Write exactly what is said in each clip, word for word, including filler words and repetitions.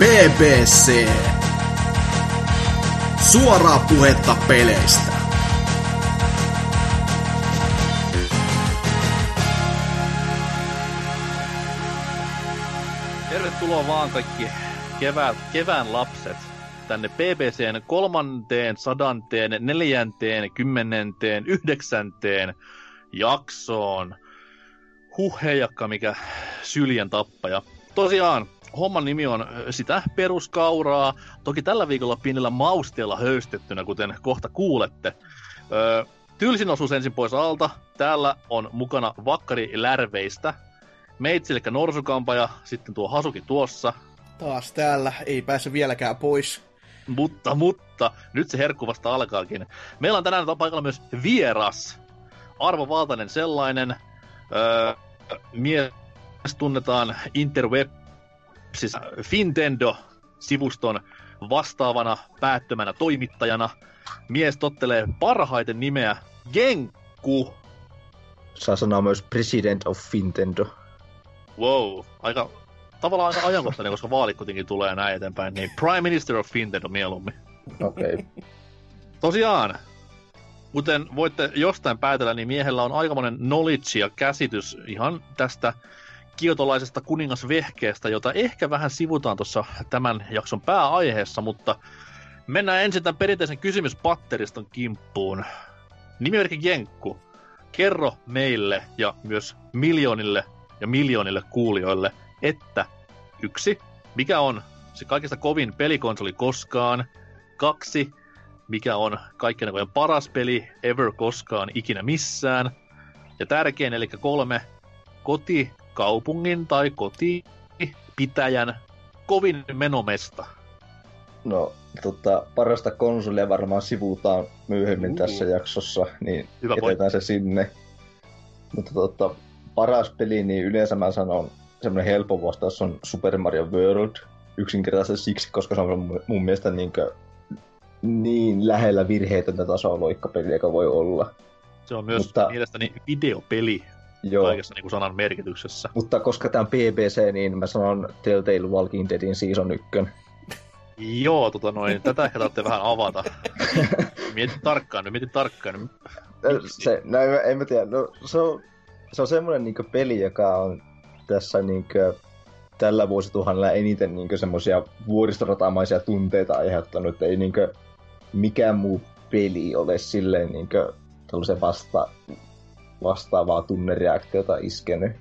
B B C. Suoraa puhetta peleistä. Tervetuloa vaan kaikki kevään, kevään lapset tänne B B C:n kolmanteen, sadanteen, neljänteen, kymmenenteen, yhdeksänteen jaksoon. Huh heijakka, mikä syljen tappaja. Tosiaan, homman nimi on sitä peruskauraa, toki tällä viikolla pienellä mausteella höystettynä, kuten kohta kuulette. Öö, tylsin osuus ensin pois alta. Täällä on mukana vakkari lärveistä. Meitsi, eli norsukampaja, sitten tuo Hasuki tuossa. Taas täällä, ei pääse vieläkään pois. Mutta, mutta, nyt se herkku vasta alkaakin. Meillä on tänään paikalla myös vieras. Arvovaltainen sellainen. Öö, mies tunnetaan interweb, siis Fintendo-sivuston vastaavana päättömänä toimittajana. Mies tottelee parhaiten nimeä Genkku. Saa sanoa myös President of Fintendo. Wow, aika, tavallaan aika ajankohtainen, koska vaalit kuitenkin tulee näin eteenpäin. Niin Prime Minister of Fintendo mieluummin. Okei. Okay. Tosiaan, kuten voitte jostain päätellä, niin miehellä on aikamoinen knowledge ja käsitys ihan tästä kiotolaisesta kuningasvehkeestä, jota ehkä vähän sivutaan tuossa tämän jakson pääaiheessa, mutta mennään ensin tämän perinteisen kysymyspatteriston kimppuun. Nimimerkki Genkku, kerro meille ja myös miljoonille ja miljoonille kuulijoille, että yksi, mikä on se kaikista kovin pelikonsoli koskaan, kaksi, mikä on kaikkien näköinen paras peli ever koskaan ikinä missään, ja tärkein, eli kolme, koti kaupungin tai kotipitäjän kovin menomesta. No, tota, parasta konsolia varmaan sivutaan myöhemmin uh. tässä jaksossa, niin hyvä, jätetään se sinne. Mutta tota, paras peli, niin yleensä mä sanon, semmoinen helppo vastaus on Super Mario World. Yksinkertaisesti siksi, koska se on mun mielestä niin, niin lähellä virheetöntä tasoloikkapeliä, joka voi olla. Se on myös Mutta... mielestäni videopeli. Joo. Kaikessa niin kuin sanan merkityksessä. Mutta koska tämä on B B C, niin mä sanon Telltale Walking Deadin Season yksi. Joo, tota noin. Tätä ehkä taatte vähän avata. Mieti tarkkaan nyt, mieti tarkkaan nyt. Se, no, en mä tiedä. No, se on, se on semmoinen niin kuin peli, joka on tässä niin kuin, tällä vuosituhannella eniten niin kuin semmoisia vuoristoratamaisia tunteita aiheuttanut. Että ei niin kuin, mikään muu peli ole silleen niin kuin, tällaisen vasta... vastaavaa tunnereaktiota iskenyt.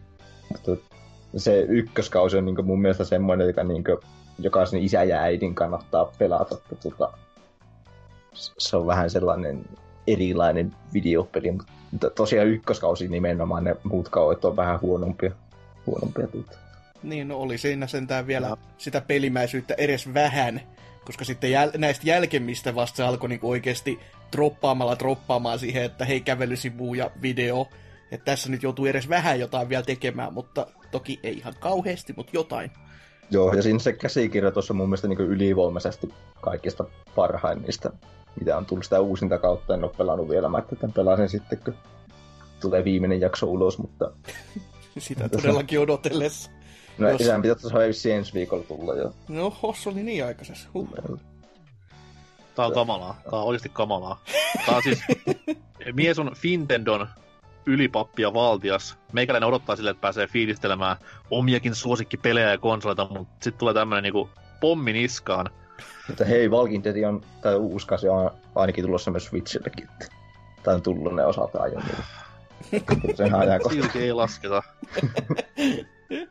Se ykköskausi on niinku mun mielestä semmoinen, joka niinku jokaisen isä ja äidin kannattaa pelata. Tota, se on vähän sellainen erilainen videopeli, mutta tosiaan ykköskausi nimenomaan, ne muut kaudet on vähän huonompia. huonompia niin, no oli siinä sentään vielä no. sitä pelimäisyyttä edes vähän, koska sitten jäl- näistä jälkemmistä vasta se alkoi niinku oikeasti droppaamalla droppaamaan siihen, että hei, kävelysivu ja video. Että tässä nyt joutuu edes vähän jotain vielä tekemään, mutta toki ei ihan kauheasti, mutta jotain. Joo, ja siinä se käsikirjoitus on mun mielestä niin ylivoimaisesti kaikista parhain niistä, mitä on tullut sitä uusinta kautta. En ole pelannut vielä, mä ajattelin, pelasin sitten, kun tulee viimeinen jakso ulos, mutta... Sitä todellakin odotellessa. No, jos... isän pitää tosiaan ensi viikolla tulla jo. No, se oli niin aikaisessa. Huh. Tää on kamalaa. Tää on oikeesti kamalaa. Tää on siis... Mies on Fintendon ylipappi ja valtias. Meikäläinen odottaa silleen, että pääsee fiilistelemään omiakin suosikkipelejä ja konsoleita, mutta sit tulee tämmönen niinku pommi niskaan. Mutta hei, Walking Dead on... Tai uusi kasi on ainakin tulossa myös Switchillekin. Tai on tullut ne osalta aiemmin. Sehän ajankohtaa. Silti ei lasketa.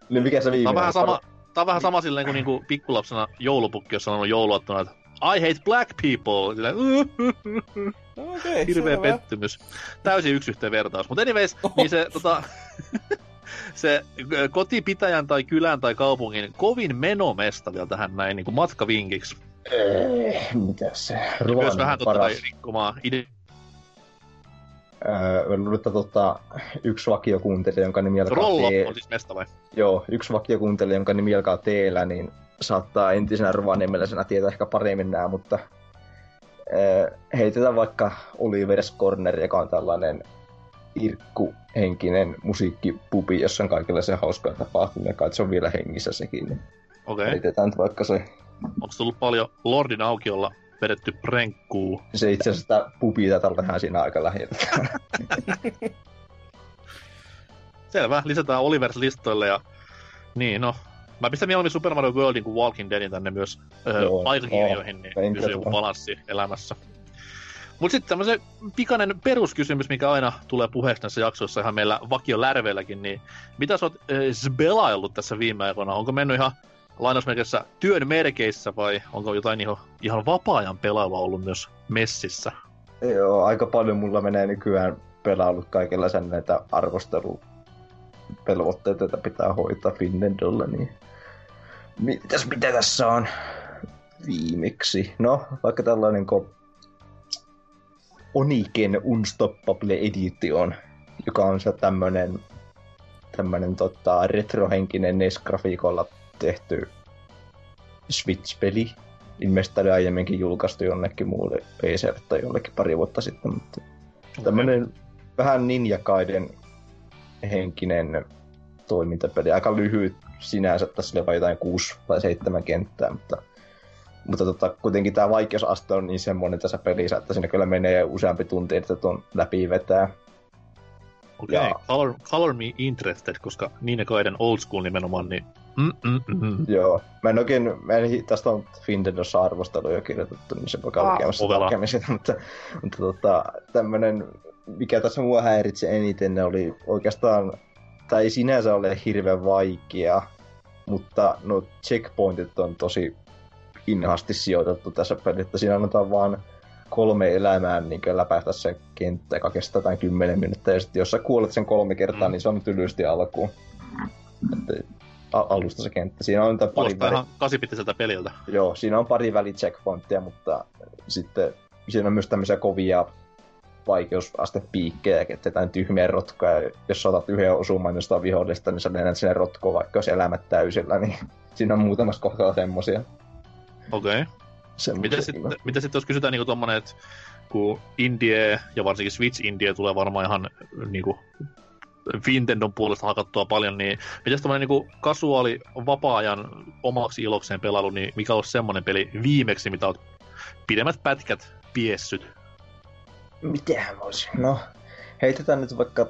Niin mikä se viimeinen? Tää on vähän sama, tää on vähän sama silleen kuin niinku pikkulapsena joulupukki, jossa on ollut jouluattuna, että I hate black people! Sillä, no, okay, hirveä pettymys. Täysin yksi yhteen vertaus. Mutta anyways, oh. niin se, tota, se kotipitäjän tai kylän tai kaupungin kovin menomesta vielä tähän näin niin kuin matkavinkiksi. Eh, mitä se? Ruoan myös vähän totta kai rikkomaan ideaa. Öö, luulettä tota, yksi vakiokuuntelija, jonka nimi alkaa Rolla tee... on siis mesta vai? Joo, yksi vakiokuuntelija, jonka nimi alkaa teellä, niin saattaa entisenä rovaniemeläisenä tietää ehkä paremmin nää, mutta öö, heitetään vaikka Oliver's Corner, joka on tällainen irkkuhenkinen musiikkipubi, jossa on kaikenlaisia hauskoja tapahtumia, kai se on vielä hengissä sekin. Niin. Okei. Yritetään vaikka se. Onko tullut paljon Lordin aukiolla vedetty prenkkuu? Se itse asiassa sitä pubia tähän siinä aika lähinnä. Selvä, lisätään Olivers listoille ja... Niin, no. Mä pistän mieluummin Super Mario Worldin kuin Walking Deadin tänne myös öö, aikakirjoihin, niin kyllä se joku balanssi elämässä. Mut sitten tämmösen pikainen peruskysymys, mikä aina tulee puheeksi näissä jaksoissa ihan meillä vakiolärveilläkin, niin mitä sä oot spelaillut tässä viime aikoina? Onko mennyt ihan lainausmerkissä työn merkeissä vai onko jotain ihan, ihan vapaa-ajan pelailua ollut myös messissä? Joo, aika paljon mulla menee nykyään pelailut kaikilla sen näitä arvostelupelvoitteita, joita pitää hoitaa Fintendolla, niin mitäs mitä tässä on viimeksi? No, vaikka tällainen ko- Oniken Unstoppable Edition, joka on se tämmönen, tämmönen tota, retrohenkinen N E S-grafiikolla tehty Switch-peli. Ilmeisesti oli aiemminkin julkaistu jonnekin muulle P C:lle tai jollekin pari vuotta sitten, mutta okay. Tämmönen vähän Ninja Gaiden henkinen toimintapeli. Aika lyhyt sinänsä, tässä oli vain jotain kuusi tai seitsemän kenttää, mutta Mutta tota, kuitenkin tää vaikeusaste on niin semmoinen tässä pelissä, että siinä kyllä menee useampi tunti, että tuon läpi vetää. Okei, okay. Ja... color, color me interested, koska Ninja Gaiden old school nimenomaan, niin... Mm-mm-mm. Joo, mä en oikein... Mä en, tästä on Fintendossa arvostelu jo kirjoitettu, niin se voi kalkeamassa tarkemmin mutta, mutta tota, tämmönen, mikä tässä mua häiritsi eniten, oli oikeastaan... Tää ei sinänsä ole hirveän vaikea, mutta no checkpointit on tosi... inhasti sijoitettu tässä pelissä, että siinä annetaan vaan kolme elämää niin läpäistä se kenttä, joka kestää jotain kymmenen minuuttia, ja sitten jos sä kuolet sen kolme kertaa, niin se on tylysti alkuun. Että alusta se kenttä. Siinä on pari kuulostaa väli... ihan kasipitiseltä peliltä. Joo, siinä on pari väli-checkpointtia, mutta sitten siinä on myös tämmöisiä kovia vaikeusastepiikkejä, että jotain tyhmiä rotkoja, ja jos sä otat yhden osumaan jostain vihollista, niin sä lennät sinne rotkoon, vaikka jos elämät täysillä, niin siinä on muutamassa kohtaa semmosia. Okei. Okay. Mitä sitten, sit, jos kysytään niinku tommonen, että kun Indie ja varsinkin Switch Indie tulee varmaan ihan niinku Fintendon puolesta hakattua paljon, niin mitäs tommonen niinku kasuaali vapaa-ajan omaksi ilokseen pelailu, niin mikä olisi semmonen peli viimeksi, mitä oot pidemmät pätkät piessyt? Mitähän voisi? No, heitetään nyt vaikka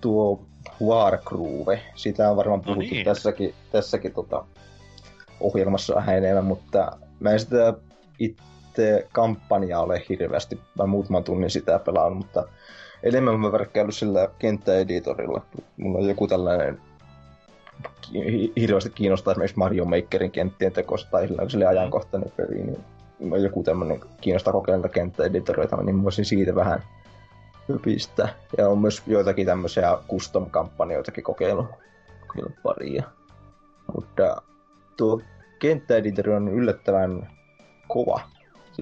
tuo Wargroove. Siitä on varmaan puhuttu no niin. tässäkin, tässäkin tota... ohjelmassa vähän enemmän, mutta mä en sitä itse kampanjaa ole hirveästi, mä muutaman tunnin sitä pelaan, mutta enemmän mä värkkäillyt sillä kenttäeditorilla. Mulla on joku tällainen hirveästi kiinnostaa esimerkiksi Mario Makerin kenttien tekosta tai sillä ajankohtainen peli, niin joku tämmönen kiinnostaa kokeilta kenttäeditoreita, niin voisin siitä vähän hypistää. Ja on myös joitakin tämmöisiä custom-kampanjoitakin kokeillut paria. Mutta tuo kenttäeditori on yllättävän kova.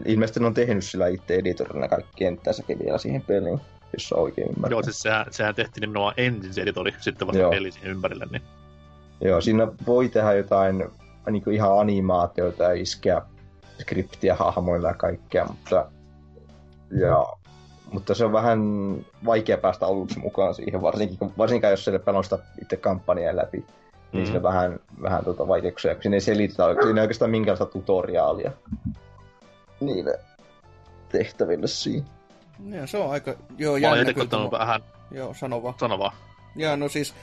Ilmeisesti ne on tehnyt sillä itse editorina kaikki kenttäänsäkin vielä siihen peliin, jos sä oikein ymmärrät. Joo, siis sehän, sehän tehtiin nimenomaan ensin se editori, sitten vasta peli siihen ympärille. Niin. Joo, siinä voi tehdä jotain niin ihan animaatioita ja iskeä skriptiä hahmoilla ja kaikkea, mutta, ja, mutta se on vähän vaikea päästä aluksi mukaan siihen, varsinkin, varsinkin jos se pelaa sitä itse kampanjaa läpi. Niin siinä mm. vähän, vähän tuota vaikeuksia, kun siinä ei selitetä siinä ei oikeastaan minkäänlaista tutoriaalia niille tehtäville siinä. Ja se on aika... Joo, mä oon jätekottanut vähän... Joo, sano vaan. Sano vaan. Jaa, no siis,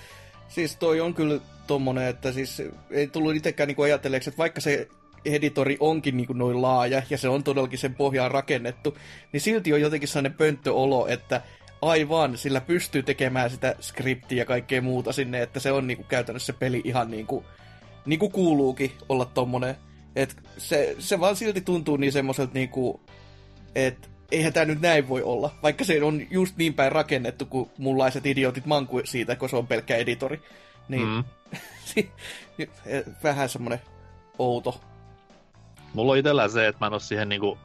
siis toi on kyllä tommonen, että siis ei tullut itsekään niinku ajatelleeksi, että vaikka se editori onkin niinku noin laaja ja se on todellakin sen pohjaan rakennettu, niin silti on jotenkin sellainen pönttöolo, että aivan, sillä pystyy tekemään sitä skriptiä ja kaikkea muuta sinne, että se on niinku käytännössä se peli ihan niinku, niinku kuuluukin olla tommonen. Et se, se vaan silti tuntuu niin semmoiselta niinku, että eihän tää nyt näin voi olla, vaikka se on just niin päin rakennettu, kun munlaiset idiotit mankuu siitä, kun se on pelkkä editori. Niin, mm. vähän semmonen outo. Mulla on itellään se, että mä en oo siihen niinku...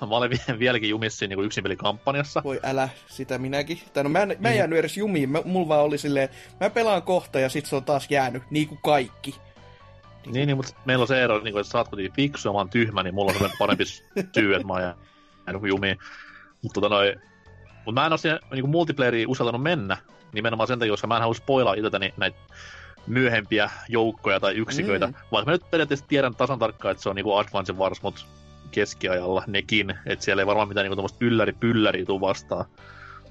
Mä olen vieläkin jumissa niinku yksin pelikampanjassa. Voi älä, sitä minäkin. Tai no mä en, mä en jäänyt edes jumiin, mä, mulla vaan oli silleen, mä pelaan kohta ja sit se on taas jäänyt, niinku kaikki. Niin, niin, niin mutta meillä on se ero, että sä oot kuitenkin fiksu ja mä oon tyhmä, niin mulla on sellainen parempi syy, että mä oon jäänyt jumiin. Mutta tota noin... Mut mä en oo siihen niinku multiplayeriin uskaltanut mennä, nimenomaan sen takia, koska mä en halua spoilaa itseltäni näitä myöhempiä joukkoja tai yksiköitä, mm. vaan mä nyt periaatteessa tiedän tasan tarkkaan, että se on niinku Advance Wars, mut keskiajalla nekin, että siellä ei varmaan mitään niinku tommoista ylläri-pylläriä tuu vastaan,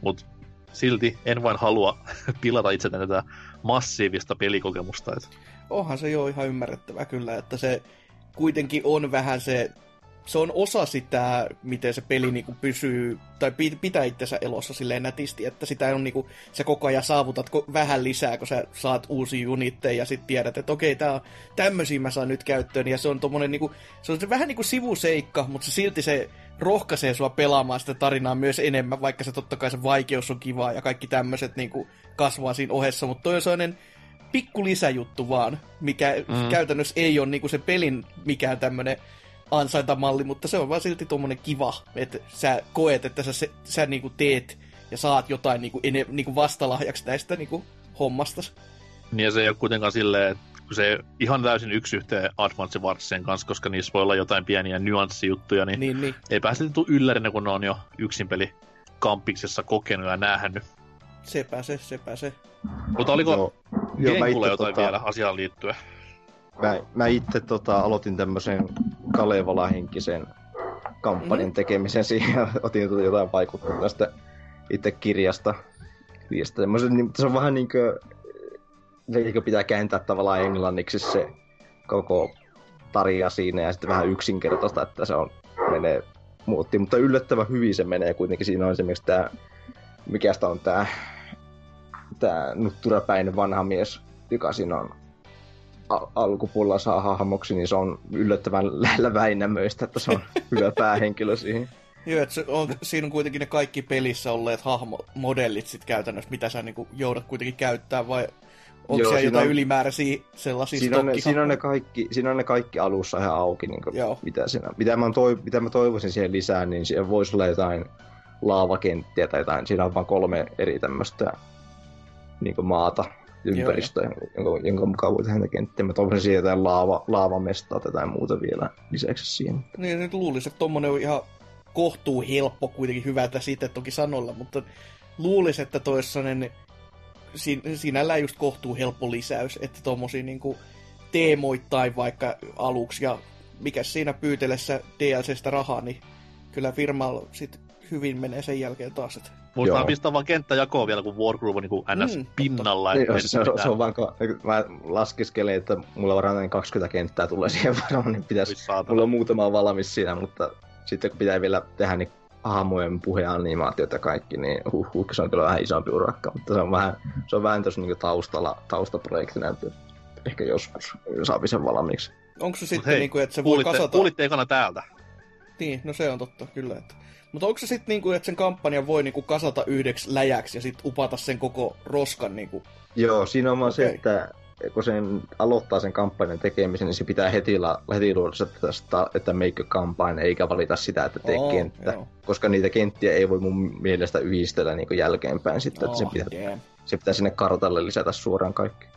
mut silti en vain halua pilata itse tätä massiivista pelikokemusta. Et. Onhan se jo ihan ymmärrettävää kyllä, että se kuitenkin on vähän se, se on osa sitä, miten se peli niinku pysyy, tai pitää itsensä elossa silleen nätisti, että sitä on niinku, sä koko ajan saavutat vähän lisää, kun sä saat uusia unitteja ja sit tiedät, että okei, tää on tämmösiä mä saan nyt käyttöön, ja se on tommonen niinku, se on se vähän niinku sivuseikka, mutta se silti se rohkaisee sua pelaamaan sitä tarinaa myös enemmän, vaikka se totta kai se vaikeus on kivaa ja kaikki tämmöiset niinku kasvaa siinä ohessa, mutta toi on sellainen pikku lisäjuttu vaan, mikä mm. käytännössä ei ole niinku se pelin mikään tämmönen ansaintamalli, mutta se on vaan silti tommonen kiva, että sä koet, että sä, sä, sä niinku teet ja saat jotain niinku, ene, niinku vastalahjaksi näistä niinku hommastas. Niin ja se ei ole kuitenkaan silleen, että se ihan täysin yksi yhteen Advance Warsin kanssa, koska niissä voi olla jotain pieniä nyanssijuttuja, niin, niin, niin. eipä silti tule yllärinä, kun ne on jo yksinpeli kampiksessa kokenut ja nähnyt. Sepä se, sepä se. Mutta oliko no, Genkulla jotain tota... vielä asiaan liittyen? Mä, mä itse tota, aloitin tämmöisen Kalevala-henkisen kampanjan mm. tekemisen siihen. Otin jotain vaikuttaa tästä itse kirjasta. Niin, se on vähän niin kuin pitää kääntää tavallaan englanniksi se koko tarina siinä ja sitten vähän yksinkertaista, että se on, menee muuttiin. Mutta yllättävän hyvin se menee kuitenkin. Siinä on esimerkiksi tämä, mikä sitä on tämä, tämä nutturapäinen vanha mies, joka siinä on. Al- alkupuolella saa hahmoksi, niin se on yllättävän lähellä Väinämöistä, että se on hyvä päähenkilö siihen. Joo, että on, siinä on kuitenkin ne kaikki pelissä olleet hahmomodellit sit käytännössä, mitä sä niinku joudat kuitenkin käyttää, vai onko siellä jotain on, ylimääräisiä sellaisia siinä on, ne, siinä, on ne kaikki, siinä on ne kaikki alussa ihan auki, niin kuin, mitä, siinä, mitä, mä toiv- mitä mä toivoisin siihen lisää, niin siellä voisi olla jotain laavakenttiä tai jotain, siinä on vaan kolme eri tämmöistä niin kuin maata. Ympäristö, jonka, jonka mukaan voi tehdä kenttiä. Mä toivoisin siihen jotain laava, laavamestaa tai muuta vielä lisäksi siihen. Niin, nyt luulisin, että tommonen on ihan kohtuu helppo kuitenkin hyvätä siitä toki sanolla, mutta luulisin, että toi on sellainen sinällään just kohtuu helppo lisäys, että tommosia niinku teemoittain vaikka aluksi ja mikäs siinä pyytelessä D L C:stä rahaa, niin kyllä firma sit hyvin menee sen jälkeen taas, että muistaa pistää vaan kenttäjakoa vielä, kun Wargroove on niin kuin N S pinnalla. Mm, niin, se, se on vaan, mä laskiskelin, että mulla varmaan kaksikymmentä kenttää tulee siihen varmaan, niin pitäisi, mulla on muutama valmis siinä, mutta sitten kun pitää vielä tehdä niin hahmojen puheanimaatiot ja kaikki, niin huhhuh, se on kyllä vähän isompi urakka, mutta se on vähän, se on vähän tossa niin kuin taustalla, taustaprojektina, että ehkä joskus saapi sen valmiiksi. Onko se sitten hei, niin kuin, että se kuulitte, voi kasata? Kuulitte ekana täältä. Niin, no se on totta, kyllä, että mutta onko se sitten niinku, että sen kampanjan voi niinku kasata yhdeksi läjäksi ja sitten upata sen koko roskan? Niinku? Joo, siinä on vaan okay. se, että kun sen aloittaa sen kampanjan tekemisen, niin se pitää heti, la- heti luoda, että, että make a campaign, eikä valita sitä, että tee oh, kenttä. Joo. Koska niitä kenttiä ei voi mun mielestä yhdistellä niinku jälkeenpäin sitten. Oh, se, pitää, se pitää sinne kartalle lisätä suoraan kaikki.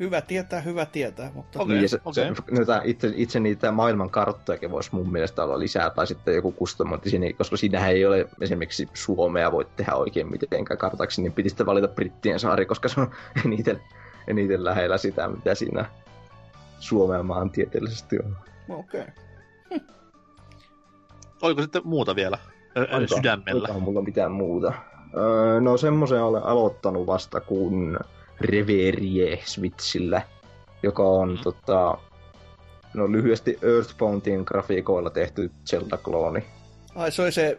Hyvä tietää, hyvä tietää, mutta okay, niin, se, okay. se, itse, itse niitä maailmankarttojakin voisi mun mielestä olla lisää, tai sitten joku kustomointi sinne, koska siinähän ei ole esimerkiksi Suomea voi tehdä oikein mitenkään kartaksi, niin piti sitä valita Brittien saari, koska se on eniten, eniten lähellä sitä, mitä siinä Suomea maantieteellisesti on. Okei. Okay. Hm. Oliko sitten muuta vielä Onko, sydämellä? Onko mulla mitään muuta? Öö, no semmoisen olen aloittanut vasta, kun Reverie Switchillä, joka on mm. tota, no, lyhyesti Earthboundin grafiikoilla tehty Zelda-klooni. Ai se oli se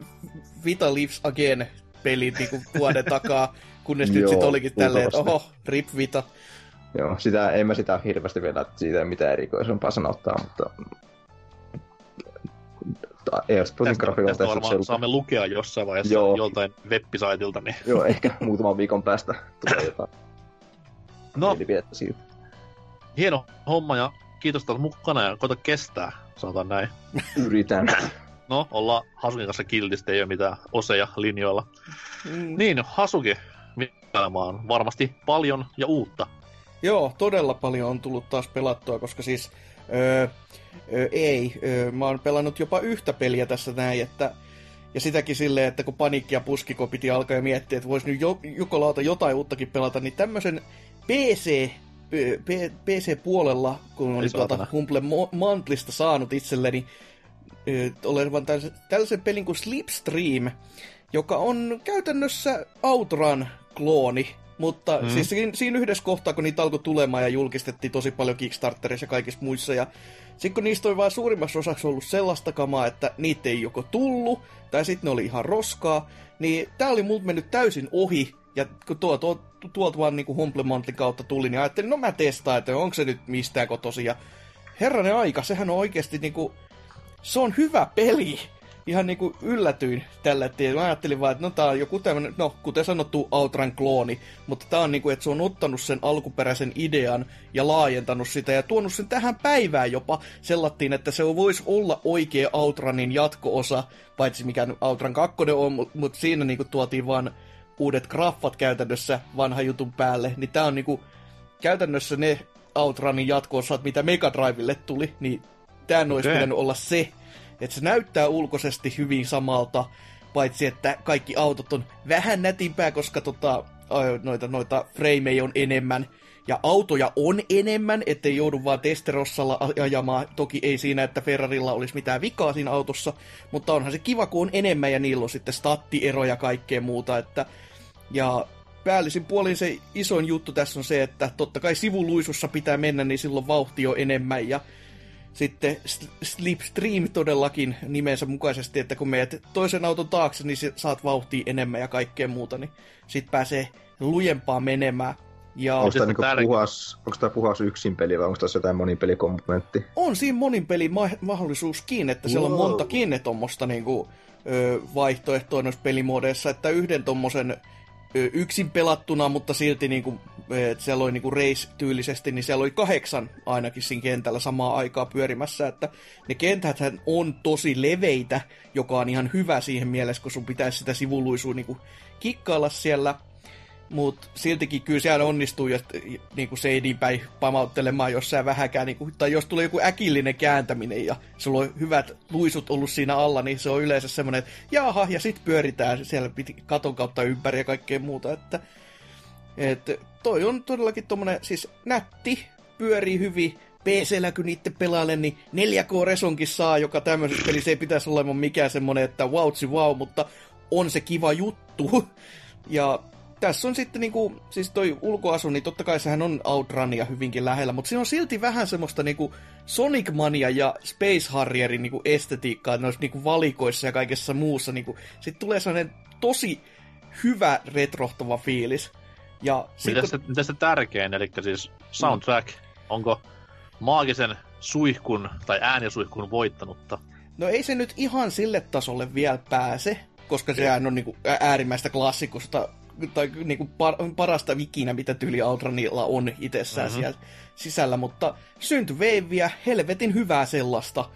Vita Lives Again-peli niinku vuoden takaa, kunnes nyt sit olikin tälleen, että oho, rip Vita. Joo, sitä, en mä sitä hirveästi vielä, että siitä ei mitään erikoisempaa sanottaa, mutta Earthboundin grafiikoilla tehty Zelda. Tästä saamme lukea jossain vaiheessa Joo. joltain web-saitilta. Niin. Joo, ehkä muutaman viikon päästä tulee jotain. No, hieno homma ja kiitos taas mukana ja koita kestää, sanotaan näin. Yritän. No, ollaan Hasukin kanssa kiltistä, ei ole mitään oseja linjoilla. Mm. Niin, Hasuki, on varmasti paljon ja uutta. Joo, todella paljon on tullut taas pelattua, koska siis öö, öö, ei, öö, mä oon pelannut jopa yhtä peliä tässä näin, että ja sitäkin silleen, että kun paniikki ja puskiko piti alkaa ja miettiä, että voisi nyt jo, jukolauta jotain uuttakin pelata, niin tämmöisen P C, P C-puolella, kun olin tuolta Humble Mantlista saanut itselleni, olen vaan tällaisen, tällaisen pelin kuin Slipstream, joka on käytännössä Outrun-klooni, mutta mm. siis siinä, siinä yhdessä kohtaa, kun niitä alkoi tulemaan ja julkistettiin tosi paljon Kickstarterissa ja kaikissa muissa, ja sitten kun niistä oli vaan suurimmassa osassa ollut sellaista kamaa, että niitä ei joko tullut, tai sitten ne oli ihan roskaa, niin tää oli multa mennyt täysin ohi, ja kun tuolta tuo, tuo, tuo, vaan niin Humble Mantlin kautta tuli, niin ajattelin, no mä testaan, että onko se nyt mistään kotoisin, ja herranen aika, sehän on oikeasti niinku, se on hyvä peli! Ihan niinku yllätyin tällä tiellä. Mä ajattelin vaan, että no tää on joku tämmönen, no kuten sanottu Outran klooni, mutta tää on niinku, että se on ottanut sen alkuperäisen idean ja laajentanut sitä ja tuonut sen tähän päivään jopa sellattiin, että se voisi olla oikea Outranin jatko-osa, paitsi mikä Outran kakkonen on, mutta siinä niinku tuotiin vaan uudet graffat käytännössä vanhan jutun päälle, niin tää on niinku käytännössä ne Outranin jatko-osat, mitä Mega Drivelle tuli, niin tää okay. olisi pitänyt olla se. Että se näyttää ulkoisesti hyvin samalta, paitsi että kaikki autot on vähän nätimpää, koska tota, noita, noita frameja on enemmän. Ja autoja on enemmän, ettei joudu vaan testerossalla ajamaan. Toki ei siinä, että Ferrarilla olisi mitään vikaa siinä autossa, mutta onhan se kiva, kun on enemmän ja niillä on sitten stattieroja ja kaikkea muuta. Että, ja päällisin puolin se isoin juttu tässä on se, että totta kai sivuluisussa pitää mennä, niin silloin vauhti on enemmän ja sitten Slipstream todellakin nimensä mukaisesti, että kun menet toisen auton taakse, niin saat vauhtia enemmän ja kaikkea muuta, niin sit pääsee lujempaa menemään. Ja onko tämä niinku tär... puhas, puhas yksin peli vai onko tässä jotain moninpelikomponentti? On siinä moninpelimahdollisuuskin, että siellä wow. on montakin tuommoista niinku, vaihtoehtoa noissa pelimodeissa, että yhden tommosen yksin pelattuna, mutta silti niinku, että siellä oli niinku race-tyylisesti, niin siellä oli kahdeksan ainakin siinä kentällä samaa aikaa pyörimässä, että ne kentäthän on tosi leveitä, joka on ihan hyvä siihen mielessä, kun sun pitäisi sitä sivuluisua niinku kikkailla siellä, mutta siltikin kyllä siellä onnistuu niinku seidinpäin pamauttelemaan jossain vähäkään, niinku, tai jos tulee joku äkillinen kääntäminen ja sulla on hyvät luisut ollut siinä alla, niin se on yleensä semmoinen, että jaha, ja sit pyöritään siellä katon kautta ympäri ja kaikkea muuta, että että toi on todellakin tommonen, siis nätti, pyörii hyvin, P C-llä kun niitten pelailee, niin neljä K-resonkin saa, joka tämmöisessä pelissä ei pitäisi olla mikään semmonen, että vautsi vau, wow, mutta on se kiva juttu. Ja tässä on sitten niinku, siis toi ulkoasu, niin totta kai sehän on Outrania hyvinkin lähellä, mutta siinä on silti vähän semmoista niinku Sonic Mania ja Space Harrierin niinku estetiikkaa noissa niinku valikoissa ja kaikessa muussa. Niinku. Sitten tulee sellainen tosi hyvä retrohtava fiilis. Ja mitä kun... se, se tärkein, eli siis soundtrack, onko maagisen suihkun tai äänisuihkun voittanutta? No ei se nyt ihan sille tasolle vielä pääse, koska sehän on niinku äärimmäistä klassikosta tai niinku par- parasta vikinä, mitä tyyli Outranilla on itsessään mm-hmm. siellä sisällä, mutta syntyveiviä, helvetin hyvää sellaista.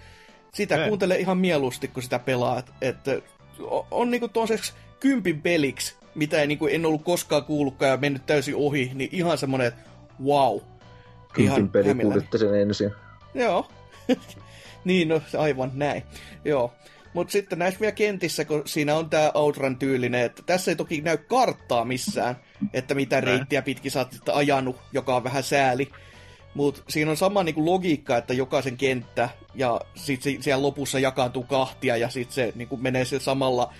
Sitä ei. Kuuntele ihan mieluusti, kun sitä pelaa, että et, on niinku tuollaiseksi kympin peliksi, mitä ei, niin kuin, en ollut koskaan kuullutkaan ja mennyt täysin ohi, niin ihan semmoinen, että wow. Kympin peli kuulitte sen ensin. Joo. Niin, no aivan näin. Joo. Mutta sitten näissä vielä kentissä, kun siinä on tää Outrun tyylinen, että tässä ei toki näy karttaa missään, että mitä reittiä pitkin sä oot sitten ajanut, joka on vähän sääli. Mutta siinä on sama niinku logiikka, että jokaisen kenttä ja sitten siellä lopussa jakaantuu kahtia ja sitten se niinku menee se samalla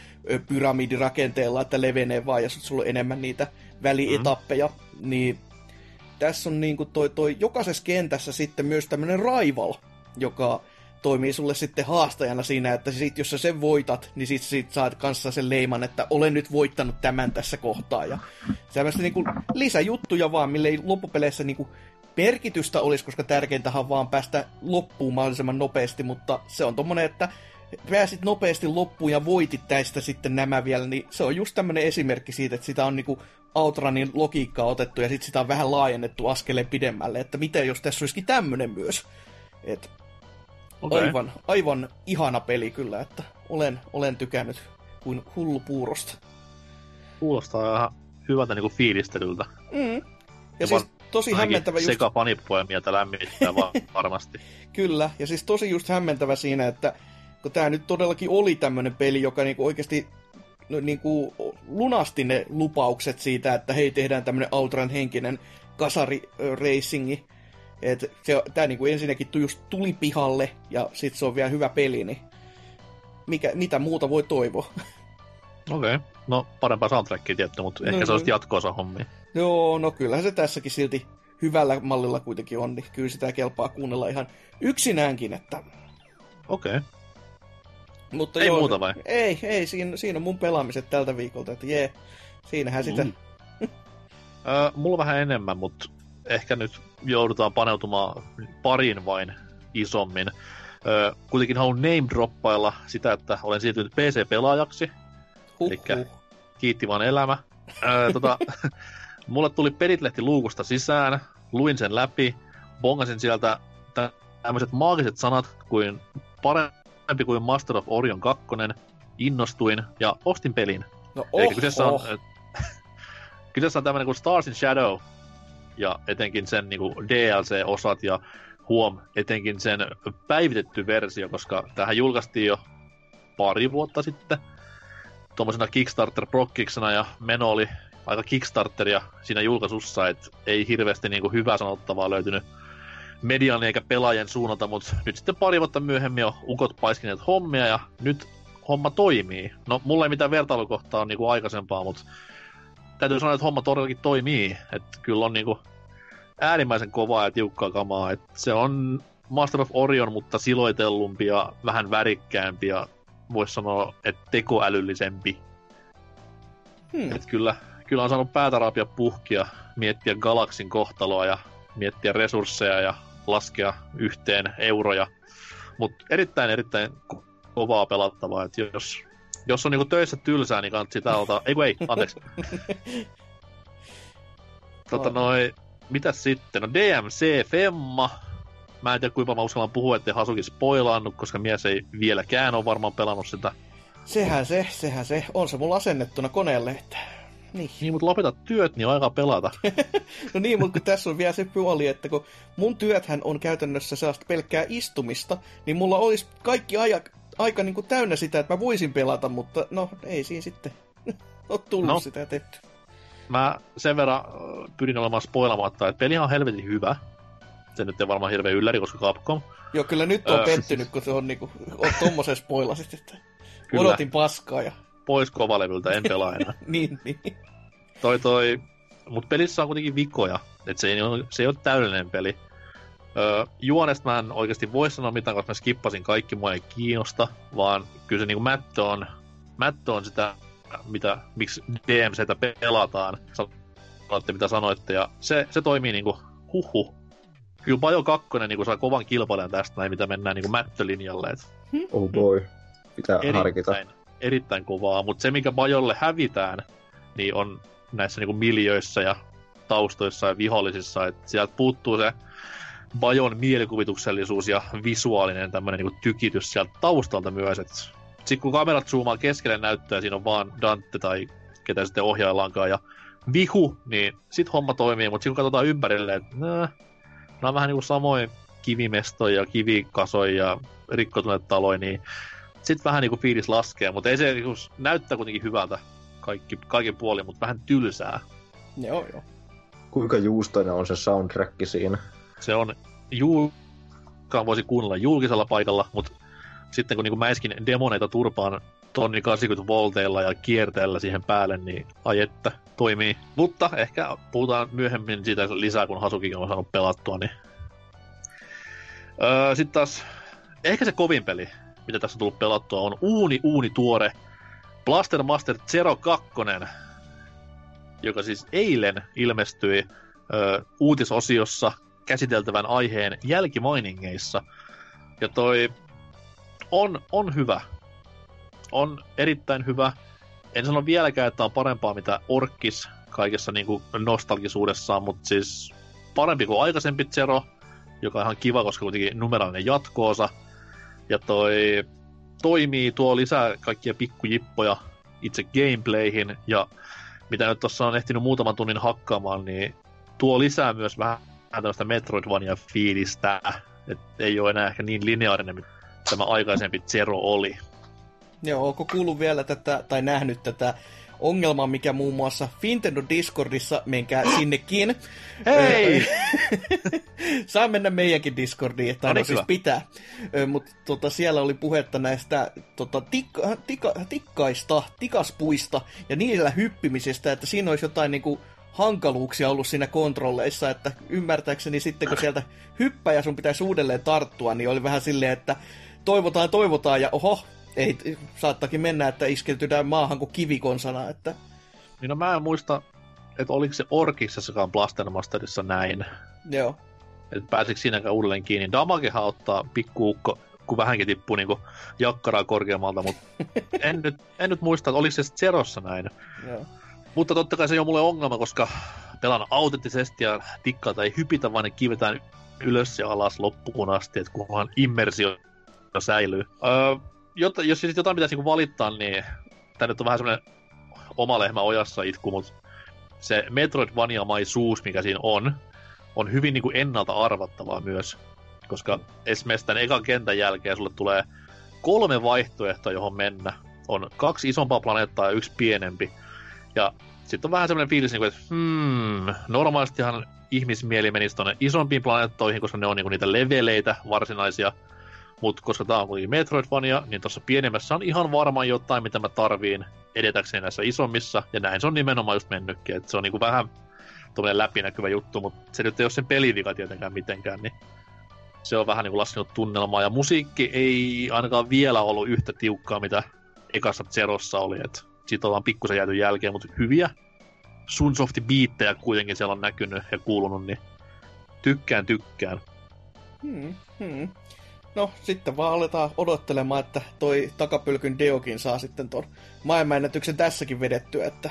pyramidirakenteella, että levenee vaan ja sitten sulla on enemmän niitä välietappeja. Mm-hmm. Niin tässä on niinku toi, toi jokaisessa kentässä sitten myös tämmönen rival, joka toimii sulle sitten haastajana siinä, että sit, jos sä sen voitat, niin sit, sit saat kanssa sen leiman, että olen nyt voittanut tämän tässä kohtaa. Ja sellaista niinku lisäjuttuja vaan, mille ei loppupeleissä niinku merkitystä olisi, koska tärkeintähän vaan päästä loppuun mahdollisimman nopeasti, mutta se on tommonen, että pääsit nopeasti loppuun ja voitit tästä sitten nämä vielä, niin se on just tämmönen esimerkki siitä, että sitä on niinku Outranin logiikkaa otettu ja sitten sitä on vähän laajennettu askeleen pidemmälle, että miten jos tässä olisikin tämmönen myös. Et okay. aivan, aivan ihana peli kyllä, että olen, olen tykännyt kuin hullu puurosta. Kuulostaa ihan hyvältä niinku fiilistelyltä. Mm. Ja, ja siis... tosi hämmentävä just... Sekä fanipoja mieltä lämmittää varmasti. Kyllä, ja siis tosi just hämmentävä siinä, että kun tää nyt todellakin oli tämmönen peli, joka niinku oikeesti no, niinku lunasti ne lupaukset siitä, että hei, tehdään tämmönen Outrun henkinen kasarireisingi. Että tämä niinku ensinnäkin just tuli pihalle ja sitten se on vielä hyvä peli, niin mikä, mitä muuta voi toivoa. Okei, okay. No parempaa soundtrackia tietty, mutta no, ehkä se olisi jatko-osa hommia. Joo, no kyllähän se tässäkin silti hyvällä mallilla kuitenkin on, niin kyllä sitä kelpaa kuunnella ihan yksinäänkin, että... Okei. Okay. Mutta ei joo, muuta vai? Ei, ei, siinä, siinä on mun pelaamiset tältä viikolta, että jee, siinähän mm. sitä. Ö, mulla vähän enemmän, mutta ehkä nyt joudutaan paneutumaan parin vain isommin. Ö, kuitenkin haluan name-droppailla sitä, että olen siirtynyt P C-pelaajaksi. Huhhuh. Elikkä kiitti vaan elämä. Ö, tota, mulle tuli pelitlehti luukusta sisään, luin sen läpi, bongasin sieltä tämmöiset maagiset sanat kuin parempi kuin Master of Orion kaksi, innostuin ja ostin pelin. No oh, eli kyseessä on, oh. kyseessä on tämmöinen kuin Stars in Shadow, ja etenkin sen niin kuin D L C-osat ja huom, etenkin sen päivitetty versio, koska tämähän julkaistiin jo pari vuotta sitten tuommoisena Kickstarter-prokkiksena, ja meno oli aika Kickstarteria siinä julkaisussa, että ei hirveästi niin kuin hyvää sanottavaa löytynyt median eikä pelaajien suunnalta, mutta nyt sitten pari vuotta myöhemmin on ukot paiskineet hommia ja nyt homma toimii. No, mulla ei mitään vertailukohtaa ole niinku aikaisempaa, mutta täytyy sanoa, että homma todellakin toimii. Että kyllä on niinku äärimmäisen kovaa ja tiukkaa kamaa. Et se on Master of Orion, mutta siloitellumpi ja vähän värikkäämpi ja voisi sanoa, että tekoälyllisempi. Hmm. Et kyllä, kyllä on saanut päätärapia puhkia, miettiä galaksin kohtaloa ja miettiä resursseja ja laskea yhteen euroja. Mutta erittäin, erittäin kovaa pelattavaa. Et jos, jos on niinku töissä tylsää, niin kannattaa sitä ottaa. Ei kun ei, anteeksi. Tota noi, mitäs sitten? No D M C Femma. Mä en tiedä kuinka mä uskallan puhua, ettei Hasuki spoilaannut, koska mies ei vieläkään ole varmaan pelannut sitä. Sehän se, sehän se. On se mulla asennettuna koneelle, että... Niin. niin, mutta lopeta työt, niin on aika pelata. No niin, mutta tässä on vielä se puoli, että kun mun työthän on käytännössä sellaista pelkkää istumista, niin mulla olisi kaikki aja, aika niin kuin täynnä sitä, että mä voisin pelata, mutta no ei siinä sitten ole tullut no, sitä tehty. Mä sen verran pyrin olemaan spoilamatta, että pelihan on helvetin hyvä. Se nyt ei varmaan hirveän ylläri, koska Capcom. Joo, kyllä nyt on öö. pettynyt, kun se on niin kuin, oot tommosen spoilasit, että kyllä. Odotin paskaa ja... Pois kovalevyltä, en pelaa enää. niin, niin. Toi toi... Mut pelissä on kuitenkin vikoja. Et se ei, se ei ole täydellinen peli. Öö, juonesta mä en oikeesti voi sanoa mitään, koska mä skippasin kaikki, mua ei kiinnosta. Vaan kyllä se niinku mättö on... Mättö on sitä, mitä, miksi D M C:tä pelataan. Sanoitte mitä sanoitte, ja se, se toimii niinku huhhuh. Kyllä Bajo kaksi niinku saa kovan kilpailijan tästä näin, mitä mennään niinku mättölinjalle. Et... Oh boy. Pitää erittäin. harkita. Erittäin kovaa, mutta se mikä Bajolle hävitään, niin on näissä niinku miljöissä ja taustoissa ja vihollisissa, että sieltä puuttuu se Bajon mielikuvituksellisuus ja visuaalinen tämmönen niinku tykitys sieltä taustalta myös, että sit kun kamerat zoomaa keskelle näyttöä, siinä on vaan Dante tai ketä sitten ohjaillaankaan ja vihu, niin sit homma toimii, mutta sit kun katsotaan ympärille, että nää, nää on vähän niinku samoin kivimestoja, kivikasoja, rikkotuneet taloja, niin sitten vähän niinku fiilis laskee, mutta ei se niinku näyttää kuitenkin hyvältä kaikki, kaiken puolin, mutta vähän tylsää. Joo, joo. Kuinka juustoinen on se soundtrack siinä? Se on juurikaan voisi kuunnella julkisella paikalla, mutta sitten kun niinku mä eskin demoneita turpaan tuhat kahdeksankymmentä volteilla ja kierteellä siihen päälle, niin ai että, toimii. Mutta ehkä puhutaan myöhemmin siitä lisää, kun Hasukikin on saanut pelattua, niin... Öö, sitten taas, ehkä se kovin peli, mitä tässä on tullut pelattua, on uuni, uuni tuore Blaster Master Zero kaksi, joka siis eilen ilmestyi ö, uutisosiossa käsiteltävän aiheen jälkimainingeissa. Ja toi on, on hyvä. On erittäin hyvä. En sano vieläkään, että on parempaa mitä Orkis kaikessa niin kuin nostalgisuudessaan, mutta siis parempi kuin aikaisempi Zero, joka on ihan kiva, koska kuitenkin numeraalinen jatkoosa. Ja toi toimii, tuo lisää kaikkia pikkujippoja itse gameplayhin, ja mitä nyt tossa on ehtinyt muutaman tunnin hakkaamaan, niin tuo lisää myös vähän tällaista Metroidvania-fiilistä, et ei ole enää ehkä niin lineaarinen, mitä tämä aikaisempi Zero oli. Joo, onko kuullut vielä tätä, tai nähnyt tätä ongelman, mikä muun muassa Fintendo Discordissa, menkää sinnekin. Hei! Saa mennä meidänkin Discordiin, tai no, no siis pitää. Mutta tota, siellä oli puhetta näistä tota, tikka, tikka, tikkaista, tikaspuista ja niillä hyppimisestä, että siinä olisi jotain niinku hankaluuksia ollut siinä kontrolleissa, että ymmärtääkseni sitten kun sieltä hyppää ja sun pitäisi uudelleen tarttua, niin oli vähän silleen, että toivotaan, toivotaan ja oho, ei, saattakin mennä, että iskeytytään maahan kuin kivikonsana, että... Niin no mä en muista, että oliko se Orkiksessakaan Blaster Masterissa näin. Joo. Että pääsikö siinäkään uudelleen kiinni. Damagehan ottaa pikkuukko, kun vähänkin tippuu niinku jakkaraa korkeammalta, mutta en, nyt, en nyt muista, että oliko se Zerossa näin. Joo. Mutta totta kai se ei ole mulle ongelma, koska pelaan autenttisesti ja tikkaa tai hypitä, vaan ne kivetään ylös ja alas loppuun asti, että kunhan immersio säilyy. Öö, Jot, jos siis jotain pitäisi niinku valittaa, niin tää nyt on vähän semmoinen oma lehmä ojassa itku, mutta se Metroidvania-maisuus, mikä siinä on, on hyvin niinku ennalta arvattavaa myös. Koska esimerkiksi tämän ekan kentän jälkeen sulle tulee kolme vaihtoehtoa, johon mennä. On kaksi isompaa planeettaa ja yksi pienempi. Ja sitten on vähän semmoinen fiilis, niinku, että hmm, normaalistihan ihmismieli menisi tuonne isompiin planeettoihin, koska ne on niinku niitä leveleitä varsinaisia. Mutta koska tää on kuitenkin Metroidvania, niin tuossa pienemmässä on ihan varmaan jotain, mitä mä tarviin edetäkseni näissä isommissa. Ja näin se on nimenomaan just mennytkin. Et se on niinku vähän tommonen läpinäkyvä juttu, mutta se nyt ei ole sen pelivika tietenkään mitenkään. Niin se on vähän niinku laskenut tunnelmaa. Ja musiikki ei ainakaan vielä ollut yhtä tiukkaa, mitä ekassa Zerossa oli. Et siitä ollaan pikkusen jääty jälkeen, mutta hyviä Sunsofti-biittejä kuitenkin siellä on näkynyt ja kuulunut. Niin tykkään, tykkään. Hmm, hmm. No, sitten vaan aletaan odottelemaan, että toi takapylkyn Deokin saa sitten ton maailmanennätyksen tässäkin vedettyä, että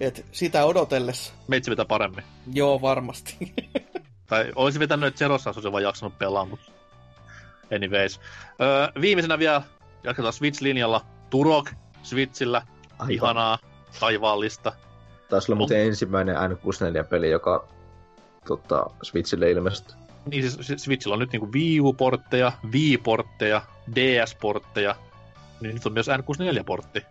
et sitä odotellessa. Meitsi vetää paremmin. Joo, varmasti. Tai olisi vetänyt, että Zerossa olisi vaan jaksanut pelaa, mutta anyways. Öö, viimeisenä vielä jatketaan Switch-linjalla. Turok Switchillä. Aivan. Ihanaa, taivaallista. Taisi olla muuten ensimmäinen N kuusikymmentäneljä-peli, joka tota, Switchille ilmestyi. Niin siis Switchillä on nyt niinku Wii U-portteja, Wii-portteja, D S-portteja, niin nyt on myös N kuusikymmentäneljä-portti.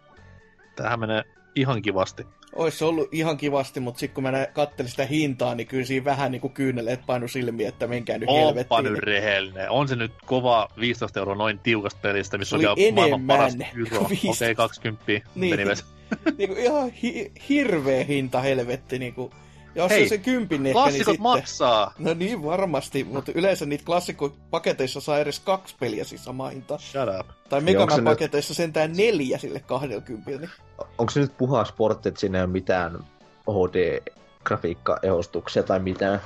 Tämähän menee ihan kivasti. Ois se ollut ihan kivasti, mutta sitten kun mä kattelin sitä hintaa, niin kyllä siinä vähän niinku kyyneleet painu silmiin, että menkää nyt helvettiin. Oppa nyt rehellinen. On se nyt kova viisitoista euroa noin tiukasta pelistä, missä oli on vielä maailman paras euro. Okei, okay, kaksikymmentä. Niin, niinku ihan hi- hirveä hinta helvetti niinku. Jos hei, se kympin ehkä, niin sitten... maksaa! No niin, varmasti, mutta yleensä niitä klassikkopaketeissa saa edes kaksi peliä siis samaa hintaa. Shut up. Tai Megaman-paketeissa nyt... sentään neljä sille kahdella kympillä. Onko se nyt puhaa sportti, että siinä ei ole mitään H D-grafiikka-ehostuksia tai mitään?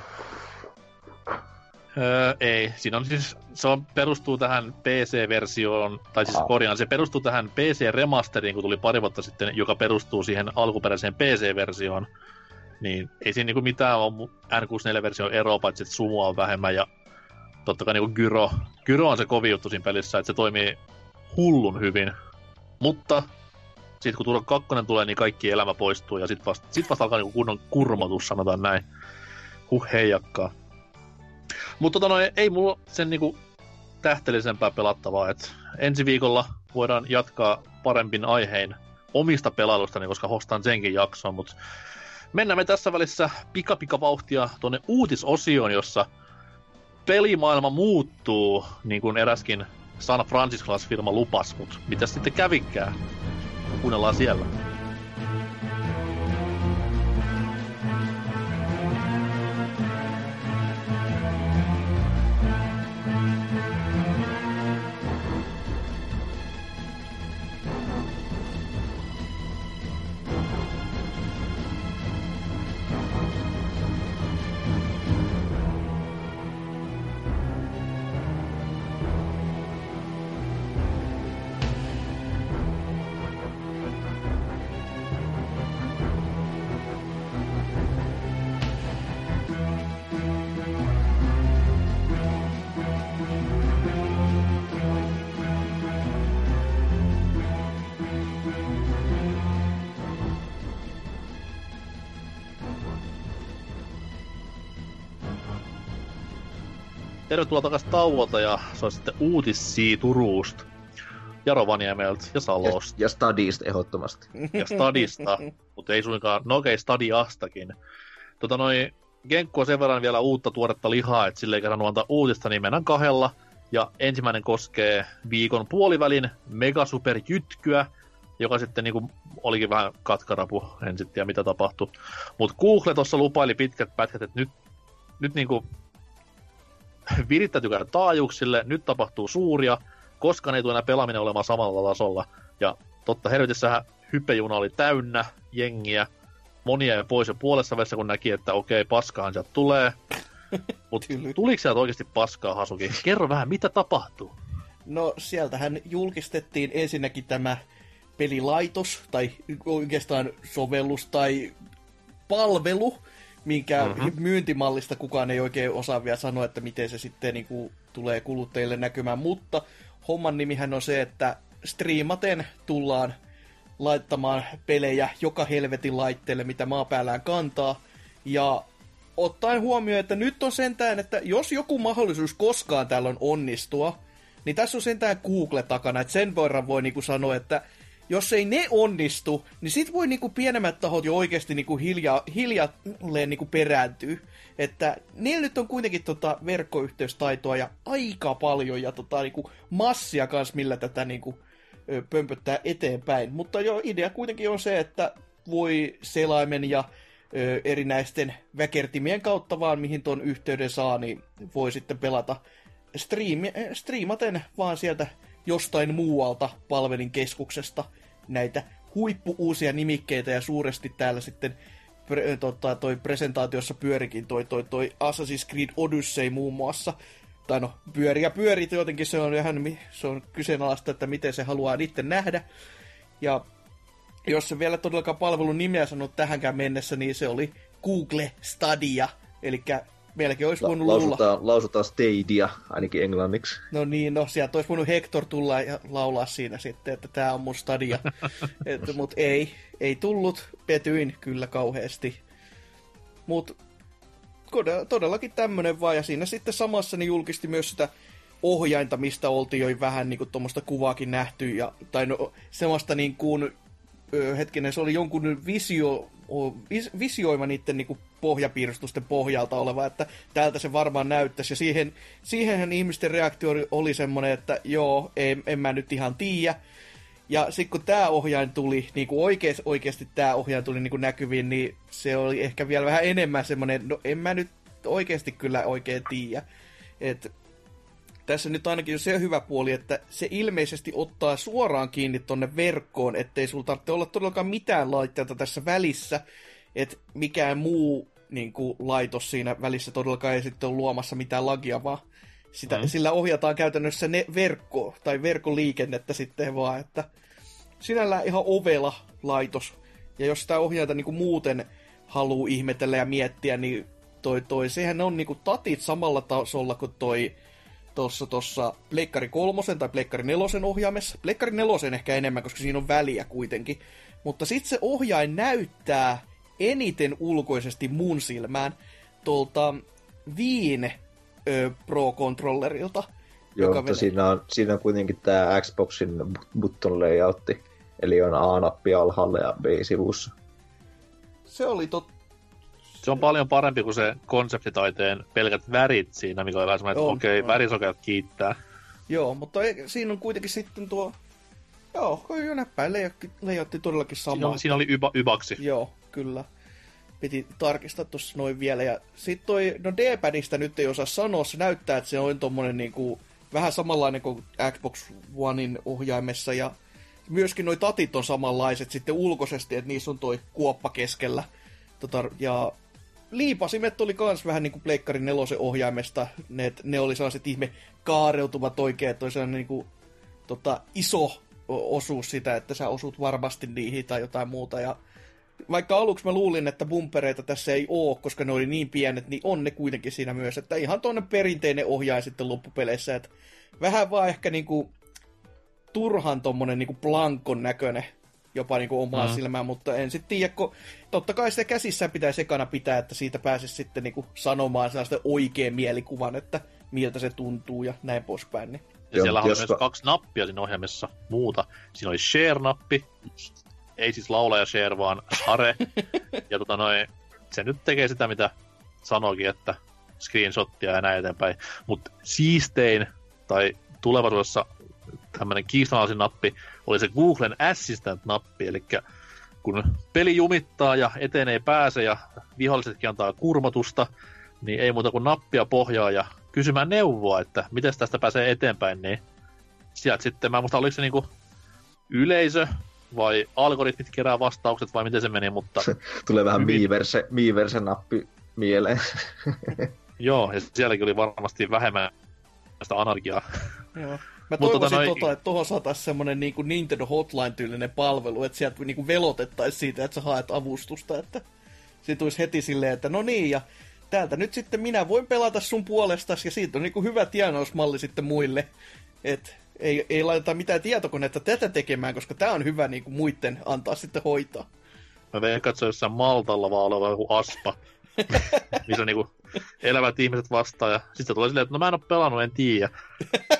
Öö, ei. Siinä on siis... Se on, perustuu tähän P C-versioon, tai siis korjaan, se perustuu tähän P C-remasteriin, kun tuli pari vuotta sitten, joka perustuu siihen alkuperäiseen P C-versioon. Niin ei siinä niinku mitään ole N kuusikymmentäneljä-version eroa, paitsi että sumua on vähemmän ja totta kai niinku gyro. Gyro on se kovin juttu siinä pelissä, että se toimii hullun hyvin. Mutta sit kun Turok kaksi tulee, niin kaikki elämä poistuu ja sit vasta, sit vasta alkaa niinku kunnon kurmotus, sanotaan näin. Huh heijakkaa. Mutta tota noin, ei mulla sen niinku tähteellisempää pelattavaa, että ensi viikolla voidaan jatkaa parempin aihein omista pelailustani, koska hostaan senkin jaksoon, mutta mennään me tässä välissä pikapikavauhtia tuonne uutisosioon, jossa pelimaailma muuttuu, niin kuin eräskin San Francisco-firma lupas, mutta mitä sitten kävikään? Kuunnellaan siellä. Tervetuloa takaisin tauolta ja se on sitten uutisia Turusta. ja Rovaniemeltä ja Salosta. Ja, ja Stadista ehdottomasti. Ja Stadista, mutta ei suinkaan, no okei, okay, Stadiastakin. Tota noin, Genkku on sen verran vielä uutta tuoretta lihaa, että sille ei kerran antaa uutista, niin mennään kahdella. Ja ensimmäinen koskee viikon puolivälin megasuperjytkyä, joka sitten niinku olikin vähän katkarapu, en sitten tiedä mitä tapahtui. Mutta Google tuossa lupaili pitkät pätkät, että nyt, nyt niinku virittäytykää taajuuksille, nyt tapahtuu suuria, koska ei tule enää pelaaminen olemaan samalla tasolla. Ja totta helvetissähän hypejuna oli täynnä jengiä, monia ja pois jo puolessa välissä, kun näki, että okei, paskahan sieltä tulee. Mutta tuliko sieltä oikeasti paskaa, Hasuki? Kerro vähän, mitä tapahtuu? No, sieltähän julkistettiin ensinnäkin tämä pelilaitos, tai oikeastaan sovellus tai palvelu, minkä mm-hmm. myyntimallista kukaan ei oikein osaa vielä sanoa, että miten se sitten niin kuin tulee kuluttajille näkymään, mutta homman nimihän on se, että striimaten tullaan laittamaan pelejä joka helvetin laitteelle, mitä maapäällään kantaa, ja ottaen huomioon, että nyt on sentään, että jos joku mahdollisuus koskaan täällä on onnistua, niin tässä on sentään Google takana, että sen verran voi niinku sanoa, että jos ei ne onnistu, niin sit voi niinku pienemmät tahot jo oikeasti niinku hiljaa, hiljalleen niinku perääntyä. Että niillä nyt on kuitenkin tota verkkoyhteystaitoa ja aika paljon ja tota niinku massia kanssa, millä tätä niinku pömpöttää eteenpäin. Mutta jo idea kuitenkin on se, että voi selaimen ja ö, erinäisten väkertimien kautta vaan mihin ton yhteyden saa, niin voi sitten pelata striimi, striimaten vaan sieltä jostain muualta palvelin keskuksesta näitä huippu-uusia nimikkeitä, ja suuresti täällä sitten pre, tota, toi presentaatiossa pyörikin toi, toi, toi Assassin's Creed Odyssey muun muassa, tai no pyöriä pyörit jotenkin, se on ihan se on kyseenalaista, että miten se haluaa itse nähdä, ja jos se vielä todellakaan palvelun nimeä sanot tähänkään mennessä, niin se oli Google Stadia, eli melkein olisi voinut La- lausutaan, luulla. Lausutaan Stadia, ainakin englanniksi. No niin, no sieltä olisi voinut Hector tulla ja laulaa siinä sitten, että tämä on mun Stadia. Mutta ei, ei tullut, petyin kyllä kauheasti. Mutta todellakin tämmöinen vaan, ja siinä sitten samassa niin julkisti myös sitä ohjainta, mistä oltiin jo vähän niin kuin tuommoista kuvaakin nähty, ja, tai no semmoista niin kuin, hetkinen, se oli jonkun visio, visioima niiden niin kuin pohjapiirustusten pohjalta oleva, että tältä se varmaan näyttäisi, ja siihen, siihenhän ihmisten reaktio oli semmoinen, että joo, en, en mä nyt ihan tiedä, ja sitten kun tämä ohjain tuli, niin kuin oikein, oikeasti tämä ohjain tuli niin kuin näkyviin, niin se oli ehkä vielä vähän enemmän semmoinen, no en mä nyt oikeasti kyllä oikein tiedä, että tässä nyt ainakin on se hyvä puoli, että se ilmeisesti ottaa suoraan kiinni tonne verkkoon, ettei sulla tarvitse olla todellakaan mitään laitteita tässä välissä, että mikään muu niin kuin, laitos siinä välissä todellakaan ei sitten ole luomassa mitään lagia, vaan sitä, mm. sillä ohjataan käytännössä ne verkko tai verkkoliikennettä sitten vaan, että sinällään ihan ovela laitos, ja jos sitä ohjainta niin kuin muuten haluaa ihmetellä ja miettiä, niin toi, toi, sehän on niin kuin tatit samalla tasolla kuin toi tuossa tuossa Pleikkari kolmosen tai Pleikkari nelosen ohjaamessa. Pleikkari nelosen ehkä enemmän, koska siinä on väliä kuitenkin. Mutta sitten se ohjain näyttää eniten ulkoisesti mun silmään tuolta Wiin ö, Pro-controllerilta. Joo, joka mutta siinä on, siinä on kuitenkin tämä Xboxin button layoutti. Eli on A-nappi alhaalla ja B-sivussa. Se oli totta. Se on paljon parempi kuin se konseptitaiteen pelkät värit siinä, mikä on vähän semmoinen, että okei, okay, värisokeat kiittää. Joo, mutta siinä on kuitenkin sitten tuo, joo, jo näppäin leijotti todellakin samaa. Siinä oli yba, ybaksi. Joo, kyllä. Piti tarkistaa tuossa noin vielä. Ja sitten toi, no D-padista nyt ei osaa sanoa, se näyttää, että se on tommonen niinku, vähän samanlainen kuin Xbox Onein ohjaimessa. Ja myöskin noi tatit on samanlaiset sitten ulkoisesti, että niissä on toi kuoppa keskellä. Tota, ja liipasimet oli kans vähän niinku Pleikkarin nelosen ohjaimesta. Ne, ne oli sellaiset ihme kaareutuvat oikein, että oli sellainen niinku, tota, iso osuus sitä, että sä osut varmasti niihin tai jotain muuta. Ja vaikka aluksi mä luulin, että bumpereita tässä ei oo, koska ne oli niin pienet, niin on ne kuitenkin siinä myös. Että ihan toinen perinteinen ohjain sitten loppupeleissä. Että vähän vaan ehkä niinku turhan tommonen niinku plankon näköinen jopa niinku omaa mm. silmään, mutta en sitten tiedä, kun totta kai sitä käsissään pitää sekana pitää, että siitä pääsisi sitten niinku sanomaan sellaista oikean mielikuvan, että miltä se tuntuu ja näin poispäin. Niin. Ja siellä on myös kaksi nappia siinä ohjaimessa muuta. Siinä oli share-nappi, ei siis laulaja share, vaan share. Ja tota noin, se nyt tekee sitä, mitä sanoikin, että screenshottia ja näin eteenpäin. Mutta siistein tai tulevaisuudessa tämmöinen kiistanalaisin nappi oli se Googlen Assistant-nappi, eli kun peli jumittaa ja eteen ei pääse ja vihollisetkin antaa kurmatusta, niin ei muuta kuin nappia pohjaa ja kysymään neuvoa, että miten tästä pääsee eteenpäin, niin sieltä sitten, mä en muista, oliko se niinku yleisö vai algoritmit kerää vastaukset vai miten se meni, mutta... Tulee vähän hyvin... miiverse, miiverse nappi mieleen. Joo, ja sielläkin oli varmasti vähemmän sitä anarkiaa. Joo. Mä toivoisin tota, tota, että tohon saataisiin semmonen niinku Nintendo Hotline-tyylinen palvelu, että sieltä niinku velotettaisiin siitä, että sä haet avustusta, että siitä tulisi heti silleen, että no niin, ja täältä nyt sitten minä voin pelata sun puolestasi, ja siitä on niinku hyvä tienausmalli sitten muille, että ei, ei laiteta mitään tietokonetta tätä tekemään, koska tää on hyvä niinku muitten antaa sitten hoitaa. Mä vein katsoa jossain Maltalla vaan oleva joku aspa, missä on niinku elävät ihmiset vastaan, ja sitten tulee silleen, että no mä en oo pelannut, en tiiä.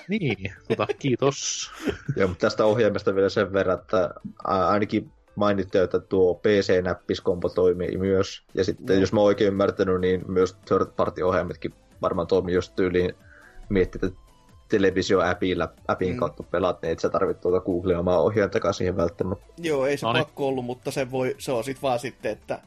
Niin, tota, kiitos. Joo, mutta tästä ohjaimesta vielä sen verran, että ainakin mainittiin, että tuo P C-näppiskompo toimii myös. Ja sitten, no, jos mä oon oikein ymmärtänyt, niin myös third party ohjaimetkin varmaan toimii just tyyliin miettiä, että televisio-appin appin mm. kautta pelaat, niin et sä tarvitse tuota Googlen omaa ohjaintakaan siihen välttämättä. Joo, ei se Noniin. pakko ollut, mutta se, voi, se on sit vaan sitten, että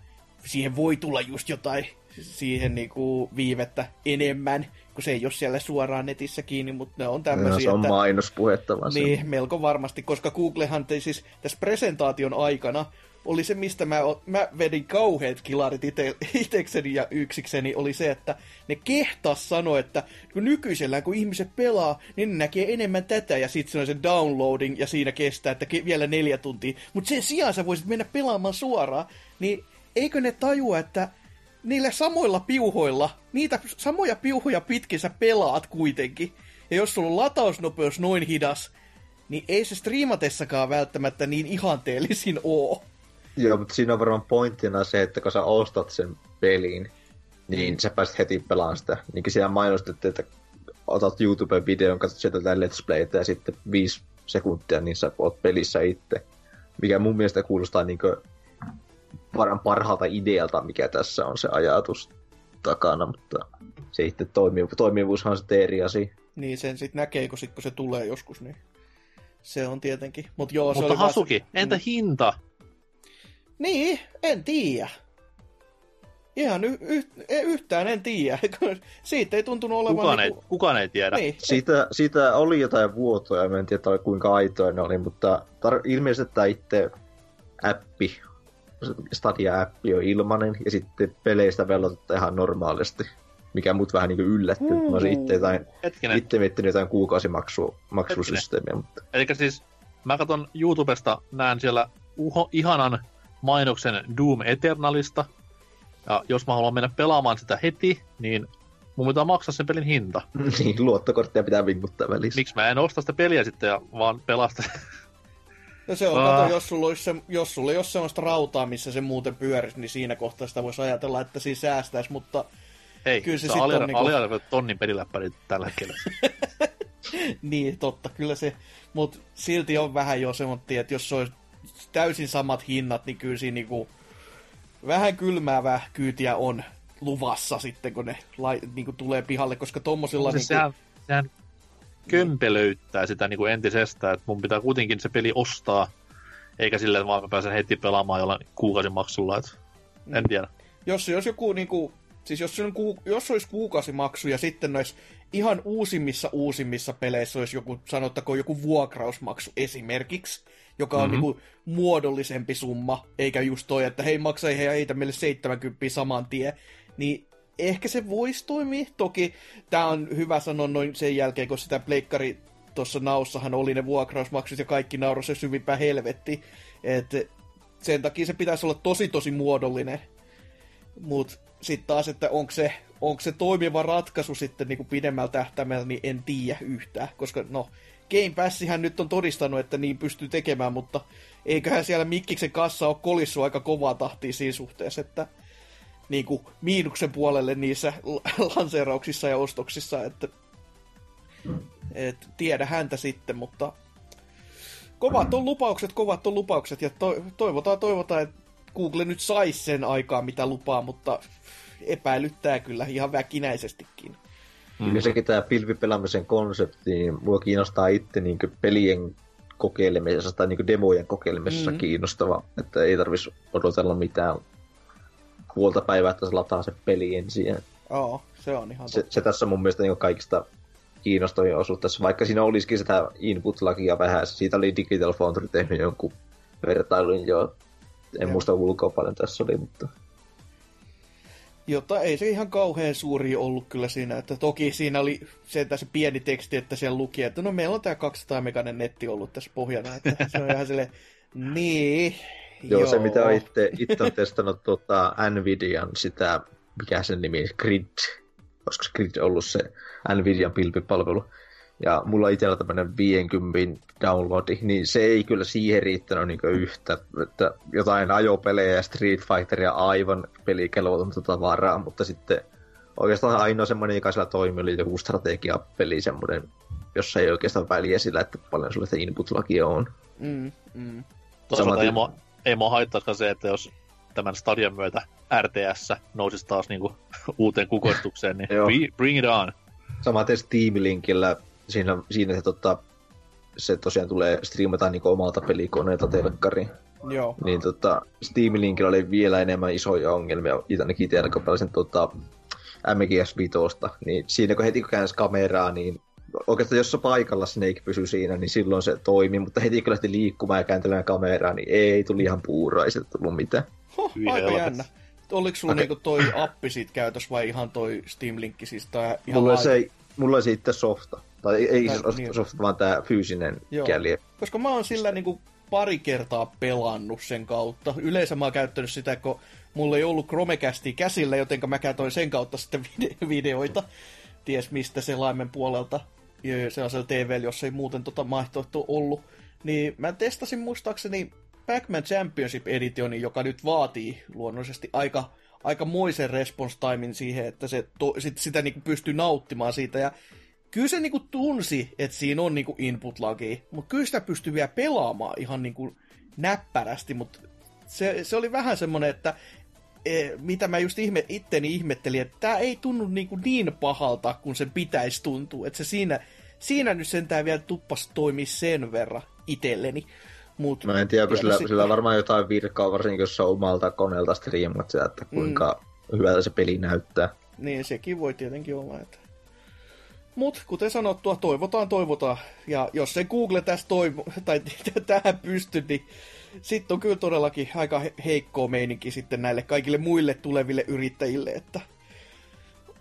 siihen voi tulla just jotain siihen niinku viivettä enemmän, kun se ei ole siellä suoraan netissä kiinni, mutta ne on tämmöisiä. No, se on että... mainospuhetta vaan. Niin, sen. melko varmasti, koska Googlehan te siis tässä presentaation aikana oli se, mistä mä, mä vedin kauheat kilarit ite, itekseni ja yksikseni, oli se, että ne kehtas sanoi, että kun nykyisellään kun ihmiset pelaa, niin ne näkee enemmän tätä, ja sitten se on se downloading, ja siinä kestää, että ke- vielä neljä tuntia. Mutta sen sijaan sä voisit mennä pelaamaan suoraan, niin eikö ne tajua, että niillä samoilla piuhoilla, niitä samoja piuhoja pitkin sä pelaat kuitenkin. Ja jos sulla on latausnopeus noin hidas, niin ei se striimatessakaan välttämättä niin ihanteellisin oo. Joo, mutta siinä on varmaan pointtina se, että kun sä ostat sen pelin, niin sä pääset heti pelaamaan sitä. Niin siellä mainostettiin, että otat YouTuben videon, katsot sieltä Let's Playtä ja sitten viisi sekuntia, niin sä oot pelissä itse. Mikä mun mielestä kuulostaa niinkö... varmaan parhaalta idealta, mikä tässä on se ajatus takana, mutta se itse toimivuus, toimivuushan on sitten eri asia. Niin, sen sitten näkee, kun, sit, kun se tulee joskus, niin se on tietenkin. Mut joo, mutta se oli Hasuki, vasta... entä hinta? Niin, en tiedä. Ihan y- y- yhtään en tiedä. Siitä ei tuntunut olevan... Kukaan ei, niin... kukaan ei tiedä. Niin. Siitä, siitä oli jotain vuotoja, mä en tiedä kuinka aitoja ne oli, mutta tar- ilmeisesti tämä itse appi, Stadia-appi on ilmanen, ja sitten peleistä velotetta ihan normaalisti, mikä mut vähän niin kuin yllätti. Mm. Mä olisin itse, jotain, itse miettinyt jotain kuukausimaksusysteemiä. Mutta... Elikkä siis, mä katson YouTubesta, näen siellä uho, ihanan mainoksen Doom Eternalista, ja jos mä haluan mennä pelaamaan sitä heti, niin mun pitää maksaa sen pelin hinta. Niin, luottokorttia pitää vinkuttaa välissä. Miksi mä en osta sitä peliä sitten, ja vaan pelasta? No se on, ah. kato, jos sulla, olisi se, jos sulla ei ole sellaista rautaa, missä se muuten pyörisi, niin siinä kohtaa sitä voisi ajatella, että siinä säästäisi, mutta... Hei, kyllä se, se alia, on alia, niin... tonnin peliläppärit tällä hetkellä. Niin, totta, kyllä se, mutta silti on vähän jo semmoinen, että jos se olisi täysin samat hinnat, niin kyllä siinä niinku vähän kylmäävää kyytiä on luvassa sitten, kun ne lai, niinku tulee pihalle, koska tommosilla... Se, niinku... sehän, sehän... kömpelöyttää sitä niin kuin entisestä, että mun pitää kuitenkin se peli ostaa, eikä silleen, että vaan mä pääsen heti pelaamaan jollain kuukausimaksulla, että en tiedä. Jos, jos joku niinku, siis jos, jos olisi kuukausimaksu ja sitten noissa ihan uusimmissa uusimmissa peleissä olisi joku, sanottakoon joku vuokrausmaksu esimerkiksi, joka on mm-hmm. niinku muodollisempi summa, eikä just toi, että hei maksa ja heitä meille seitsemänkymmentä saman tien, niin ehkä se voisi toimia. Toki tämä on hyvä sanoa noin sen jälkeen, kun sitä pleikkari tuossa naussahan oli ne vuokrausmaksut ja kaikki nauro se syvimpää helvetti. Et sen takia se pitäisi olla tosi tosi muodollinen. Mutta sitten taas, että onko se, onko se toimiva ratkaisu sitten niinku pidemmällä tähtäimellä, niin en tiedä yhtään. Koska no, Game Passihän nyt on todistanut, että niin pystyy tekemään, mutta eiköhän siellä Mikkiksen kassa ole kolissut aika kovaa tahtia siinä suhteessa, että niinku miinuksen puolelle niissä lanseerauksissa ja ostoksissa, että Et tiedä häntä sitten, mutta kovat on lupaukset, kovat on lupaukset ja to- toivotaan, toivotaan, että Google nyt saisi sen aikaa, mitä lupaa, mutta epäilyttää kyllä ihan väkinäisestikin. Mm. Kyllä sekin tämä pilvipelaamisen konsepti, niin mua kiinnostaa itse niin pelien kokeilemisessa tai niin demojen kokeilemisessa mm. kiinnostava, että ei tarvitsisi odotella mitään puolta päivää, että se lataa se peli ensin. Joo, se on ihan se, se tässä on mun mielestä niin kaikista kiinnostavia osuus tässä, vaikka siinä olisikin sitä input-lakia vähän, siitä oli Digital Foundry tehnyt jonkun vertailun jo, en ja. muista ulkoa paljon tässä oli, mutta... Jota ei se ihan kauhean suuri ollut kyllä siinä, että toki siinä oli se, se pieni teksti, että siellä luki, että no meillä on tää kaksisataa meganen netti ollut tässä pohjana, että se on ihan silleen, niin, joo. Joo, se mitä itse, itse on testannut tuota Nvidian sitä, mikä sen nimi, Grid, olisiko Grid ollut se Nvidian pilvipalvelu, ja mulla itsellä tämmönen viisikymmentä downloadi, niin se ei kyllä siihen riittänyt niinku yhtä, että jotain ajopelejä ja Street Fighteria aivan pelikelvotonta tavaraa, mutta sitten oikeastaan ainoa semmoinen, joka siellä toimi, oli joku strategiapeli semmoinen, jossa ei oikeastaan väliä sillä, että paljon sulle sitä input-lakia on. Mm, mm. Toisaalta ei mua, ei mua haittaisikaan se, että jos tämän Stadian myötä R T S nousisi taas niinku uuteen kukoistukseen, niin bring it on! Samaten Steam-linkillä Siinä, siinä se, tota, se tosiaan tulee striimataan niinku omalta pelikoneelta telkkariin. Joo. Niin tota, Steam-linkillä oli vielä enemmän isoja ongelmia. Itännekin itse alkoi pelasin tota, M G S viisi. Niin siinä kun heti kun käänsi kameraa, niin oikeastaan jos se paikalla Snake pysyi siinä, niin silloin se toimi. Mutta heti kun lähti liikkumaan ja kääntelemään kameraa, niin ei tuli ihan puuraa, ei se tullut mitään. Huh, aika jännä. Oliko sulla okay. Niinku toi appi siitä käytössä vai ihan toi Steam-linkki? Siis tää ihan mulla, se, mulla se itse softa. Tai ei, ei se niin. Ole vaan tämä fyysinen kälje. Koska mä oon sillä niinku pari kertaa pelannut sen kautta. Yleensä mä oon käyttänyt sitä, kun mulla ei ollut Chromecastia käsillä, jotenka mä käytoin sen kautta sitten videoita. Ties mistä selaimen puolelta. Sellaisella T V:llä, jos ei muuten tota mahtoehtoa ollut. Niin mä testasin muistaakseni Pac-Man Championship Editionin, joka nyt vaatii luonnollisesti aika... aikamoisen response timein siihen, että se to, sit, sitä niinku pystyy nauttimaan siitä. Ja kyllä se niinku tunsi, että siinä on niinku input-lagia, mutta kyllä sitä pystyy vielä pelaamaan ihan niinku näppärästi, mutta se, se oli vähän semmoinen, että e, mitä mä just ihme, itteni ihmettelin, että tämä ei tunnu niinku niin pahalta, kun sen pitäisi tuntua. Että se siinä, siinä nyt sentään vielä tuppas toimii sen verran itselleni. Mut, mä en tiedä, sillä, sillä on varmaan jotain virkaa, varsinkin jos on omalta koneelta striimat sitä, että kuinka mm. hyvältä se peli näyttää. Niin, sekin voi tietenkin olla, että... Mutta kuten sanottua, toivotaan, toivotaan. Ja jos se Google tässä toivo, tai tähän pysty, niin sitten on kyllä todellakin aika heikkoa meininki sitten näille kaikille muille tuleville yrittäjille, että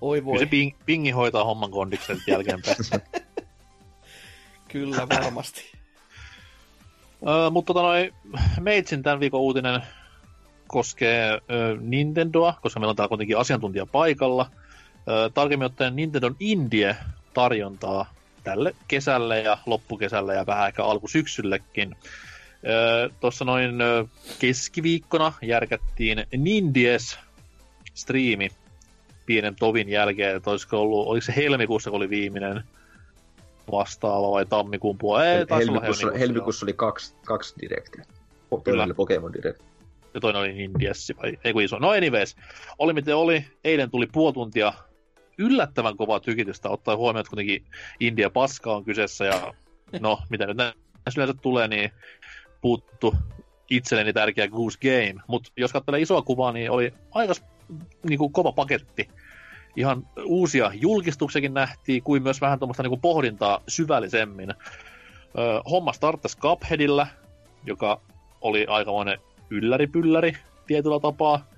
oi voi. Kyllä se ping, pingi hoitaa homman kondiksen jälkeenpäin. Kyllä varmasti. Uh, mutta tota noi, meitsin tämän viikon uutinen koskee uh, Nintendoa, koska meillä on täällä kuitenkin asiantuntija paikalla. Uh, tarkemmin ottaen Nintendon Indie-tarjontaa tälle kesälle ja loppukesälle ja vähän ehkä alkusyksyllekin. Uh, Tuossa noin uh, keskiviikkona järkättiin Nindies-striimi pienen tovin jälkeen, että olisiko ollut, oliko se helmikuussa, kun oli viimeinen vastaava vai tammikuun puolella. Ei, taisi olla helmikuussa. Helmikuussa oli kaksi, kaksi direktiä. Toinen oli Pokémon direkti. Ja toinen oli Nindiessi vai ei kun iso. No anyways, oli miten oli. Eilen tuli puoli tuntia yllättävän kovaa tykitystä, ottaen huomioon, että kuitenkin India paska on kyseessä ja no, mitä nyt näissä yleensä tulee, niin puuttu itselleni tärkeä Goose Game. Mutta jos katselee isoa kuvaa, niin oli aika niinku, kova paketti. Ihan uusia julkistuksiakin nähtiin, kuin myös vähän tuommoista niinku pohdintaa syvällisemmin. Öö, homma starttasi Cupheadillä, joka oli aikamoinen ylläripylläri tietyllä tapaa.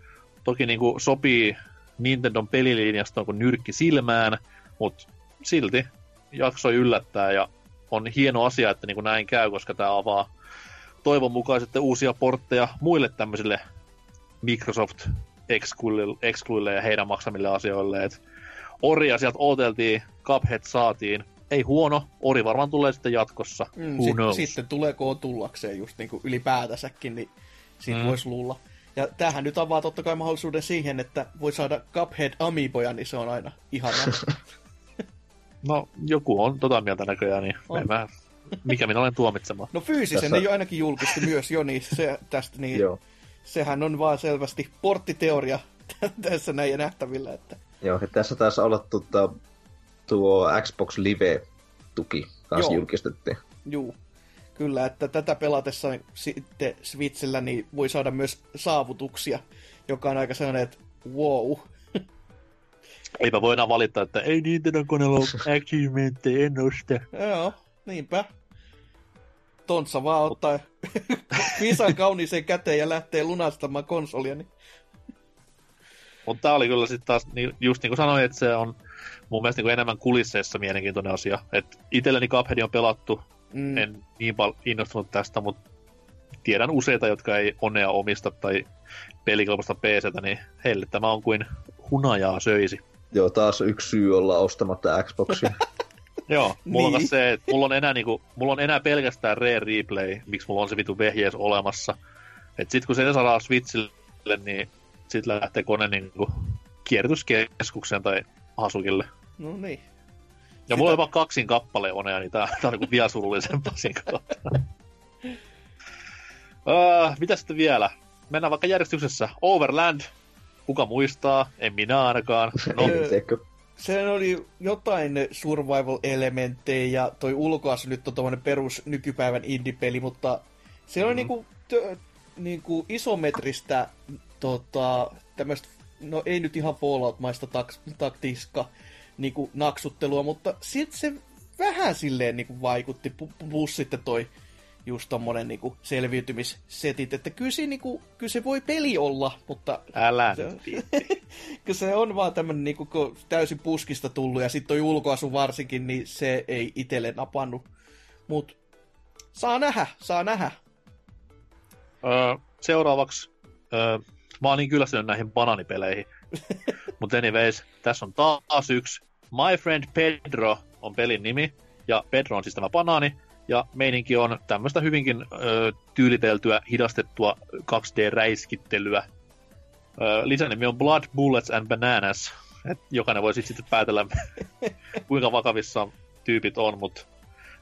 Toki niinku sopii Nintendon pelilinjasta kun nyrkki silmään, mutta silti jaksoi yllättää. Ja on hieno asia, että niinku näin käy, koska tämä avaa toivon mukaan sitten uusia portteja muille tämmöisille Microsoft Excluille ja heidän maksamille asioille. Et Oria sieltä odoteltiin, Cuphead saatiin. Ei huono, Ori varmaan tulee sitten jatkossa. Mm, sit, sitten tuleeko tullakseen just niin kuin ylipäätänsäkin, niin siitä mm. voisi luulla. Ja tämähän nyt avaa totta kai mahdollisuuden siihen, että voi saada Cuphead Amiiboja, niin se on aina ihanaa. No, joku on tota mieltä näköjään, niin en mä, mikä minä olen tuomitsemaan. No fyysisen tässä... ei ole ainakin julkisti myös jo niin se, tästä, niin joo. Sehän on vaan selvästi porttiteoria tässä näin nähtävillä. Että... Joo, ja tässä taisi olla tuota, tuo Xbox Live-tuki taas joo. julkistettiin. Joo, kyllä, että tätä pelatessa sitten Switchillä niin voi saada myös saavutuksia, joka on aika sellainen, että wow. Eipä voidaan valittaa, että ei Nintendo-koneella ole achievementtejä, en osta. Joo, niinpä. Tontsa vaan ottaa pisan kauniiseen käteen ja lähtee lunastamaan konsolia. Niin. Mutta tää oli kyllä sitten taas, just niin kuin sanoin, että se on mun mielestä niin enemmän kulisseissa mielenkiintoinen asia. Et itselleni Cuphead on pelattu, mm. en niin paljon innostunut tästä, mutta tiedän useita, jotka ei onnea omista tai pelikelpoista P C:tä, niin heille tämä on kuin hunajaa söisi. Joo, taas yksi syy olla ostamatta Xboxia. Joo, mulla, niin. se, mulla, on enää niinku, mulla on enää pelkästään Rare Replay, miksi mulla on se vitu vehjees olemassa. Et sit kun se saadaan Switchille, niin sit lähtee kone niinku kierrätyskeskukseen tai Hasukille. No niin. Ja sitä... mulla on jopa kaksin kappaleen onea, niin tää, tää on niinku vielä surullisempaa siinä kautta. uh, mitä sitten vielä? Mennään vaikka järjestyksessä. Overland. Kuka muistaa? En minä ainakaan. No. Sehän oli jotain survival-elementtejä ja toi ulkoasu nyt on tommonen perus nykypäivän indie-peli, mutta se mm-hmm. oli niinku, tö, niinku isometristä tota, tämmöstä, no ei nyt ihan Fallout-maista taks, taktiska niinku naksuttelua, mutta sit se vähän silleen niinku vaikutti, plus sitten toi just tommonen niinku selviytymissetit, että kyllä se, niinku, kyllä se voi peli olla, mutta... Älä se, kyllä se on vaan tämmönen niinku täysin puskista tullut, ja sit toi ulkoasu varsinkin, niin se ei itelle napannu. Mut saa nähä, saa nähä. Öö, seuraavaksi, öö, mä oon niin kyllästynyt näihin banaanipeleihin. Mut anyways, tässä on taas yksi. My Friend Pedro on pelin nimi, ja Pedro on siis tämä banaani. Ja meininki on tämmöistä hyvinkin ö, tyyliteltyä, hidastettua kaksi D-räiskittelyä. Ö, lisänimi on Blood, Bullets and Bananas. Et jokainen voi sitten sit päätellä, kuinka vakavissa tyypit on. Mutta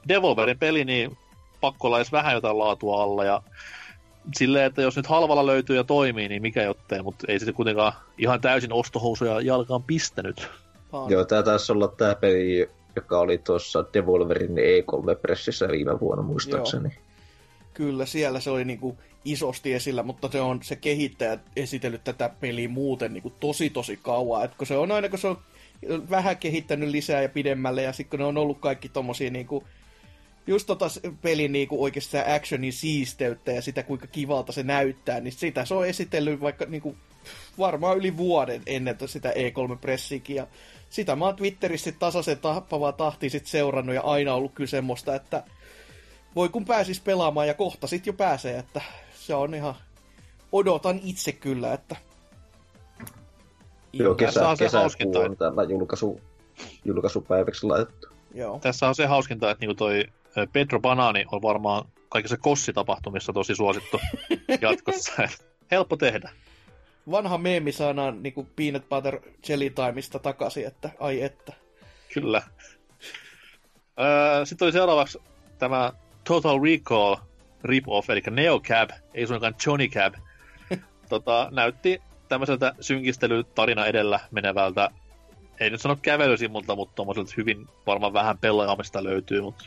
Devolverin peli, niin pakko olla edes vähän jotain laatua alla. Ja silleen, että jos nyt halvalla löytyy ja toimii, niin mikä jottei. Mutta ei sitten kuitenkaan ihan täysin ostohousuja jalkaan pistänyt. Haan. Joo, tää taisi olla tää peli... joka oli tuossa Devolverin E kolme -pressissä viime vuonna muistaakseni. Joo. Kyllä, siellä se oli niinku isosti esillä, mutta se on se kehittäjä esitellyt tätä peliä muuten niinku tosi tosi kauan. Et kun se on aina, kun se on vähän kehittänyt lisää ja pidemmälle, ja sitten kun ne on ollut kaikki tommosia niinku, just tota pelin niinku oikeastaan actionin siisteyttä ja sitä kuinka kivalta se näyttää, niin sitä se on esitellyt vaikka niinku varmaan yli vuoden ennen sitä E kolme -pressiäkin, ja sitä mä oon Twitterissä tasaisen tappavaa tahtia sit seurannut, ja aina ollut kyllä semmoista, että voi kun pääsis pelaamaan, ja kohta sit jo pääsee, että se on ihan... Odotan itse kyllä, että... Joo, kesä, kesäkuu on täällä julkaisu, julkaisupäiväksi laitettu. Joo. Tässä on se hauskinta, että niinku toi Pedro Banaani on varmaan kaikissa kossitapahtumissa tosi suosittu jatkossa. Helppo tehdä. Vanha meemi saadaan niinku peanut butter jelly timeista takaisin, että ai että. Kyllä. Öö, sitten oli seuraavaksi tämä Total Recall rip-off, eli Neo Cab, ei suinkaan Johnny Cab. tota, näytti tämmöiseltä synkistelytarina edellä menevältä, ei nyt sano kävelysimulta, mutta tommoselta hyvin varmaan vähän pelaamista löytyy, mutta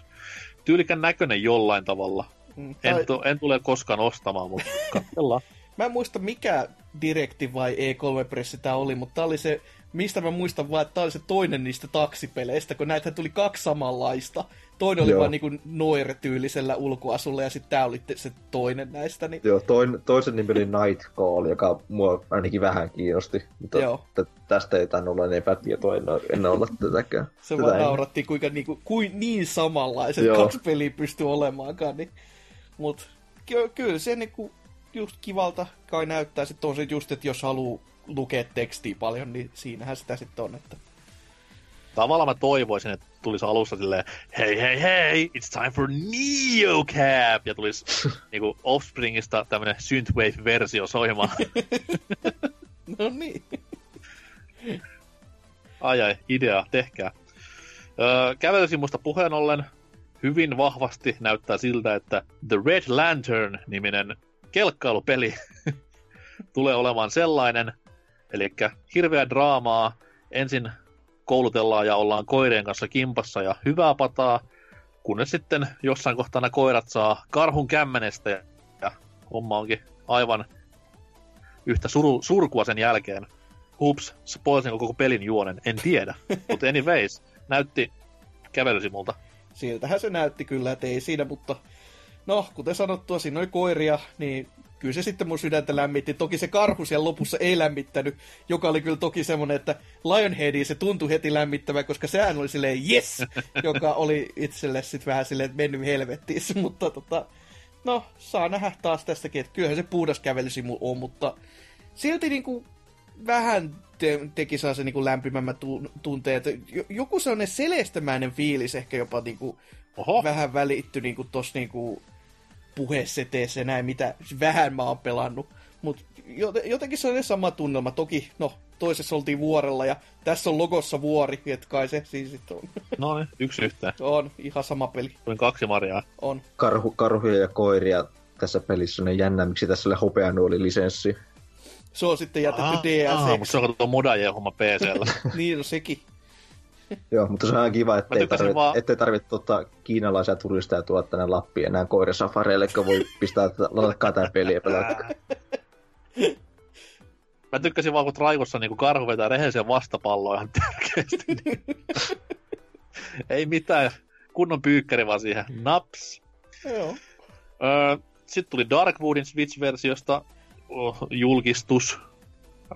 tyylikän näköinen jollain tavalla. Mm, tai... en, tu- en tule koskaan ostamaan, mutta katsellaan. Mä en muista mikä Direkti vai E kolme -pressi tää oli, mutta tää oli se, mistä mä muistan vaan, että tää oli se toinen niistä taksipeleistä, kun näitä tuli kaksi samanlaista. Toinen oli joo. vaan niinku noire-tyylisellä ulkoasulla, ja sit tää oli se toinen näistä. Niin... Joo, toin, toisen nimi oli Nightcall, joka mua ainakin vähän kiinnosti, mutta t- tästä ei tän ole enempää tietoa, en, en olla tätäkään. Se vaan naurattiin, kuinka niinku, kuin niin samanlaiset joo. kaksi peliä pystyi olemaankaan, niin... Mut ky- kyllä se niinku... just kivalta kai näyttää. Sitten on se just, että jos haluu lukea tekstiä paljon, niin siinähän sitä sitten on. Että... Tavallaan mä toivoisin, että tulisi alussa silleen, hei hei hei, it's time for Neocab! Ja tulisi niinku Offspringista tämmönen synthwave-versio soimaan. No niin. Ai ai, idea, tehkää. Öö, kävelysimusta puheen ollen hyvin vahvasti näyttää siltä, että The Red Lantern-niminen kelkkailupeli tulee olemaan sellainen. Elikkä hirveä draamaa. Ensin koulutellaan ja ollaan koirien kanssa kimpassa ja hyvää pataa, kunnes sitten jossain kohtaa koirat saa karhun kämmenestä ja, ja homma onkin aivan yhtä suru, surkua sen jälkeen. Hups, spoilasinko koko pelin juonen? En tiedä, mutta anyways, näytti kävelysimulta. Siltähän se näytti kyllä, että ei siinä, mutta no, kuten sanottua, siinä oli koiria, niin kyllä se sitten mun sydäntä lämmitti. Toki se karhu siellä lopussa ei lämmittänyt, joka oli kyllä toki semmoinen, että Lionheadiin se tuntui heti lämmittävän, koska sehän oli silleen yes, joka oli itselle sitten vähän silleen, että mennyt helvettiin. Mutta tota, no, saa nähdä taas tässäkin, että kyllähän se puhdas kävelysimu on, mutta silti niinku vähän te- teki saa se niinku lämpimämmät tu- tunteet. Joku sellainen selestämäinen fiilis ehkä jopa niinku vähän välittyi niinku tossa niinku puheseteessä näin, mitä vähän mä oon pelannut. Mutta jotenkin se on sama tunnelma. Toki, no, toisessa oltiin vuorella ja tässä on logossa vuori, et kai se siis sit on. No niin, yksi yhtään. On, ihan sama peli. On kaksi marjaa. On. Karhu, karhuja ja koiria tässä pelissä on jännä, miksi tässä oli hopeanuolilisenssi. Se on sitten jätetty D L C. Mutta se on tuo modajien homma P C:llä. Niin, no sekin. Joo, mutta se on kiva, ettei tarvitse vaan... tarvit, tota, kiinalaisia turisteja tulla tänne Lappiin enää koirasafareille, kun voi pistää lalkaa tämän peliä pelata. Mä tykkäsin vaan, kun Traikossa niin karhu vetää rehellisiä vastapalloa ihan tärkeästi. Ei mitään, kunnon pyykkäri vaan siihen. Naps! Joo. Öö, sitten tuli Darkwoodin Switch-versiosta julkistus.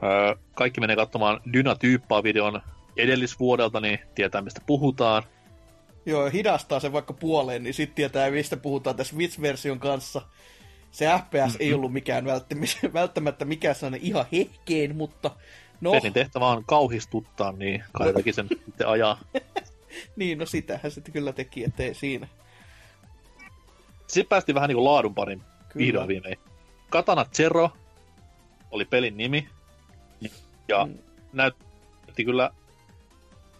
Öö, kaikki menee katsomaan Dyna-tyyppaa-videon edellisvuodelta, niin tietää, mistä puhutaan. Joo, hidastaa sen vaikka puoleen, niin sitten tietää, mistä puhutaan tässä Switch-version kanssa. Se F P S mm-hmm. ei ollut mikään välttämättä mikään sellainen ihan hehkein, mutta no... Pelin tehtävä on kauhistuttaa, niin kai teki sen sitten ajaa. Niin, no sitähän sitten kyllä teki, ettei siinä. Sitten päästiin vähän niin kuin laadun parin vihdoin viimein. Katana Zero oli pelin nimi, ja mm. näytti kyllä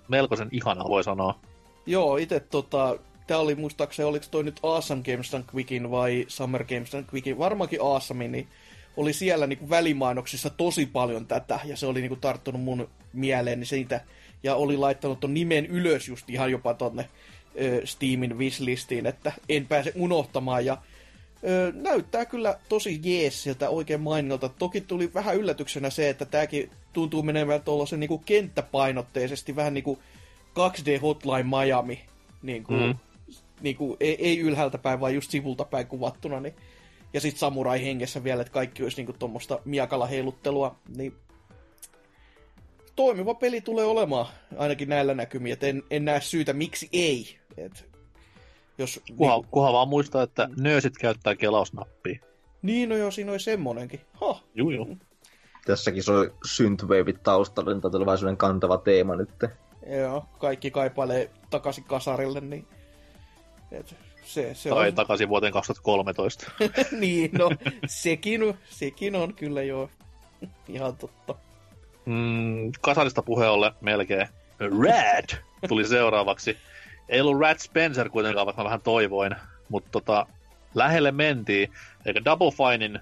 melkoisen ihana, voi sanoa. Joo, itse tota... Tää oli muistaakseni, oliko toi nyt Awesome Games Done Quickin vai Summer Games Done Quickin? Varmaankin Awesome, niin oli siellä niinku välimainoksissa tosi paljon tätä, ja se oli niinku tarttunut mun mieleeni siitä, ja oli laittanut ton nimen ylös just ihan jopa tonne ö, Steamin wishlistiin, että en pääse unohtamaan, ja ö, näyttää kyllä tosi jees sieltä oikein maininnolta. Toki tuli vähän yllätyksenä se, että tääkin tuntuu menemään tollasen niinku kenttäpainotteisesti, vähän niinku kaksi D Hotline Miami, niinku... Mm. Niinku, ei, ei ylhäältä päin, vaan just sivulta päin kuvattuna. Niin. Ja sit samurai hengessä vielä, että kaikki olisi niinku tuommoista miakala heiluttelua. Niin. Toimiva peli tulee olemaan, ainakin näillä näkymiä. En, en näe syytä, miksi ei. Et, jos, kuha, niin... kuha vaan muistaa, että nöösit käyttää kelausnappia. Niin, no joo, siinä oli semmonenkin. Huh. Juu, juu. Tässäkin se oli synthwaveit taustalla, niin taitaa vähän kantava teema nyt. Joo, kaikki kaipailee takaisin kasarille, niin... Et se, se tai on... takaisin vuoteen kaksituhattakolmetoista. Niin, no sekin, sekin on kyllä joo. Ihan totta. Mm, kasarista puheolle melkein. Rad tuli seuraavaksi. Ei ollut Rad Spencer kuitenkaan, vaikka mä vähän toivoin. Mutta tota, lähelle mentiin. Eli Double Finein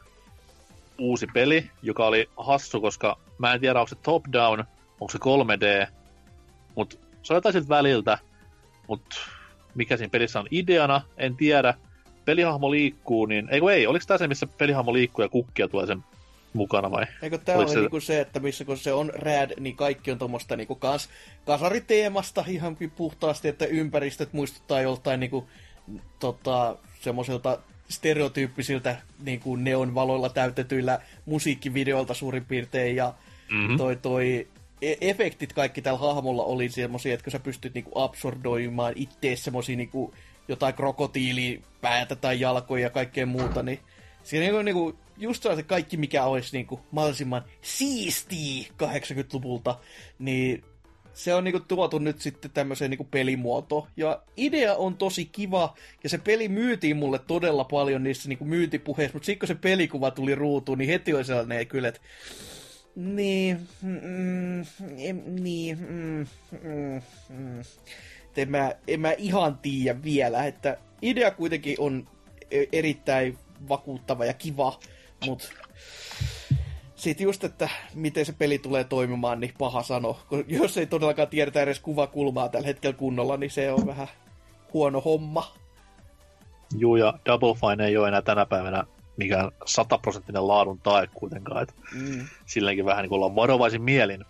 uusi peli, joka oli hassu, koska mä en tiedä, onko se top down, onko se kolme D. Mut se on jotain siltä väliltä. Mut... mikä siinä pelissä on ideana, en tiedä. Pelihahmo liikkuu, niin... Eiku ei, oliko tämä se, missä pelihahmo liikkuu ja kukkia tulee sen mukana vai? Eikö tämä oli se... Niinku se, että missä kun se on Rad, niin kaikki on tuommoista niinku kas... kasariteemasta ihan puhtaasti, että ympäristöt muistuttaa joltain niinku tota, semmoiselta stereotyyppisiltä niinku neonvaloilla täytetyillä musiikkivideolta suurin piirtein ja mm-hmm. toi toi... efektit kaikki tällä hahmolla oli semmosia, että kun sä pystyt niinku absordoimaan ittees semmosia niinku jotain krokotiilipäätä tai jalkoja ja kaikkea muuta, niin siinä on niinku just se kaikki, mikä olisi niinku mahdollisimman siistii kahdeksankymmentäluvulta, niin se on niinku tuotu nyt sitten tämmöiseen niinku pelimuotoon. Ja idea on tosi kiva, ja se peli myytiin mulle todella paljon niissä niinku myyntipuheissa, mutta sitten kun se pelikuva tuli ruutuun, niin heti oli sellainen kyllä, että Niin, mm, mm, niin, mm, mm, mm. että en mä, en mä ihan tiedä vielä, että idea kuitenkin on erittäin vakuuttava ja kiva, mut sitten just, että miten se peli tulee toimimaan, niin paha sano. Jos ei todellakaan tiedetä edes kuvakulmaa tällä hetkellä kunnolla, niin se on vähän huono homma. Juu, ja Double Fine ei ole enää tänä päivänä mikään sataprosenttinen laadun tae kuitenkaan. Mm. Silläkin vähän niin kuin ollaan varovaisin mielin.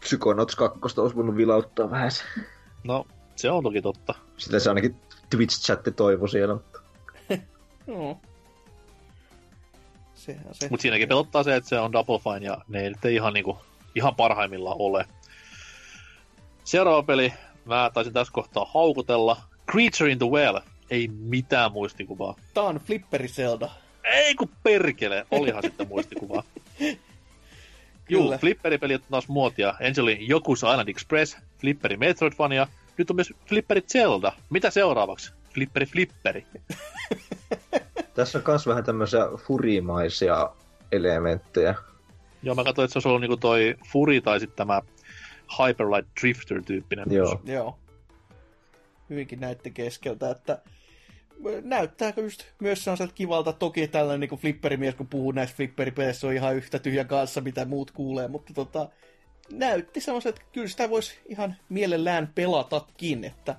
Psychonauts kaksi olisi voinut vilauttaa vähän. No, se on toki totta. Sitä se ainakin Twitch-chatti toivoi siellä. No. Mutta siinäkin pelottaa se, että se on Double Fine ja ne ei nyt ihan, niinku, ihan parhaimmillaan ole. Seuraava peli, mä taisin tässä kohtaa haukutella. Creature in the Well. Ei mitään muistikuvaa. Tää on Flipperi Zelda. Ei kun perkele, olihan sitten muistikuvaa. Juu, Flipperi-peli on taas muotia. Ensin oli Yoku's Island Express, Flipperi Metroidvania. Nyt on myös Flipperi Zelda. Mitä seuraavaksi? Flipperi Flipperi. Tässä on myös vähän tämmöisiä furimaisia elementtejä. Joo, mä katsoin, että se olisi ollut niinku toi Furi tai sitten tämä Hyper Light Drifter-tyyppinen. Joo. Joo. Hyvinkin näytti keskeltä, että näyttääkö just myös sellaiselta kivalta. Toki tällainen niinku flipperimies, kun puhuu näistä flipperipelissä, on ihan yhtä tyhjä kanssa, mitä muut kuulee. Mutta tota, näytti sellaiselta, että kyllä sitä voisi ihan mielellään pelatakin, että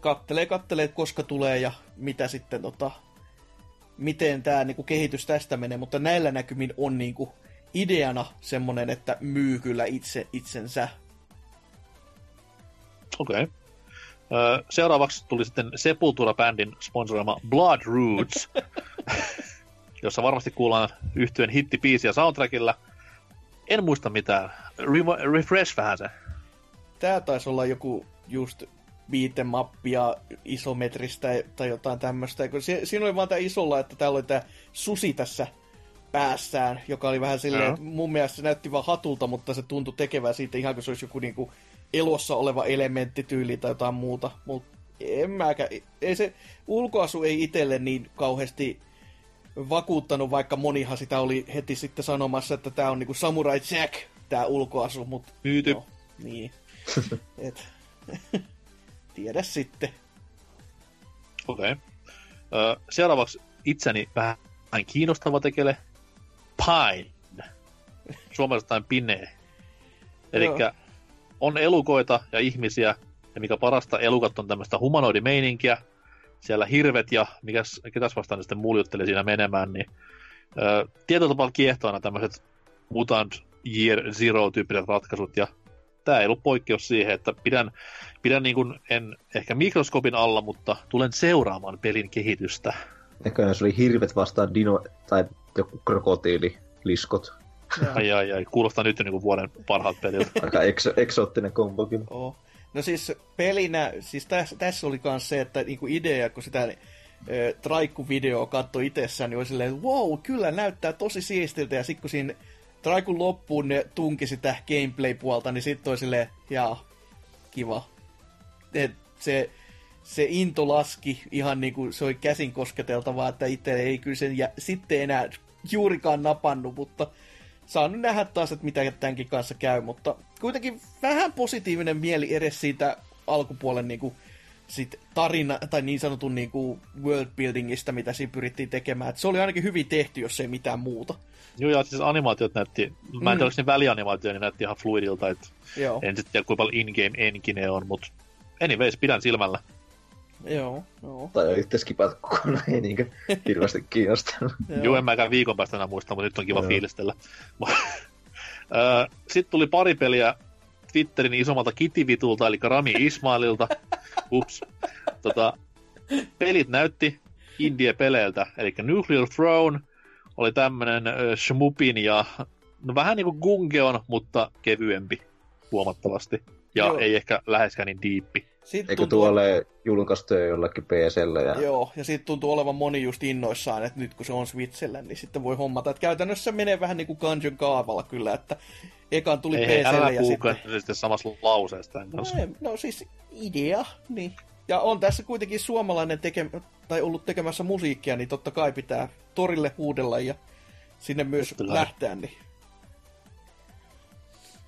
kattelee, kattelee, koska tulee ja mitä sitten, tota, miten tämä niinku kehitys tästä menee, mutta näillä näkymin on niinku ideana semmoinen, että myy kyllä itse itsensä. Okei. Okay. Seuraavaksi tuli sitten Sepultura-bändin sponsoroima Blood Roots, jossa varmasti kuullaan yhtyeen hittibiisiä soundtrackilla. En muista mitään. Re- refresh vähän se. Tää taisi olla joku just beatemappia isometristä tai jotain tämmöistä. Siinä oli vaan tää isolla, että täällä oli tää susi tässä päässään, joka oli vähän silleen, että mun mielestä se näytti vaan hatulta, mutta se tuntui tekevää siitä ihan kuin se olisi joku niinku elossa oleva elementtityyli tai jotain muuta. Mut en mäkään. Ei se ulkoasu ei itselle niin kauheasti vakuuttanut, vaikka monihan sitä oli heti sitten sanomassa, että tää on niinku Samurai Jack, tää ulkoasu, mut hyyty. No, niin. Et tiedä sitten. Okei. Okay. Seuraavaksi itseni vähän kiinnostava tekele. Pine. Suomessa tain pinee. Elikkä on elukoita ja ihmisiä, ja mikä parasta, elukat on tämmöistä humanoidimeininkiä. Siellä hirvet ja mikäs, ketäs vastaan sitten muljutteli siinä menemään, niin ö, tietyllä tapaa kiehtoo aina tämmöiset Mutant Year Zero-tyyppiset ratkaisut, ja tää ei ollut poikkeus siihen, että pidän, pidän niin kuin, en ehkä mikroskopin alla, mutta tulen seuraamaan pelin kehitystä. Näköjään se oli hirvet vastaan dino tai joku krokotiililiskot. Ai ai ai, kuulostaa nyt jo niin kuin vuoden parhaat pelit. Aika ekso, eksoottinen kombokin. Oh. No siis pelinä, siis tässä täs oli myös se, että niinku idea, kun sitä äh, traikku-videoa katsoi itsessään, niin oli silleen, että wow, kyllä näyttää tosi siistiltä, ja sitten kun siinä traikun loppuun ne tunki sitä gameplay-puolta, niin sitten oli silleen, jaa, kiva. Et se, se into laski ihan niinku, se oli käsin kosketeltavaa, että itse ei kyllä sen, ja sitten enää juurikaan napannut, mutta saan nyt nähdä taas, että mitä tämänkin kanssa käy, mutta kuitenkin vähän positiivinen mieli edes siitä alkupuolen niin kuin, sit tarina, tai niin sanotun niin kuin worldbuildingista, mitä siinä pyrittiin tekemään. Et se oli ainakin hyvin tehty, jos ei mitään muuta. Joo, ja siis animaatiot näytti, mä en tiedä, mm. ne välianimaatiot, niin näytti ihan fluidilta, että en sitten tiedä, kuinka paljon in-game enkine on, mutta anyways, pidän silmällä. Joo, joo. Tai on itse skipat kokonaan, ei niinkö hirveästi kiinnostanut. Joo, en mäkään viikon päästä enää muista, mutta nyt on kiva joo. fiilistellä. Sitten tuli pari peliä Twitterin isommalta kitivitulta, eli Rami Ismaililta. Ups. Tota, pelit näytti indie-peleiltä, eli Nuclear Throne oli tämmönen shmupin ja no, vähän niinku Gungeon, mutta kevyempi huomattavasti. Ja joo. ei ehkä läheskään niin diippi. Sitten eikö tuntuu tuo ole julkaistu jollakin P S:llä? Ja joo, ja siitä tuntuu olevan moni just innoissaan, että nyt kun se on Switchillä, niin sitten voi hommata. Että käytännössä menee vähän niin kuin Kanjon kaavalla kyllä, että ekan tuli P S:llä ja sitten ei, älä puhukaan sitten samassa lauseesta. No, no siis idea, niin. Ja on tässä kuitenkin suomalainen teke- tai ollut tekemässä musiikkia, niin totta kai pitää torille huudella ja sinne myös Ottila. lähteä. Niin.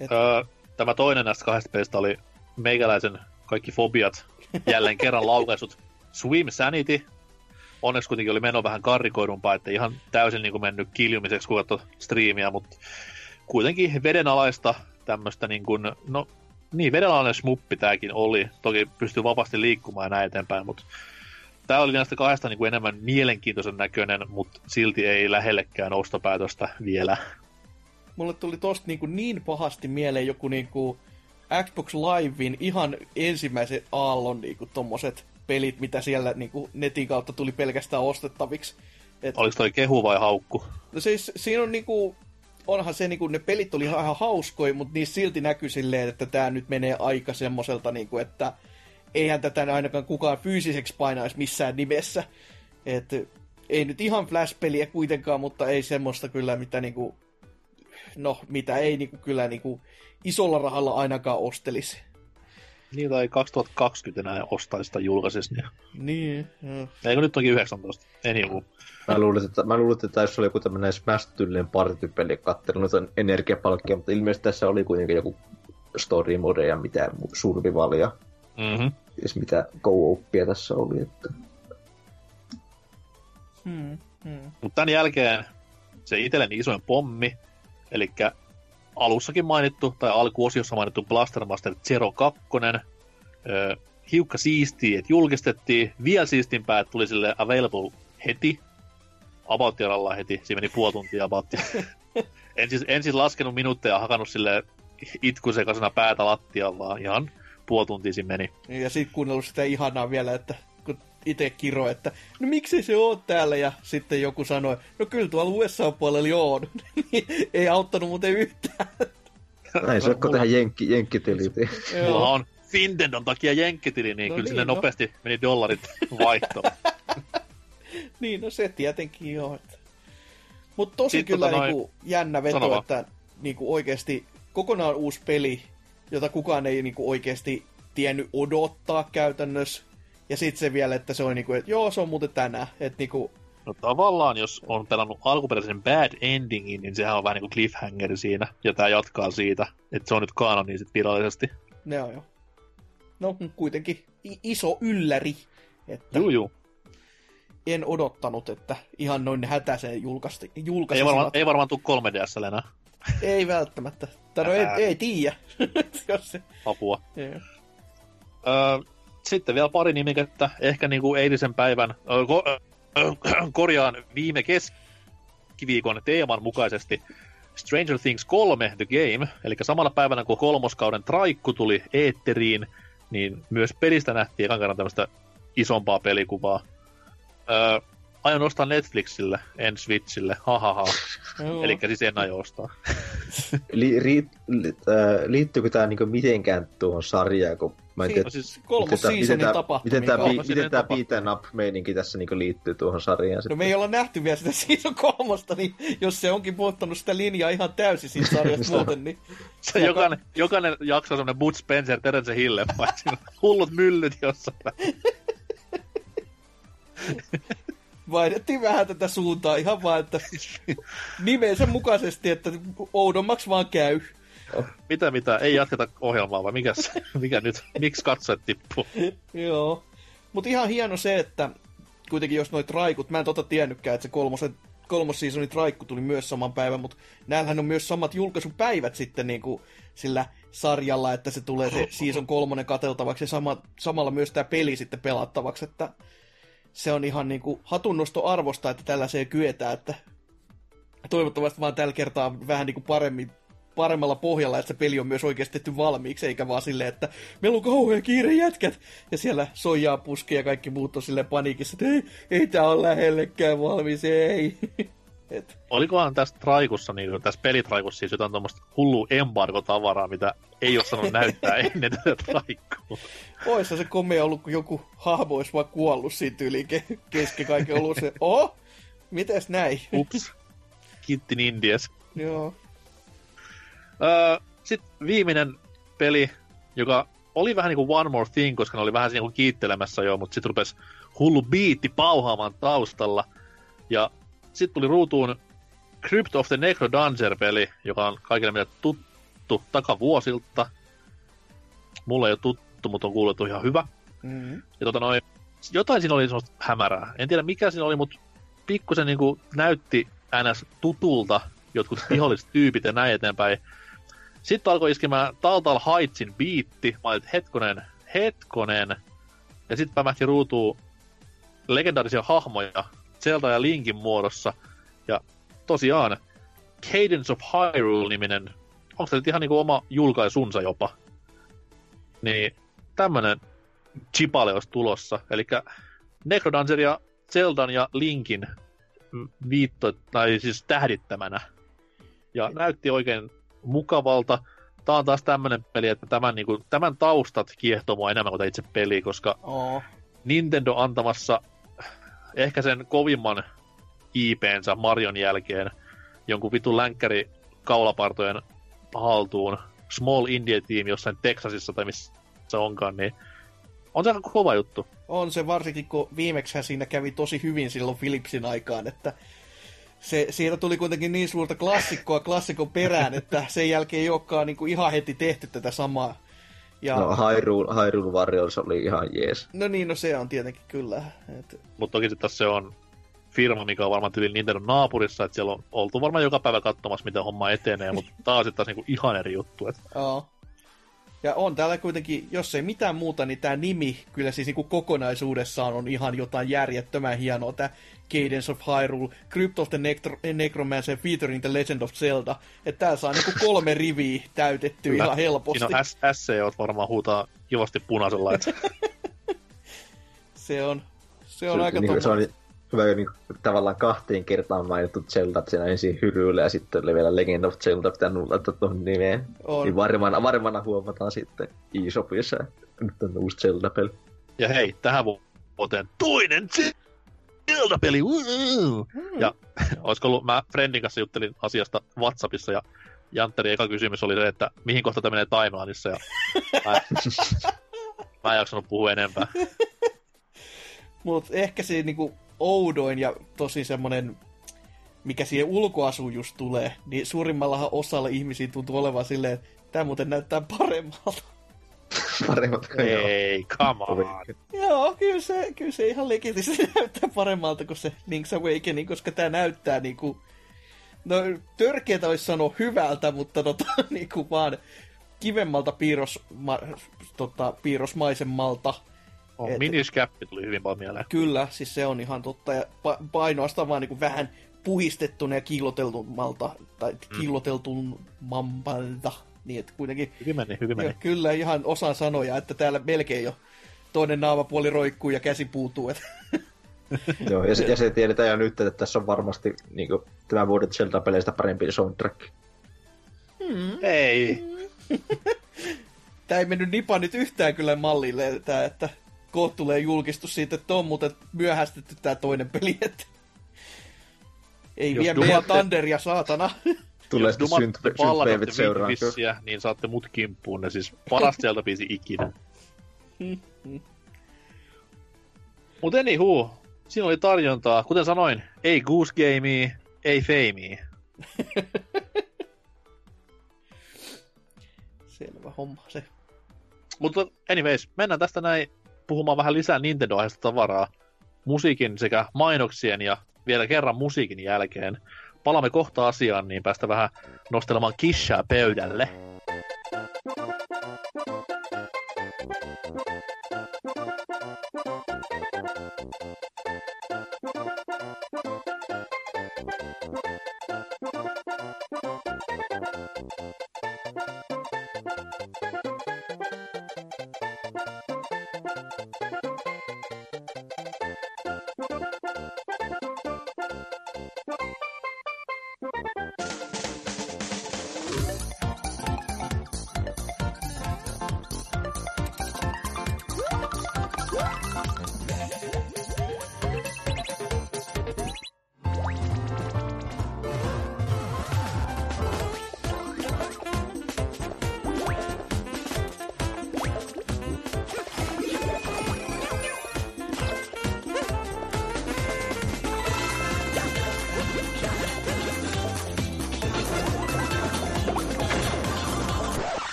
Et öö, tämä toinen näistä kahdesta pelistä oli meikäläisen kaikki fobiat jälleen kerran laukaisut. Swim Sanity. Onneksi kuitenkin oli meno vähän karrikoidumpaa, ettei ihan täysin niin kuin mennyt kiljumiseksi, kun katsoi striimiä, mutta kuitenkin vedenalaista tämmöistä niin kuin, no niin, vedenalainen smuppi tääkin oli. Toki pystyy vapaasti liikkumaan ja näin eteenpäin, mutta tää oli näistä kahdesta niin kuin enemmän mielenkiintoisen näköinen, mutta silti ei lähellekään ostopäätöstä vielä. Mulle tuli tosta niin, kuin niin pahasti mieleen joku niin kuin Xbox Livein ihan ensimmäisen aallon niin kuin tommoset pelit, mitä siellä niin kuin netin kautta tuli pelkästään ostettaviksi. Et... Oliko toi kehu vai haukku? No siis siinä on niinku... Onhan se niinku, ne pelit oli ihan hauskoja, mutta niissä silti näkyy silleen, että tää nyt menee aika semmoselta niinku, että eihän tätä ainakaan kukaan fyysiseksi painaisi missään nimessä. Et ei nyt ihan Flash-peliä kuitenkaan, mutta ei semmoista kyllä, mitä niinku... No, mitä ei niinku kyllä niinku isolla rahalla ainakaan ostelisi. Niin, tai kaksituhattakaksikymmentä enää ostaisi sitä julkaisessa. Niin, niin joo. Eikö nyt onkin yhdeksäntoista? Ei niin kuin. Mä luulin, että, mä luulin, että tässä oli joku tämmönen Smash-tyylinen partypeli katselu, noita energiapalkkia, mutta ilmeisesti tässä oli kuitenkin joku story mode ja mitään survivalia. Mm-hmm. Siis mitä go-oppia tässä oli. Että... Hmm, hmm. Mutta tämän jälkeen se itselleni isoin pommi, elikkä alussakin mainittu, tai alkuosiossa mainittu Blaster Master Zero kaksi. Öö, hiukka siistiä, että julkistettiin. Vielä siistimpää, tuli sille available heti. About-jalalla heti. Siinä meni puoli tuntia about. en, siis, en siis laskenut minuutteja ja hakannut sille itkusekaisena päätä lattiaan, vaan ihan puoli tuntia siinä meni. Ja sitten kuunnellut sitä ihanaa vielä, että kun itse kiro, että no miksi se on täällä? Ja sitten joku sanoi, no kyllä tuolla U S A-puolella joo. Ei auttanut muuten yhtään. Näin, se on tähän jenkki, jenkkitiliin. Mulla on Fintendon takia jenkkitili, niin no kyllä niin, sille no. Nopeasti meni dollarit vaihtoon. Niin, no se tietenkin joo. Mutta tosi sitten kyllä tota niinku noin... jännä veto, Sanova. Että niinku oikeasti kokonaan uusi peli, jota kukaan ei niinku oikeasti tiennyt odottaa käytännössä. Ja sitten se vielä, että se on niinku, että joo, se on muuten tänään. Et niinku... No tavallaan, jos on pelannut alkuperäisen bad endingin, niin sehän on vähän niinku cliffhanger siinä. Ja tää jatkaa siitä, että se on nyt kanon niin sit virallisesti. Ne on joo. No kuitenkin I- iso ylläri. Että... Juu, juu. En odottanut, että ihan noin hätäiseen julkaisi. Ei varmaan, ei varmaan tule kolme D S:lle enää. Ei välttämättä. Tano, ei, ei tiedä. Apua. Yeah. Ö, sitten vielä pari nimikettä. Ehkä niinku eilisen päivän, ko- korjaan viime keskiviikon teeman mukaisesti Stranger Things kolme The Game. Eli samalla päivänä, kun kolmoskauden traikku tuli eetteriin, niin myös pelistä nähtiin ekan kerran tämmöistä isompaa pelikuvaa. Öö, aion ostaa Netflixille, en Switchille, hahaha. Elikkä siis en aio ostaa. li, ri, li, äh, liittyykö tää niinku mitenkään tuohon sarjaan? Kun mä en tiedä, siis kolmos seasonin tapahtumia. Miten tää beat'em up-meininki tässä niinku liittyy tuohon sarjaan? No sitten? Me ei olla nähty vielä sitä season kolmosta, niin jos se onkin muuttanut sitä linjaa ihan täysin siitä sarjasta muuten, niin... Se jokainen, jokainen jakso on semmonen Butch Spencer, Terence Hillen, paitsi hullut myllyt jossain. Vaihdettiin vähän tätä suuntaa ihan vaan, että nimensä mukaisesti, että oudommaksi vaan käy. Mitä, mitä? Ei jatketa ohjelmaa, vai mikä, mikä nyt? Miksi katsojat tippuu? Joo. Mutta ihan hieno se, että kuitenkin jos noi traikut, mä en tota tiennytkään, että se kolmosen, kolmos seasonin traikku tuli myös saman päivän, mutta näillähän on myös samat julkaisupäivät sitten niin kuin sillä sarjalla, että se tulee se season kolmonen katseltavaksi ja sama, samalla myös tää peli sitten pelattavaksi, että se on ihan niinku hatunnosto arvosta, että tällaiseen kyetään, että toivottavasti vaan tällä kertaa vähän niinku paremmin, paremmalla pohjalla, että se peli on myös oikeasti tehty valmiiksi, eikä vaan silleen, että meillä on kauhean kiire jätkät, ja siellä soijaa puski ja kaikki muut on silleen paniikissa, että ei, ei tää ole lähellekään valmis, ei. Et. Olikohan tässä traikussa, niin tässä pelitraikussa siis jotain tuommoista hullua embargo-tavaraa, mitä ei ole sanonut näyttää ennen tätä traikkua? Oissa se komea ollut, kun joku hahmo olisi vaan kuollut siitä yli kesken kaiken ollut se, oh, mitäs näin? Ups, kittin indies. Joo. Öö, sitten viimeinen peli, joka oli vähän niin kuin One More Thing, koska ne oli vähän siinä kuin kiittelemässä jo, mutta sitten rupesi hullu biitti pauhaamaan taustalla, ja sitten tuli ruutuun Crypt of the Necrodancer-peli, joka on kaikille meille tuttu takavuosilta. mulle ei ole tuttu, mutta on kuullut, että on ihan hyvä. Mm-hmm. Ja tota noin, jotain siinä oli semmoista hämärää. En tiedä mikä siinä oli, mutta pikkusen niin kuin näytti ns. Tutulta jotkut viholliset tyypit ja näin eteenpäin. Sitten alkoi iskemään Tal Tal Heightsin biitti. Mä olin, hetkonen, hetkonen. Ja sitten pämähti ruutuun legendaarisia hahmoja Zelda ja Linkin muodossa. Ja tosiaan, Cadence of Hyrule-niminen, onko se nyt ihan niinku oma julkaisunsa jopa? Niin tämmönen chipale olisi tulossa. Elikkä Necrodancer ja Zeldan ja Linkin viitto, tai siis tähdittämänä. Ja näytti oikein mukavalta. Tää on taas tämmönen peli, että tämän, niin kuin, tämän taustat kiehtoo mua enemmän kuin itse peli, koska oh. Nintendo antamassa ehkä sen kovimman I P:nsä Marion jälkeen jonkun vitun länkkäri kaulapartojen haltuun Small India Team jossain Texasissa tai missä se onkaan, niin on se aika kova juttu. On se varsinkin, kun viimeksihän siinä kävi tosi hyvin silloin Philipsin aikaan, että se, siitä tuli kuitenkin niin suurta klassikkoa klassikon perään, että sen jälkeen ei olekaan niin kuin ihan heti tehty tätä samaa. Ja... No Hyrule, Hyrule Warriors oli ihan jees. No niin, no se on tietenkin kyllä. Et... Mutta toki sitten se on firma, mikä on varmaan tyyli Nintendo naapurissa, että siellä on oltu varmaan joka päivä katsomassa, miten homma etenee, mutta taas sitten taas niinku ihan eri juttu. Että... Oh. Ja on täällä kuitenkin, jos ei mitään muuta, niin tämä nimi kyllä siis niinku kokonaisuudessaan on ihan jotain järjettömän hienoa. Tämä Cadence of Hyrule, Crypt of the Necro- Necromancer featuring the Legend of Zelda. Että täällä saa niinku kolme riviä täytettyä ihan helposti. No S C O varmaan huutaa kivasti punaisella. Että... se on, se on se, aika niin, tommoinen. Hyvä, niin tavallaan kahteen kertaan mainittu Zelda, että siinä ensin Hyrylle ja sitten oli vielä Legend of Zelda, pitää nullatta tuohon nimeen. Niin varmana, varmana huomataan sitten eShopissa, että nyt on uusi Zelda-peli. Ja hei, tähän vuoteen toinen Zelda-peli! Mm. Ja olisiko ollut, mä friendin kanssa juttelin asiasta WhatsAppissa ja Jantteri eka kysymys oli se, että mihin kohta tämä menee timelineissa ja mä, mä en jaksanut puhua enempää. Mut ehkä siinä niinku... oudoin ja tosi semmonen, mikä siihen ulkoasuun just tulee, niin suurimmallahan osalla ihmisiä tuntuu olevan silleen, että tää muuten näyttää paremmalta. Paremmalta kuin joo. Ei, come on. Joo, kyllä se, kyllä se ihan legitisti näyttää paremmalta kuin se Link's Awakening, koska tää näyttää niinku, no törkeetä olisi sanoa hyvältä, mutta tota niinku vaan kivemmalta piirros, ma, tota, piirrosmaisemmalta. On, miniskäppi tuli hyvin paljon mieleen. Kyllä, siis se on ihan totta. Ja painoastaan vaan niin vähän puhistettuna ja kiilloteltummalta, tai kiilloteltummalta. Niin, että kuitenkin... Hyvin meni, hyvin meni. Kyllä, ihan osaan sanoja, että täällä melkein jo toinen naamapuoli roikkuu ja käsi puutuu. Joo, ja se, ja se tiedetään jo nyt, että tässä on varmasti niin kuin, tämän vuoden Zelda-peleistä parempi soundtrack. Hmm. Ei. Tää ei mennyt nipa nyt yhtään kyllä mallille, tää, että... Kohta tulee julkistus siitä, että on muuten myöhästetty tää toinen peli, että... Ei jos vie dumate... meidän Thunderia, saatana. Tulee sitten syntpäivät seuraan. Niin saatte mut kimppuun, ne siis paras sieltä biisi ikinä. Mut anywho, siinä oli tarjontaa. Kuten sanoin, ei Goose Gamea, ei Famea. Selvä homma se. Mutta anyways, mennään tästä näin. Puhumaan vähän lisää Nintendo-aiheista tavaraa musiikin sekä mainoksien ja vielä kerran musiikin jälkeen. Palaamme kohta asiaan, niin päästä vähän nostelemaan kissaa pöydälle.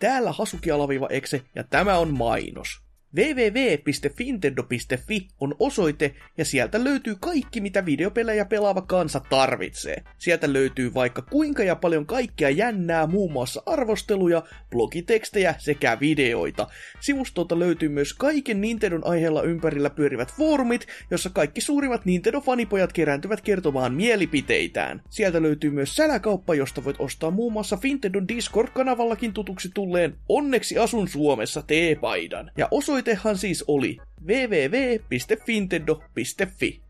Täällä hasuki-exe ja tämä on mainos. double-u double-u double-u piste fintendo piste fi on osoite, ja sieltä löytyy kaikki, mitä videopelejä pelaava kansa tarvitsee. Sieltä löytyy vaikka kuinka ja paljon kaikkea jännää, muun muassa arvosteluja, blogitekstejä sekä videoita. Sivustolta löytyy myös kaiken Nintendon aiheella ympärillä pyörivät foorumit, jossa kaikki suurimmat Nintendo-fanipojat kerääntyvät kertomaan mielipiteitään. Sieltä löytyy myös säläkauppa, josta voit ostaa muun muassa Fintendon Discord-kanavallakin tutuksi tulleen Onneksi asun Suomessa -teepaidan. Ja osoite Tehan siis oli double-u double-u double-u piste fintendo piste fi.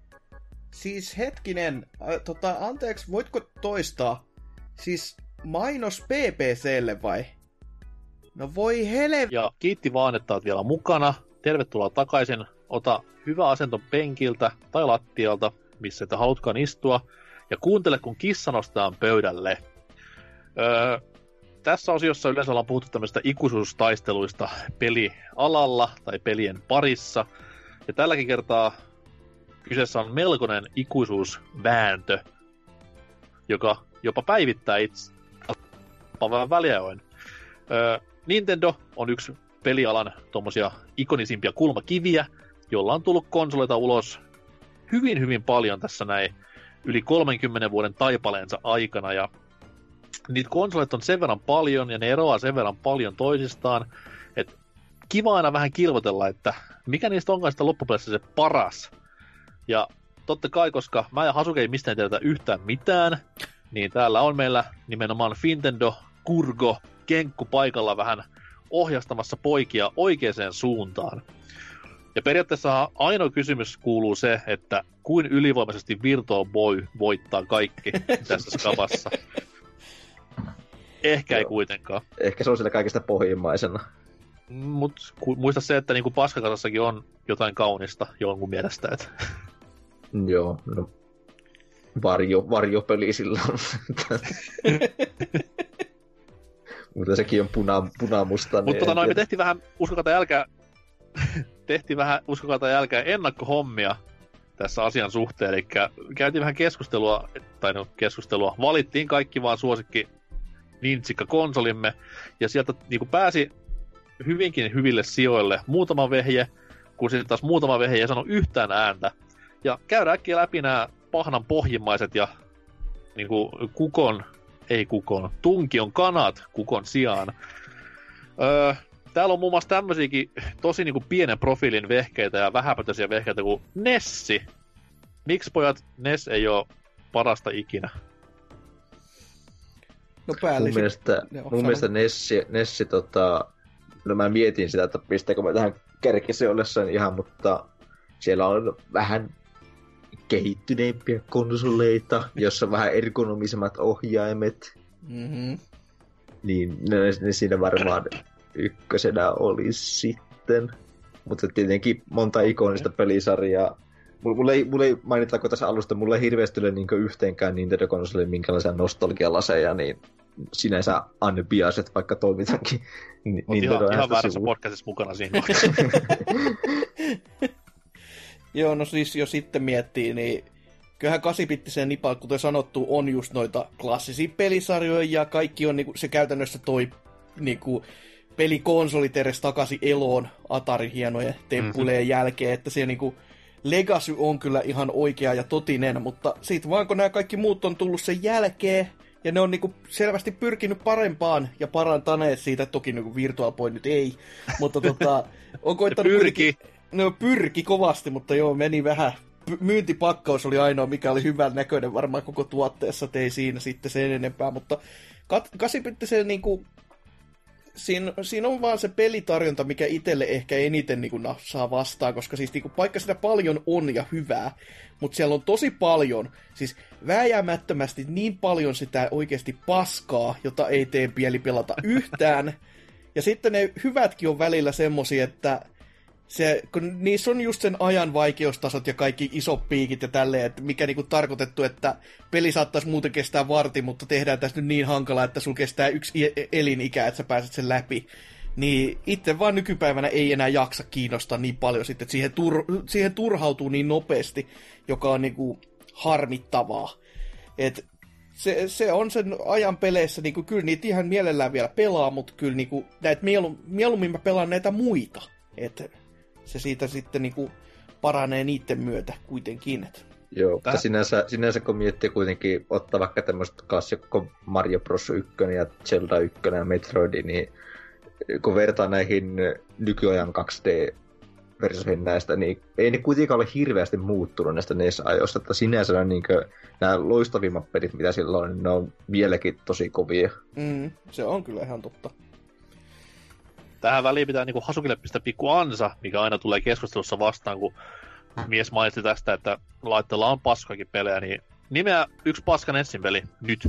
Siis hetkinen, äh, tota, anteeksi, voitko toistaa? Siis mainos P P C:lle vai? No voi hele... Ja kiitti vaan, että olet vielä mukana. Tervetuloa takaisin. Ota hyvä asento penkiltä tai lattialta, missä et halutkaan istua. Ja kuuntele, kun kissa nostetaan pöydälle. Öö... Tässä osiossa yleensä ollaan puhuttu tämmöistä ikuisuustaisteluista pelialalla tai pelien parissa. Ja tälläkin kertaa kyseessä on melkoinen ikuisuusvääntö, joka jopa päivittää itse vähän väliajoin. Öö, Nintendo on yksi pelialan tommosia ikonisimpia kulmakiviä, jolla on tullut konsoleita ulos hyvin hyvin paljon tässä näin yli kolmenkymmenen vuoden taipaleensa aikana, ja niitä konsoleita on sen verran paljon, ja ne eroaa sen verran paljon toisistaan, että kiva aina vähän kilvoitella, että mikä niistä onkaan sitä loppupeleissä se paras. Ja totta kai, koska mä ja Hasuke ei mistään tiedetä yhtään mitään, niin täällä on meillä nimenomaan Fintendo, Kurgo, Genkku paikalla vähän ohjastamassa poikia oikeaan suuntaan. Ja periaatteessa ainoa kysymys kuuluu se, että kuin ylivoimaisesti Virtual Boy voittaa kaikki tässä skavassa. Ehkä ei kuitenkaan. Ehkä se on sillä kaikista pohjimmaisena. Mut ku, muista se, että niinku paskakasassakin on jotain kaunista jonkun mielestä. Et. Joo, no. Varjo, varjopeli sillä on. Mutta sekin on puna, punamusta. Mutta tota, no, me tehtiin vähän uskokaa tai älkää, tehtiin vähän uskokaa tai älkää ennakkohommia tässä asian suhteen. Eli käytiin vähän keskustelua, tai no keskustelua, valittiin kaikki vaan suosikki Nintsikka-konsolimme, ja sieltä niin pääsi hyvinkin hyville sijoille muutama vehje, kun sitten taas muutama vehje ei sano yhtään ääntä. Ja käydään äkkiä läpi nämä pahnan pohjimmaiset ja niin kuin, kukon, ei kukon, tunkion kanat kukon sijaan. Öö, täällä on muun muassa tämmöisiäkin tosi niin kuin pienen profiilin vehkeitä ja vähäpätöisiä vehkeitä kuin Nessi. Miksi pojat N E S ei ole parasta ikinä? No mun mielestä, mun mielestä Nessi, Nessi tota, no mä mietin sitä, että pistääkö mä tähän kärkiseollessaan ihan, mutta siellä on vähän kehittyneempiä konsoleita, jossa on vähän ergonomisemmat ohjaimet, mm-hmm. niin ne, ne siinä varmaan ykkösenä olisi sitten, mutta tietenkin monta ikonista pelisarjaa. Mulla ei, ei mainitaanko tässä alusta, mulla ei hirveästi ole niin yhteenkään Nintendo-konsolille minkälaisia nostalgialaseja, niin sinänsä unbiaset, vaikka toimitankin. Ni- Oot ihan, ihan väärässä podcastissa mukana siinä. Joo, no siis jos sitten miettii, niin kyllähän kahdeksanbittisen nipa, kuten sanottu, on just noita klassisia pelisarjoja, ja kaikki on niinku, se käytännössä toi niinku pelikonsolit edes takaisin eloon Atari hienoja temppuleen mm-hmm. jälkeen, että se niinku Legacy on kyllä ihan oikea ja totinen, mutta siitä vaan kun nämä kaikki muut on tullut sen jälkeen, ja ne on niinku selvästi pyrkinyt parempaan ja parantaneet siitä, toki niinku Virtual Boy nyt ei, mutta tota, on koittanut pyrki. No pyrki kovasti, mutta joo, meni vähän. P- myyntipakkaus oli ainoa, mikä oli hyvän näköinen varmaan koko tuotteessa, ei siinä sitten sen enempää, mutta kat- kasipittiseen niinku Siin, siinä on vaan se pelitarjonta, mikä itselle ehkä eniten niin kuin, na, saa vastaan, koska siis niin kuin, paikka sitä paljon on ja hyvää, mutta siellä on tosi paljon, siis vääjäämättömästi niin paljon sitä oikeasti paskaa, jota ei tee pieli pelata yhtään. Ja sitten ne hyvätkin on välillä semmosia, että se, kun niissä on just sen ajan vaikeustasot ja kaikki isot piikit ja tälleen, että mikä niinku tarkoitettu, että peli saattaisi muuten kestää vartin, mutta tehdään tässä nyt niin hankalaa, että sulla kestää yksi elinikä, että sä pääset sen läpi. Niin itse vaan nykypäivänä ei enää jaksa kiinnostaa niin paljon sitten, että siihen, tur- siihen turhautuu niin nopeasti, joka on niinku harmittavaa. Et se, se on sen ajan peleissä, niin kuin, kyllä niitä ihan mielellään vielä pelaa, mutta kyllä niin kuin, näitä mielu, mieluummin mä pelaan näitä muita. Että se siitä sitten niin kuin, paranee niiden myötä kuitenkin. Et. Joo, mutta sinänsä, sinänsä kun miettii kuitenkin ottaa vaikka tämmöiset klassikko Mario Bros. yksi ja Zelda yksi ja Metroid, niin kun vertaa näihin nykyajan kaksi D-versioihin näistä, niin ei ne kuitenkaan ole hirveästi muuttunut näistä näissä ajoissa, että sinänsä niin kuin, nämä loistavimmat pelit, mitä silloin on, ne on vieläkin tosi kovia. Mm, se on kyllä ihan totta. Tähän väliin pitää niin kuin Hasukille pistää pikku ansa, mikä aina tulee keskustelussa vastaan, kun mies mainitsi tästä, että laitteella on paskakin pelejä, niin nimeä yksi paskan ensin peli nyt.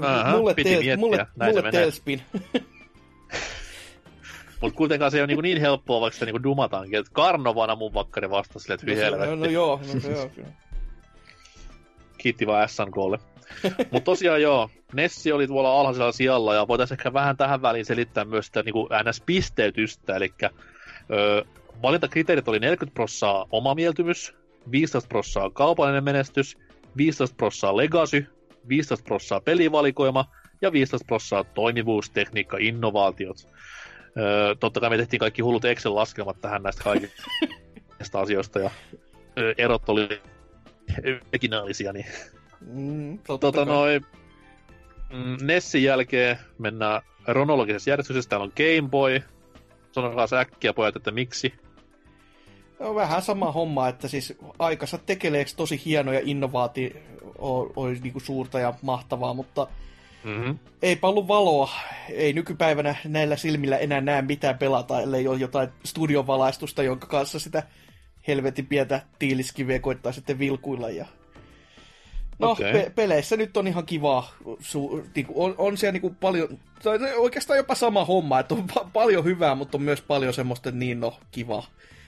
Aha, mulle piti te- miettiä, mulle, näin mulle se Tailspin. Mut kuitenkaan se ei ole niin, niin helppoa, vaikka sitä niin dumataankin. Et Karnovana mun vakkari vastasi silleen, että hyi helvetti. No, no joo, no se joo. Kiitti vaan S N K:lle. Mut tosiaan joo, Nessi oli tuolla alhaisella sijalla, ja voitaisiin ehkä vähän tähän väliin selittää myös sitä niin N S-pisteytystä, elikkä ö, valintakriteerit oli neljäkymmentä prosenttia omamieltymys, viisitoista prosenttia kaupallinen menestys, viisitoista prosenttia legacy, viisitoista prosenttia pelivalikoima ja viisitoista prosenttia toimivuus, tekniikka, innovaatiot. Öö, totta kai me tehtiin kaikki hullut Excel-laskelmat tähän näistä kaikista asioista ja öö, erot oli originaalisia. Niin. Mm, tota noin, Nessin jälkeen mennään kronologisessa järjestyksessä. Täällä on Game Boy. Sanokaa se äkkiä pojat, että miksi? No, vähän sama homma, että siis aikansa tekeleeksi tosi hieno ja innovaatio olisi niinku suurta ja mahtavaa, mutta mm-hmm. eipä ollut valoa. Ei nykypäivänä näillä silmillä enää näe mitään pelata, ellei ole jotain studiovalaistusta, jonka kanssa sitä helvetin pientä tiiliskiveä koittaa sitten vilkuilla. Ja no, okay. pe- peleissä nyt on ihan kivaa. Su- niinku, on, on siellä niinku paljon, tai oikeastaan jopa sama homma, että on pa- paljon hyvää, mutta on myös paljon semmoista, niin no, kivaa.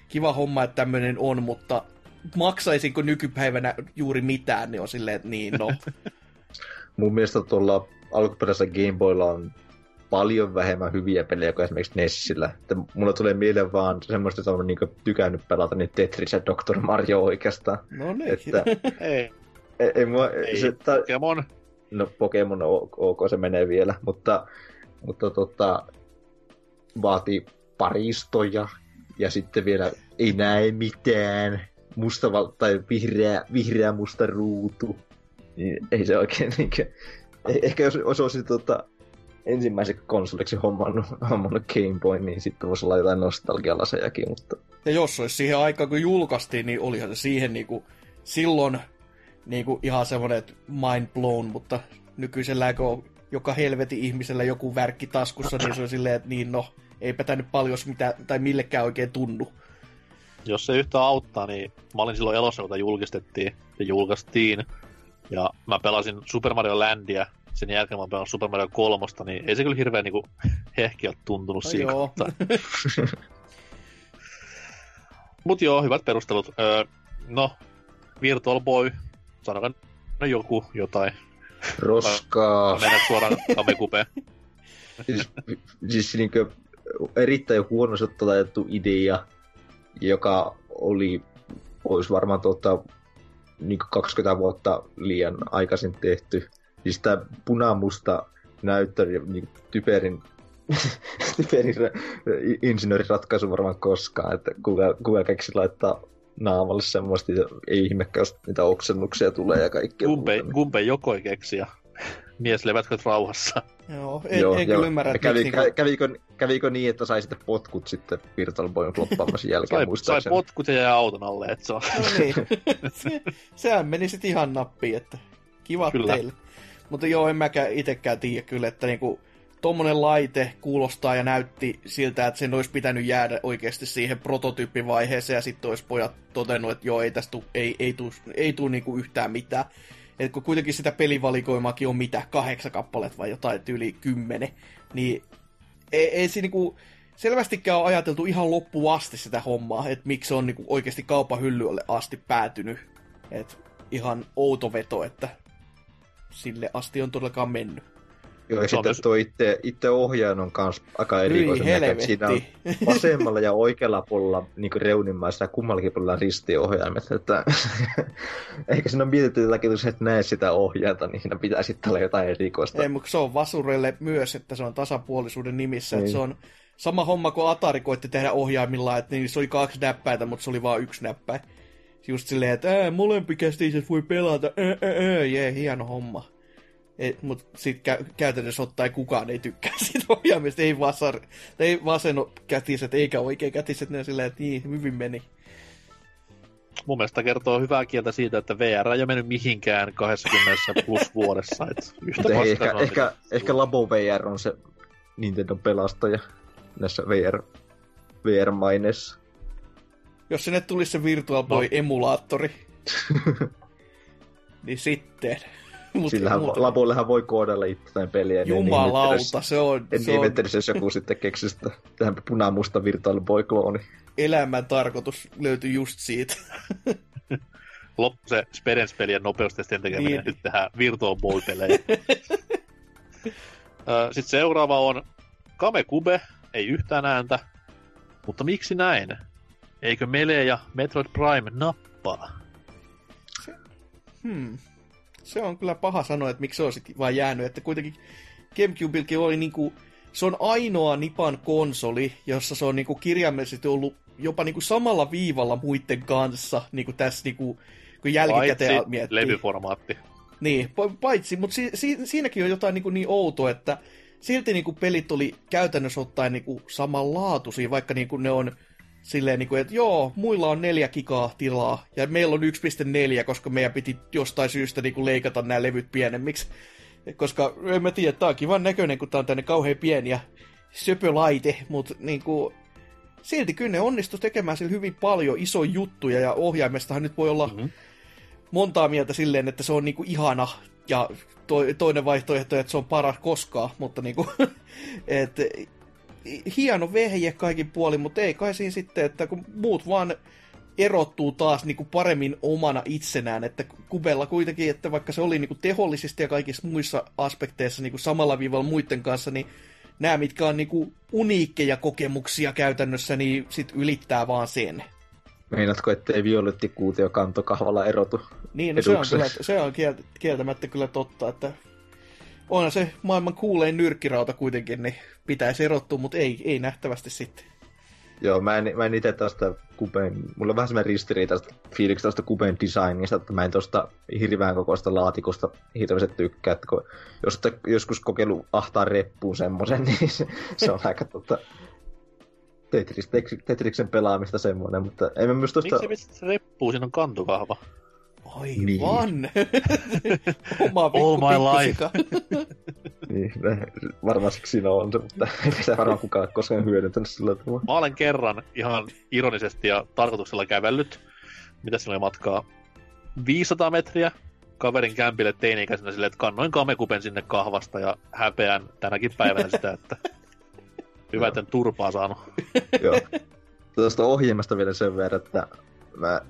Kiva homma, että tämmöinen on, mutta maksaisinko nykypäivänä juuri mitään, niin on silleen, että niin, no. Mun mielestä tuolla alkuperäisessä Game Boylla on paljon vähemmän hyviä pelejä kuin esimerkiksi Nessillä. Että mulla tulee mieleen vaan semmoista, että on niinku tykännyt pelata niin Tetris ja Doctor Mario oikeastaan. No niin. Että ei. Ei, ei, mua, ei se, ta... Pokemon. No Pokemon, ok, se menee vielä, mutta, mutta tota, vaatii paristoja. Ja sitten vielä ei näe mitään, musta tai vihreä, vihreä musta ruutu. Niin ei se oikein niinkään. Ehkä jos, jos olisi tota, ensimmäisen konsoliksi hommannut, hommannut Game Boy, niin sitten voisi olla jotain nostalgialasejakin. Mutta ja jos olisi siihen aikaan, kun julkaistiin, niin olihan se siihen niinku, silloin niinku, ihan semmoinen mind blown, mutta nykyisellään, kun joka helvetin ihmisellä joku värkki taskussa, niin se on silleen, että niin no, eipä tämä nyt paljon mitään, tai millekään oikein tunnu. Jos se yhtään auttaa, niin mä olin silloin elossa, kun tämä julkistettiin ja julkaistiin. Ja mä pelasin Super Mario Landia, sen jälkeen mä pelasin Super Mario kolme, niin ei se kyllä hirveän niin hehkiä tuntunut no siinä kohtaa. Mut joo, hyvät perustelut. Öö, no, Virtual Boy, sanokaa no joku jotain. Roskaa. Mennään suoraan Kamekupeen. siis siis niinkö erittäin huonosti otettu idea, joka oli, olisi varmaan tuota, niin kaksikymmentä vuotta liian aikaisin tehty. Siis tämä punamusta näyttöön ja niin typerin, typerin insinööriratkaisu varmaan koskaan, että kuka, kuka keksi laittaa naamalle semmoista, ei ihmekään, jos niitä oksennuksia tulee ja kaikkea. Kumpe, kumpe joko keksiä. Mies levätköt rauhassa. Joo, en, joo, en kyllä ymmärrä. Kävi, niin kuin kävikö, kävikö niin, että sai sitten potkut sitten Virtual Boyn kloppaamisen jälkeen sai, muistaakseni? Sai potkut ja jäi auton alle, et se on. No niin, se, sehän meni sitten ihan nappiin, että kiva kyllä teille. Mutta joo, en mäkään itsekään tiedä kyllä, että niinku tommonen laite kuulostaa ja näytti siltä, että sen olisi pitänyt jäädä oikeasti siihen prototyyppivaiheeseen, ja sitten olisi pojat todennut, että joo, ei tästä tuu, ei, ei tuu, ei tuu niinku yhtään mitään. Et kun kuitenkin sitä pelivalikoimaakin on mitä, kahdeksan kappaletta vai jotain, yli kymmenen, niin ei, ei se niinku selvästikään ole ajateltu ihan loppuun asti sitä hommaa, että miksi se on niinku oikeasti kaupan hyllylle asti päätynyt. Et ihan outo veto, että sille asti on todellakaan mennyt. Joo, ja sitten tuo itse, itse ohjaajan on kans aika erikoisen näköinen. Siinä on vasemmalla ja oikealla puolella niin kuin reunimmaisessa ja kummallakin puolella ristiohjaimet. Että, ehkä siinä on mietitty jotakin, jos et näe sitä ohjainta, niin siinä pitää sitten olla jotain erikoista. Ei, mutta se on vasurelle myös, että se on tasapuolisuuden nimissä. Niin. Että se on sama homma kuin Atari koitti tehdä ohjaimillaan, että niin se oli kaksi näppäintä, mutta se oli vain yksi näppäin. Just silleen, että ää, molempi kästiiset voi pelata, ää, ää, jee, hieno homma. Mutta sitten kä- käytännössä ottaa kukaan ei tykkää siitä ohjaamista, ei, vasar- ei vasenkätiset eikä oikeakätiset, ne on silleen, että niin, hyvin meni. Mun mielestä kertoo hyvää kieltä siitä, että V R ei ole mennyt mihinkään kaksikymmentä plus vuodessa. ehkä ehkä, ehkä Labo V R on se Nintendo pelastaja näissä V R, V R-maineissa. Jos sinne tulisi se Virtual Boy no. emulaattori, niin sitten. Sillähän Labollahan voi koodella itseään peliä. Jumalauta, niin se on... En ihmettelisi, jos joku sitten keksi sitä tähän punamusta Virtual Boy-klooni. Elämän tarkoitus löytyi just siitä. Loppu se Spedens-pelien nopeustestien tekeminen niin. Nyt tähän Virtual Boy-pelejä. Sitten seuraava on Kamekube, ei yhtään ääntä, mutta miksi näin? Eikö Melee ja Metroid Prime nappaa? Hmm. Se on kyllä paha sanoa, että miksi se on sitten vaan jäänyt. Että kuitenkin GameCubeilkin oli niinku... Se on ainoa Nipan konsoli, jossa se on niinku kirjaimellisesti ollut jopa niinku samalla viivalla muiden kanssa. Niinku tässä niinku... Kun jälkikäteen paitsi miettii. Levyformaatti. Niin, paitsi. Mutta si- si- siinäkin on jotain niinku niin outoa, että... Silti niinku pelit oli käytännössä ottaen niinku samanlaatuisia, vaikka niinku ne on... Silleen, niin kuin, että joo, muilla on neljä gigaa tilaa, ja meillä on yksi pilkku neljä, koska meidän piti jostain syystä niin kuin leikata nämä levyt pienemmiksi. Koska en mä tiedä, että tämä on kivan näköinen, kun tämä on tänne kauhean pieni ja söpölaite, mutta niin kuin, silti kyllä ne onnistu tekemään sillä hyvin paljon isoja juttuja, ja ohjaimestahan nyt voi olla mm-hmm. montaa mieltä silleen, että se on niin kuin ihana, ja to- toinen vaihtoehto, että se on paras koskaan, mutta niin kuin, että... Hieno vehje kaikin puolin, mutta ei kai siinä sitten, että kun muut vaan erottuu taas niin kuin paremmin omana itsenään, että Kubella kuitenkin, että vaikka se oli niin kuin tehollisesti ja kaikissa muissa aspekteissa niin kuin samalla viivalla muiden kanssa, niin nämä, mitkä on niin kuin uniikkeja kokemuksia käytännössä, niin sit ylittää vaan sen. Meinatko, ettei violettikuutio kantokahvalla erotu? Niin, no se on, kyllä, se on kieltämättä kyllä totta, että... Onhan se maailman kuulein nyrkkirauta kuitenkin, niin pitäisi erottua, mutta ei, ei nähtävästi sitten. Joo, mä en, mä en itse tästä Kuben, mulla on vähän semmoinen ristiriitaista fiiliksi tästä Kuben designista, että mä en tuosta hirveän kokoista laatikosta hirveästi tykkää, että kun, jos te, joskus kokeilu ahtaa reppuun semmoisen, niin se, se on aika tota, tetris, Tetriksen pelaamista semmoinen, mutta ei mä myös tuosta... Miksi pistät reppuun, siinä on kantokahva? Aivan! Niin. Oma pikku pikkusika. Niin, varmaan siksi siinä on, mutta ei se varmaan kukaan koskaan hyödyntänyt sillä tavalla. Mä olen kerran ihan ironisesti ja tarkoituksella kävellyt. Mitä siinä oli matkaa? viisisataa metriä. Kaverin kämpille teini-ikäisenä silleen, että kannoin Kamekuben sinne kahvasta ja häpeän tänäkin päivänä sitä, että hyvä, että en turpaa saanut. Joo. Tuosta ohjelmasta vielä sen verran, että mä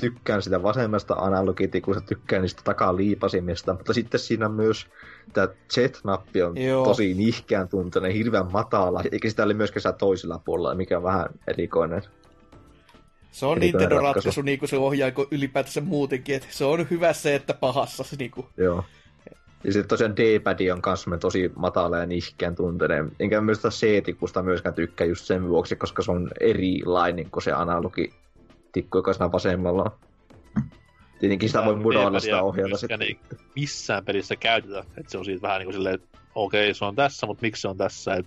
tykkään sitä vasemmasta analogitikusta, tykkään niistä takaliipasimista, mutta sitten siinä myös tämä Z-nappi on Joo. tosi nihkeän tuntunen, hirveän matala, eikä sitä ole myöskään siellä toisella puolella, mikä on vähän erikoinen. Se on Nintendo-ratkaisu, niin kuin se ohjaako ylipäätänsä muutenkin, että se on hyvä se, että pahassa. Se, niin kuin. Joo. Ja sitten tosiaan D-pad on kanssa tosi matala ja nihkeän tuntunen, enkä myös sitä C-tikusta myöskään tykkää just sen vuoksi, koska se on erilainen kuin se analogi. Tikku, joka siinä vasemmalla on. Tietenkin sitä voi mudoilla sitä ohjelta sitten. Ei missään pelissä käytetä. Et se on siitä vähän niin kuin silleen, että okei, okay, se on tässä, mutta miksi se on tässä? Et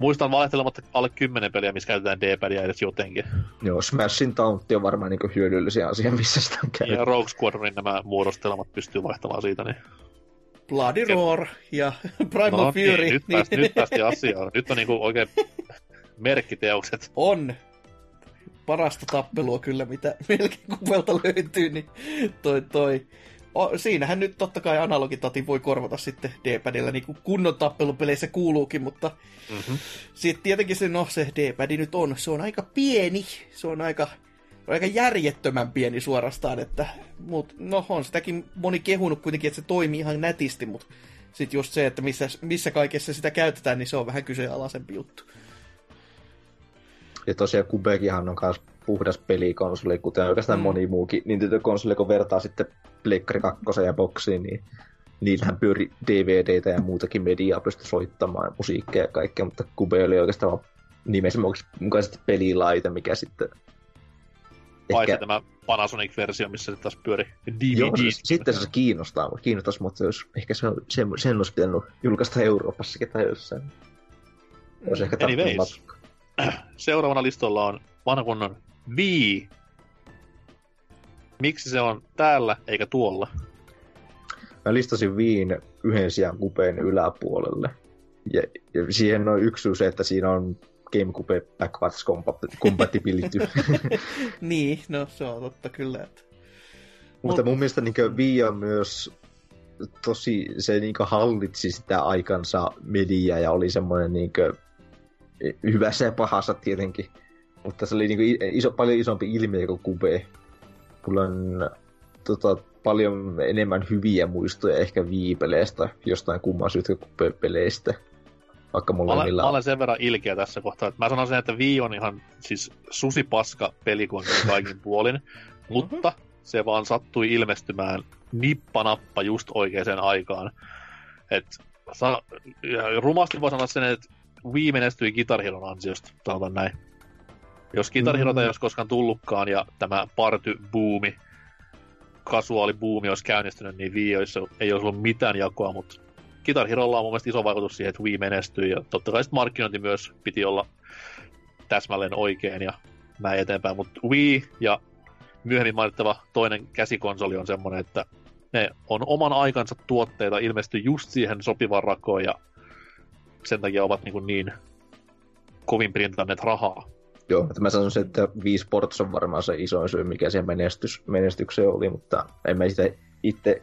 muistan valehtelematta alle kymmenen peliä, missä käytetään D-pädiä edes jotenkin. Joo, Smashin Tauntti on varmaan niin hyödyllisiä asioita, missä sitä on käytetty. Ja Rogue Squadronin nämä muodostelmat pystyy vaihtamaan siitä. Niin... Bloody Roar ja Primal no, Fury. Niin, nyt, pääst, nyt päästiin asiaan. Nyt on niin kuin oikein merkkiteokset. On! Parasta tappelua kyllä, mitä melkein Kubelta löytyy, niin toi toi. O, siinähän nyt totta kai analogitatin voi korvata sitten D-padilla, niin kuin kunnon tappelupeleissä kuuluukin, mutta mm-hmm. sitten tietenkin se, no, se D-pad nyt on, se on aika pieni, se on aika, aika järjettömän pieni suorastaan, että, mut, no on sitäkin moni kehunut kuitenkin, että se toimii ihan nätisti, mutta Sitten just se, että missä, missä kaikessa sitä käytetään, niin se on vähän kyseenalaisempi juttu. Ja tosiaan Kubekihan on myös puhdas pelikonsoli, kuten oikeastaan mm. moni muukin Nintendo-konsoli, kun vertaa sitten Pleikkari kakkoseen ja boksiin, niin niillähän pyöri D V D:tä ja muutakin mediaa pystyi soittamaan, musiikkia ja kaikkea, mutta Kube oli oikeastaan nimensä mukaisesti pelilaite, mikä sitten... Paitsi ehkä... tämä Panasonic-versio, missä se taas pyöri D V D. Joo, se, sitten se kiinnostaa, kiinnostaa mutta jos, ehkä se on, sen, sen olisi pitänyt julkaista Euroopassakin tai jossain. Olisi ehkä tarttunut matka. Seuraavana listalla on vanhunnon Wii. Miksi se on täällä eikä tuolla? Mä listasin Wiin yhden sijaan Kuben yläpuolelle. Ja, ja siihen on yksi syy se, että siinä on GameCube backwards compatibility. Niin, no se on totta kyllä. Että... Mutta mun mielestä niin Wii on myös tosi, se niin hallitsi sitä aikansa mediaa ja oli semmoinen niin hyvässä ja pahassa tietenkin. Mutta se oli niin iso, paljon isompi ilmiö kuin Kube. Mulla on tota, paljon enemmän hyviä muistoja ehkä Wii-peleistä, jostain kumman syystä kuin Kube-peleistä. Vaikka mulla olen, millään... olen sen verran ilkeä tässä kohtaa, että mä sanoisin, että Wii on ihan siis susipaska pelikonsoli kaikin puolin, mutta se vaan sattui ilmestymään nippanappa just oikeaan aikaan. Et, sa, rumasti voi sanoa sen, että Wii menestyi Guitar Heron ansiosta, sanotaan näin. Jos Guitar Herota mm. ei olisi koskaan tullutkaan ja tämä party-buumi, kasuaalibuumi olisi käynnistynyt, niin Wii olisi, ei olisi ollut mitään jakoa, mutta Guitar Herolla on mun mielestä iso vaikutus siihen, että Wii menestyy ja totta kai sitten markkinointi myös piti olla täsmälleen oikein ja näin eteenpäin, mutta Wii ja myöhemmin mainittava toinen käsikonsoli on semmoinen, että ne on oman aikansa tuotteita, ilmestyi just siihen sopivan rakoon ja sen takia ovat niin, niin kovin printanneet rahaa. Joo, että mä sanoisin, että Wii Sports on varmaan se isoin syy, mikä siihen menestys, menestykseen oli, mutta en mä sitä itse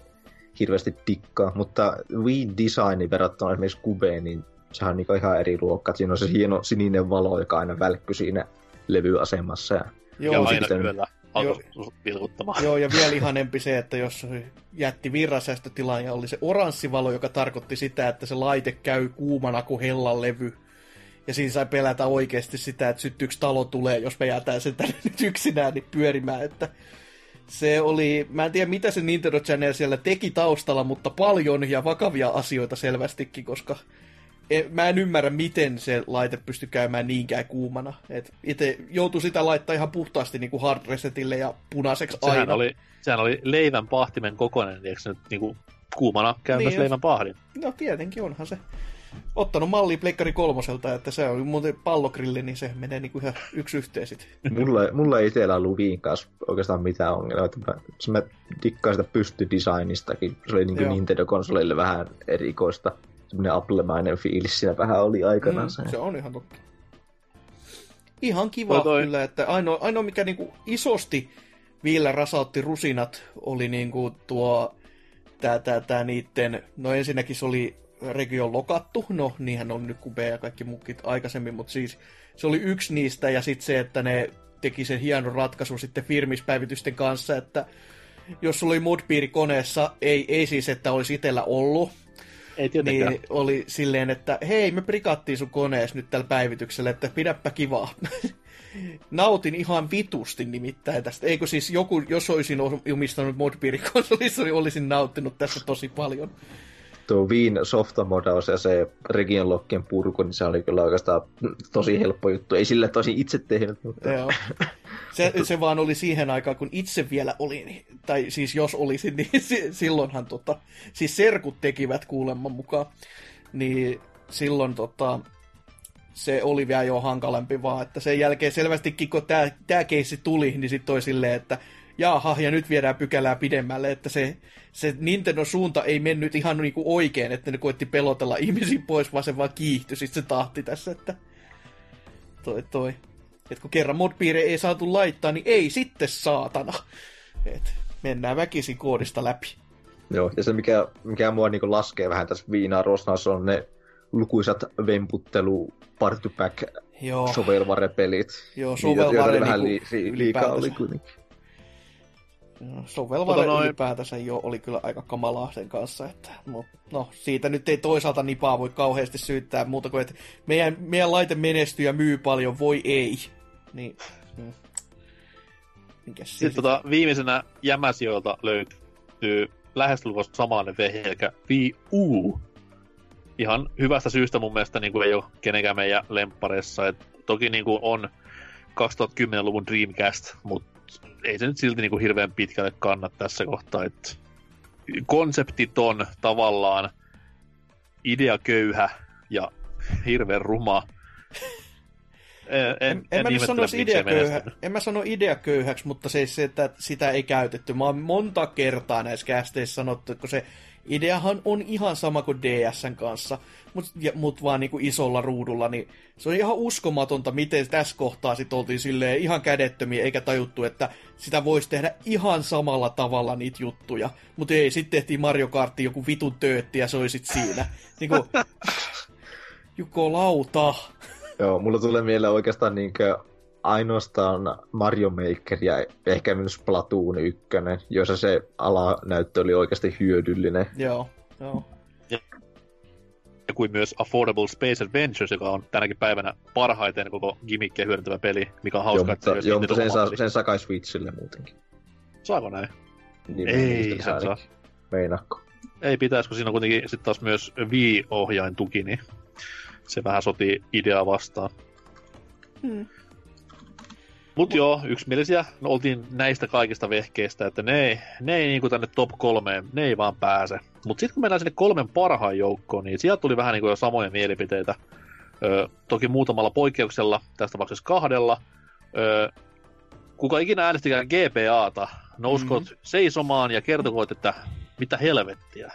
hirveästi dikkaa, mutta Wii-designi verrattuna esimerkiksi Kubeen, niin sehän on niin ihan eri luokka. Siinä on se hieno sininen valo, joka aina välkkyi siinä levyasemassa. Ja, joo, ja aina sitten... yöllä alkoi vilkuttamaan. Joo, ja vielä ihanempi se, että jos jätti virransäästötilan ja oli se oranssivalo, joka tarkoitti sitä, että se laite käy kuumana kuin hellan levy. Ja siinä sai pelätä oikeasti sitä, että syttyykö talo tulee, jos me jätään sen tänne nyt yksinään niin pyörimään, että se oli, mä en tiedä mitä se Nintendo Channel siellä teki taustalla, mutta paljon ja vakavia asioita selvästikin, koska en, mä en ymmärrä, miten se laite pystyi käymään niinkään kuumana. Et itse joutui sitä laittaa ihan puhtaasti niin kuin hard resetille ja punaiseksi aina. Sehän oli, sehän oli leivän pahtimen kokoinen, eikö se nyt niin kuin kuumana käymässä niin, leivän pahdin? No tietenkin onhan se. Ottanut mallia Pleikkari kolmoselta, että se on muuten pallogrilli, niin se menee niin kuin ihan yksi yhteen sitten. Mulla, mulla ei itsellä ollut Wiin kanssa oikeastaan mitään ongelmaa. Mä, mä dikkaan sitä pystydesignistakin. Se oli niin kuin Nintendo-konsoleille vähän erikoista. Sellainen Apple-mainen fiilis siinä vähän oli aikanaan. Mm, se. se on ihan totta. Ihan kiva toi... kyllä, että ainoa, ainoa mikä niin kuin isosti vielä rasautti rusinat oli niin kuin tuo tää, tää, tää niitten, no ensinnäkin se oli Regio on lokattu, no niinhän on nyt Kube ja kaikki muukit aikaisemmin, mutta siis se oli yksi niistä ja sitten se, että ne teki sen hienon ratkaisun sitten firmispäivitysten kanssa, että jos sulla oli modpiiri koneessa, ei, ei siis, että olisi itsellä ollut, ei tietenkään. Niin oli silleen, että hei, me prikattiin sun koneessa nyt tällä päivityksellä, että pidäpä kivaa. Nautin ihan vitusti nimittäin tästä. Eikö siis joku, jos olisin omistanut modpiirikonsolissa, niin olisin nauttinut tässä tosi paljon. Tuo Wiin softamodaus ja se region lockien purku, niin se oli kyllä oikeastaan tosi helppo juttu. Ei sillä tosin itse tehnyt. Mutta... Se, se vaan oli siihen aikaan, kun itse vielä olin, tai siis jos olisin, niin si- silloinhan tota, siis serkut tekivät kuulemman mukaan, niin silloin tota, se oli vielä jo hankalampi vaan, että sen jälkeen selvästikin, kun tää, tää keissi tuli, niin sitten toi silleen, että jaaha, ja nyt viedään pykälää pidemmälle, että se, se Nintendo-suunta ei mennyt ihan niinku oikein, että ne koetti pelotella ihmisiä pois, vaan se vaan kiihtyi, sit se tahti tässä, että toi toi. Et kun kerran modpiirejä ei saatu laittaa, niin ei sitten saatana. Et mennään väkisin koodista läpi. Joo, ja se mikä, mikä mua niinku laskee vähän tässä viinaa rosnassa on ne lukuisat vemputtelu party pack sovelvarepelit. Joo, sovelvare niinku vähän li, li, liikaa oli kuitenkin. sovelmainen tota ylipäätänsä jo oli kyllä aika kamalaa sen kanssa. Että, no, siitä nyt ei toisaalta nipaa voi kauheasti syyttää muuta kuin, että meidän, meidän laite menestyy ja myy paljon, voi ei. Niin, mm. Sitten tota, viimeisenä jämäsijoilta löytyy lähestulkoon samainen vehje, eli Wii U. Ihan hyvästä syystä mun mielestä niin kuin ei ole kenenkään meidän lemppareissa. Et toki niin kuin on kaksituhattakymmenluvun Dreamcast, mutta ei se nyt silti niin kuin hirveän pitkälle kannat tässä kohtaa. Et konseptit on tavallaan ideaköyhä ja hirveän ruma. En, en, en, en, mä sanoisi ideaköyhä, en mä sano ideaköyhäksi, mutta se, se, että sitä ei käytetty. Mä oon monta kertaa näissä kästeissä sanottu, että se ideahan on ihan sama kuin D S:n kanssa, mutta mut vaan niinku isolla ruudulla. Niin se on ihan uskomatonta, miten tässä kohtaa sit oltiin silleen ihan kädettömiä, eikä tajuttu, että sitä voisi tehdä ihan samalla tavalla niitä juttuja. Mutta ei, sitten tehtiin Mario Kartin joku vitun töötti ja se oli sit siinä. Niinku, jukolauta. Joo, mulla tulee mieleen oikeastaan niinkö ainoastaan Mario Maker ja ehkä myös Platoon yksi, jossa se alanäyttö oli oikeasti hyödyllinen. Joo, joo. Ja, ja kuin myös Affordable Space Adventures, joka on tänäkin päivänä parhaiten koko gimmickiä hyödyntävä peli, mikä on hauska. Joo, mutta, että joo, mutta sen, saa, sen saa kai Switchille muutenkin. Saako näin? Niin, ei, hän saa. Meinakko. Ei pitäis, kun siinä on kuitenkin sit taas myös Wii-ohjain tuki, niin se vähän sotii ideaa vastaan. Hmm. Mut joo, yksimielisiä no, oltiin näistä kaikista vehkeistä, että ne ei, ne ei niinku tänne top kolmeen, ne ei vaan pääse. Mut sit kun mennään sinne kolmen parhaan joukkoon, niin sieltä tuli vähän niinku jo samoja mielipiteitä. Öö, toki muutamalla poikkeuksella, tässä tapauksessa kahdella. Öö, kuka ikinä äänestikään G B A:ta, nouskoot mm-hmm. seisomaan ja kertokoot, että mitä helvettiä.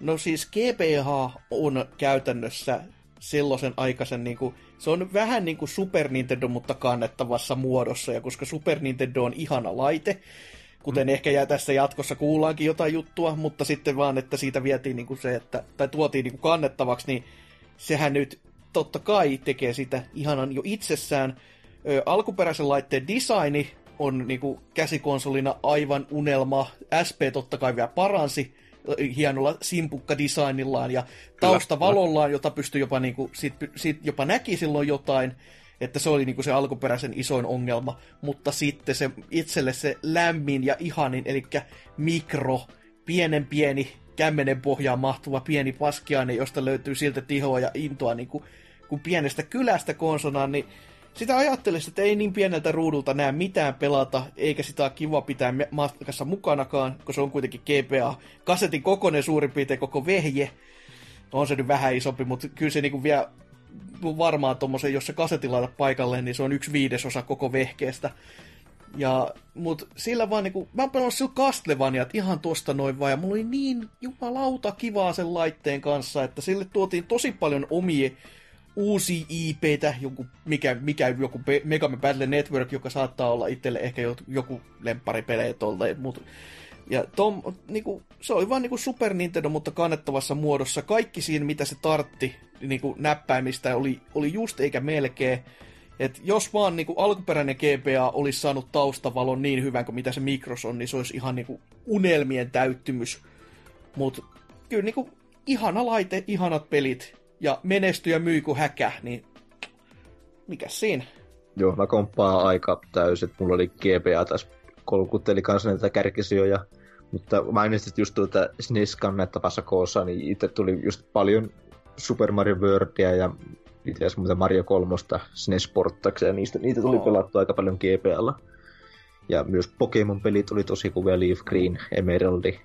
No siis G B H on käytännössä sellaisen aikaisen, niin kuin, se on vähän niin kuin Super Nintendo, mutta kannettavassa muodossa, ja koska Super Nintendo on ihana laite, kuten mm. ehkä tässä jatkossa kuullaankin jotain juttua, mutta sitten vaan, että siitä vietiin niin kuin se, että, tai tuotiin niin kuin kannettavaksi, niin sehän nyt totta kai tekee sitä ihanan jo itsessään. Ö, alkuperäisen laitteen designi on niin kuin käsikonsolina aivan unelma, S P totta kai vielä paransi, hienolla simpukkadesignillaan ja taustavalollaan, jota pystyi jopa, niinku, sit, sit jopa näki silloin jotain, että se oli niinku se alkuperäisen isoin ongelma, mutta sitten se itselle se lämmin ja ihanin, eli mikro, pienen pieni, kämmenen pohjaan mahtuva pieni paskiainen, josta löytyy siltä tihoa ja intoa niinku, kun pienestä kylästä konsonaan, niin sitä ajattelisi, että ei niin pieneltä ruudulta näe mitään pelata, eikä sitä ole kiva pitää matkassa mukanakaan, kun se on kuitenkin G B A. Kasetin kokoinen suurin piirtein koko vehje. On se nyt vähän isompi, mutta kyllä se niinku vielä varmaan tommosen, jos se kasetin laita paikalleen, niin se on yksi viidesosa koko vehkeestä. Ja, mut sillä vaan niinku, mä oon pelannut sillä Castlevaniat ihan tosta noin vaan, ja mulla oli niin jumalauta kivaa sen laitteen kanssa, että sille tuotiin tosi paljon omia uusia I P:tä, joku, mikä, mikä joku Mega Man Battle Network, joka saattaa olla itselle ehkä joku lempparipelejä tuolta. Ja tom, niinku, se oli vaan niinku Super Nintendo, mutta kannettavassa muodossa. Kaikki siinä, mitä se tartti niinku näppäimistä, oli, oli just eikä melkein. Et jos vaan niinku alkuperäinen G B A olisi saanut taustavalon niin hyvän kuin mitä se Micros on, niin se olisi ihan niinku unelmien täyttymys. Mutta kyllä niinku, ihana laite, ihanat pelit. Ja menestyi ja myi kuin häkä, niin mikäs siinä? Joo, mä komppaan aika täysin. Mulla oli G B A tässä kolkutteli kanssa näitä kärkisijoja. Mutta mainitsit just tuota S N E S-kannettavassa koossa, niin itse tuli just paljon Super Mario Worldia ja itse asiassa muuten Mario kolmosta S N E S-porttaksi. Ja niistä, niitä tuli oh. pelattua aika paljon G B A:lla. Ja myös Pokémon-pelit oli tosi kuvia, Leaf Green, Emeraldi.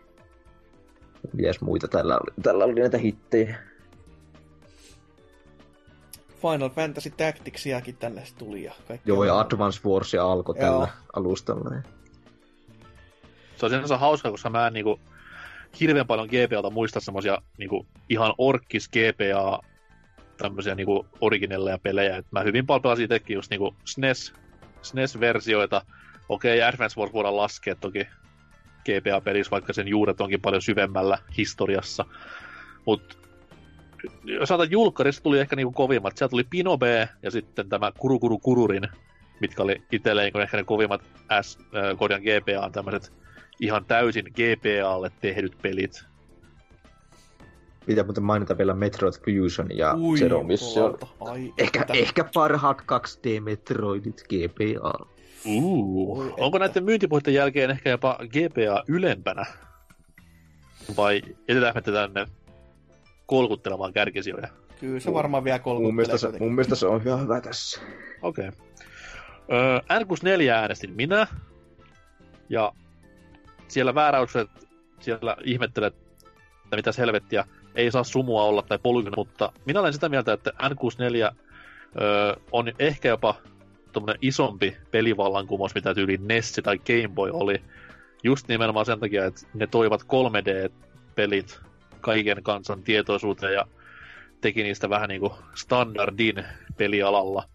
Mitäs muita tällä oli? Tällä oli näitä hittejä. Final Fantasy Tacticsiäkin tänne tuli. Ja joo, ja Advanced Wars ja alkoi tällä alustalla. Se on sinänsä hauskaa, koska mä en niinku hirveän paljon G B A:lta muista semmosia niinku ihan orkkis G B A tämmösiä niinku originelleja pelejä. Et mä hyvin paljon pelasin itsekin just niinku S N E S, S N E S-versioita. Okei, okay, Advanced Wars voidaan laskea toki G B A-pelissä, vaikka sen juuret onkin paljon syvemmällä historiassa. Mut jos sanotaan, julkkarista tuli ehkä niinku kovimmat. Siellä tuli Pinobee ja sitten tämä Kurukuru Kururin, mitkä oli itselle niinku ehkä ne kovimmat S-Kodian G B A-tämmöiset ihan täysin G T A:lle tehdyt pelit. Pitää muuten mainita vielä Metroid Fusion ja Ui, Zero Mission. Ehkä, ehkä parhaat kaksi D-Metroidit G P A. Uh, Oi, onko näiden myyntipuheiden jälkeen ehkä jopa G P A ylempänä? Vai jätetään me tänne kolkuttelemaan kärkisijoja? Kyllä se varmaan vielä kolkuttelee. Mun, mun mielestä se on ihan hyvä tässä. Okei. Okay. N kuusikymmentäneljä äänestin minä. Ja siellä vääräykset, siellä ihmettelet, että mitäs helvettiä, ei saa sumua olla tai polygona, mutta minä olen sitä mieltä, että N kuusikymmentäneljä ö, on ehkä jopa tommonen isompi pelivallankumous, mitä tyyli N E S tai Game Boy oli. Just nimenomaan sen takia, että ne toivat kolme D-pelit kaiken kansan tietoisuuteen ja teki niistä vähän niinku standardin pelialalla.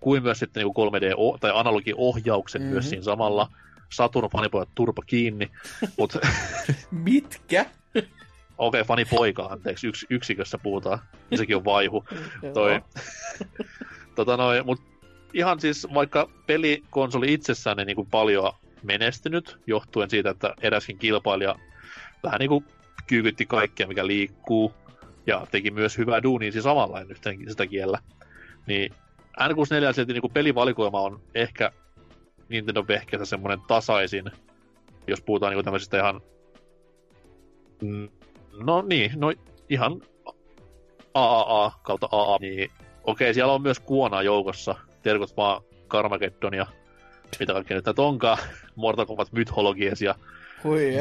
Kuin myös sitten niinku kolme D- tai analogiohjauksen mm-hmm. myös siinä samalla. Saturn fanipojat turpa kiinni. Mut... Mitkä? Okei, okay, fanipoika, anteeksi. Yks, yksikössä puhutaan. Ja sekin on vaihu. Toi. tota noin, mut ihan siis vaikka pelikonsoli itsessään ei niinku paljon menestynyt, johtuen siitä, että eräskin kilpailija vähän niinku kyykytti kaikkea, mikä liikkuu, ja teki myös hyvää duunia siinä samalla, en yhtään sitä kiellä. Niin N kuusikymmentäneljä silti niinku pelivalikoima on ehkä Nintendo vehkeessä semmoinen tasaisin, jos puhutaan niinku tämmöisistä ihan... No niin, no ihan triple A kautta triple A, niin okei, siellä on myös kuonaa joukossa, terkut vaan Carmageddon ja mitä kaikkea nyt näitä onkaan, Mortal Kombat Mythologies ja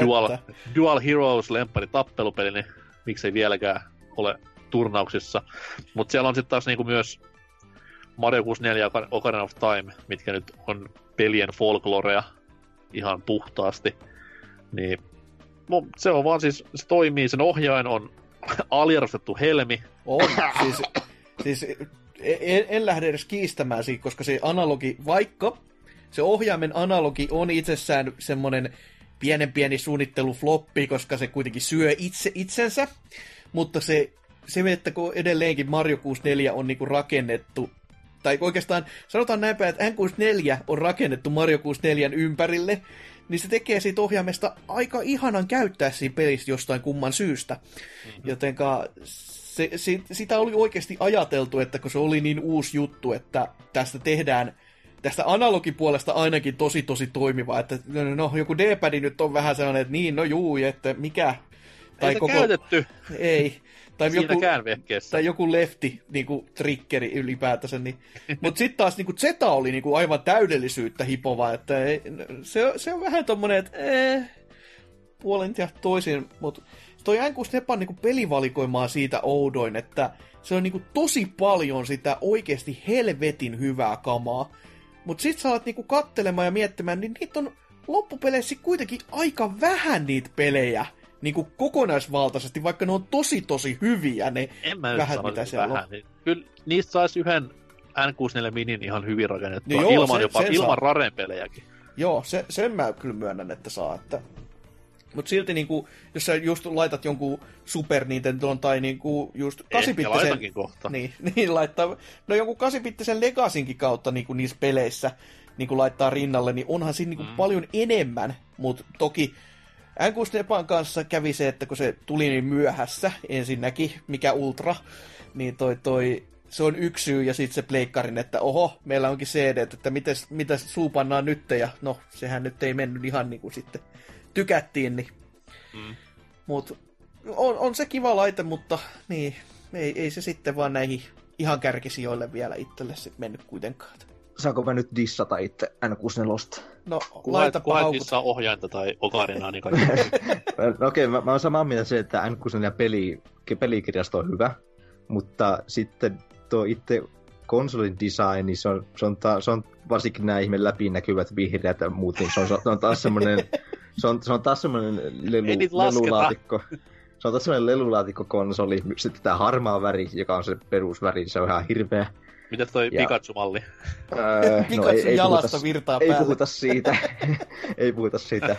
Dual, Dual Heroes lemppari tappelupeli, niin miksei vieläkään ole turnauksissa. Mutta siellä on sitten taas niinku myös Mario kuusikymmentäneljä ja Ocarina of Time, mitkä nyt on pelien folklorea ihan puhtaasti. Niin, no, se on vaan siis, se toimii, sen ohjain on aliarvostettu helmi. On, siis, siis en, en lähde edes kiistämään siitä, koska se analogi, vaikka se ohjaimen analogi on itsessään semmoinen pienen pieni suunnittelufloppi, koska se kuitenkin syö itse itsensä, mutta se, se että kun edelleenkin Mario kuusikymmentäneljä on niinku rakennettu, tai oikeastaan sanotaan näinpä, että N kuusikymmentäneljä on rakennettu Mario kuusikymmentäneljän ympärille, niin se tekee siitä ohjaimesta aika ihanan käyttää siinä pelissä jostain kumman syystä. Mm-hmm. Jotenka se, se, sitä oli oikeasti ajateltu, että kun se oli niin uusi juttu, että tästä tehdään tästä analogipuolesta ainakin tosi tosi toimiva, että no joku D-pad nyt on vähän sellainen, että niin, no juu, että mikä. Tai ei koko... käytetty. Ei. Tai siinäkään vehkeessä. Tai joku lefti, niinku triggeri ylipäätänsä. Niin. Mutta sitten taas niinku Zeta oli niinku aivan täydellisyyttä hipova, että ei, se, se on vähän tommonen, että ee, puolen ja toisin, mutta toi N kuusikymmentäneljä on niinku pelivalikoimaa siitä oudoin, että se on niinku tosi paljon sitä oikeasti helvetin hyvää kamaa. Mutta sit sä alat niinku kattelemaan ja miettimään, niin niitä on loppupeleissä kuitenkin aika vähän niitä pelejä niinku kokonaisvaltaisesti, vaikka ne on tosi tosi hyviä ne vähän mitä siellä vähän. On. Kyllä niistä saisi yhden N kuusikymmentäneljä minin ihan hyvin rakennettua, no joo, ilman sen, jopa sen ilman rare-pelejäkin. Joo, se, sen mä kyllä myönnän, että saa. Että... Mutta silti niinku, jos sä just laitat jonkun Super Nintendon tai niinku just kahdeksanbittisen... Ehkä kohta. Niin, niin laittaa... No jonkun kahdeksanbittisen Legacinkin kautta niinku niissä peleissä niinku laittaa rinnalle, niin onhan siinä niinku mm. paljon enemmän. Mutta toki N kuusikymmentäneljän kanssa kävi se, että kun se tuli niin myöhässä ensinnäkin, mikä Ultra, niin toi toi... Se on yksi syy, ja sitten se pleikkarin, että oho, meillä onkin C D, että mitäs, mitäs suupannaan nyt, ja no, sehän nyt ei mennyt ihan niin kuin sitten tykättiin, niin. Mm. Mut on, on se kiva laite, mutta niin, ei, ei se sitten vaan näihin ihan kärkisijoille vielä itselle sit mennyt kuitenkaan. Saanko mä nyt dissata itse N kuusikymmentäneljä? No, kun laitapa haukut. Kun dissaa ohjainta tai okarinaa, niin kaikki. no, Okei, okay, mä, mä oon samaa mieltä se, että N kuusikymmentäneljä pelikirjasto on hyvä, mutta sitten tuo itse konsolin design, niin se on, se on, ta, se on varsinkin nämä ihme läpinäkyvät vihreät ja muut, niin se on, se on taas semmoinen se on, se on taas semmoinen lelu, lelulaatikko. Se on taas semmoinen lelulaatikko-konsoli. Sitten tämä harmaa väri, joka on se perusväri, se on ihan hirveä. Mitä toi ja, Pikachu-malli? Öö, Pikachu no, ei, ei jalasta puhuta, virtaa päälle. Ei puhuta siitä. ei puhuta siitä.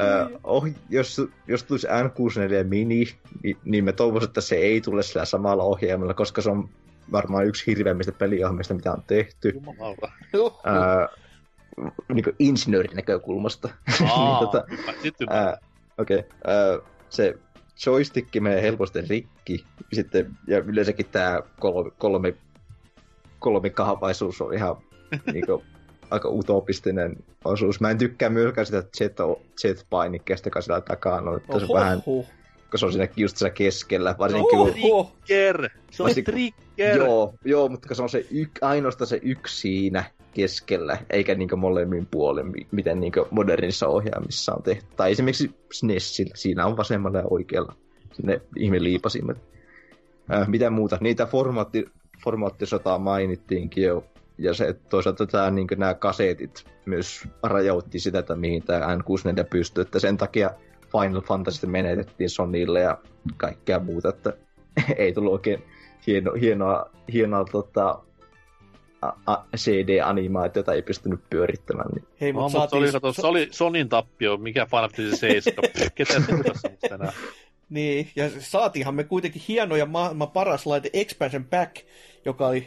Öö, oh, jos, jos tulisi N kuusikymmentäneljä Mini, niin, niin me toivoisin, että se ei tule sillä samalla ohjaimella, koska se on varmaan yksi hirveämmistä peliohjelmista, mitä on tehty. Jumalauta. Öö, niinku insinöörin näkökulmasta. Aa, niin, tota, ää, okay, ää, se joystick menee helposti rikki, sitten, ja yleensäkin tää kolme, kolme, kolmikahvaisuus on ihan niinku, aika utopistinen osuus. Mä en tykkää myöskään sitä Z-painikkeesta, joka siellä takana on, että se on vähän... Koska se on siinä just siellä keskellä, varsinkin... Oho, kun... Trigger! Se on trigger! Joo, joo, mutta se on se yk, ainoastaan se yksi siinä keskellä, eikä niinkö molemmin puolin, miten niinkö modernissa ohjaamissa on tehty. Tai esimerkiksi N E Sillä, siinä on vasemmalla ja oikealla, sinne ihmeliipasimme. Äh, mitä muuta? Niitä formaatti, formaattisotaa mainittiinkin jo, ja se, toisaalta tämä, niinkö nämä kasetit myös rajoitti sitä, että mihin tämä N kuusikymmentäneljä pystyy, että sen takia... Final Fantasy menetettiin Sonylle ja kaikkea muuta, että ei tullut oikein hieno, hienoa, hienoa tota, C D-animaatiota ei pystynyt pyörittämään. Niin. Hei, mut no, saatiin... Mutta se, oli, se oli Sonyn tappio, mikä Final Fantasy seitsemän, ketä tultaisi tänään. Niin, ja saatiinhan me kuitenkin hieno ja maailman paras laite Expansion Pack, joka oli,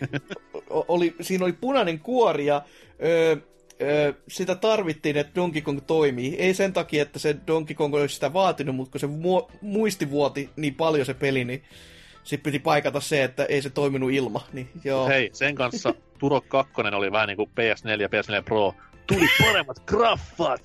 oli siinä oli punainen kuori ja... Öö, sitä tarvittiin, että Donkey Kong toimii. Ei sen takia, että se Donkey Kong olisi sitä vaatinut, mutta kun se muo- muistivuoti niin paljon se peli, niin sit piti paikata se, että ei se toiminut ilma. Niin, joo. Hei, sen kanssa Turok kaksi oli vähän niin kuin P S neljä ja P S neljä Pro. Tuli paremmat graffat!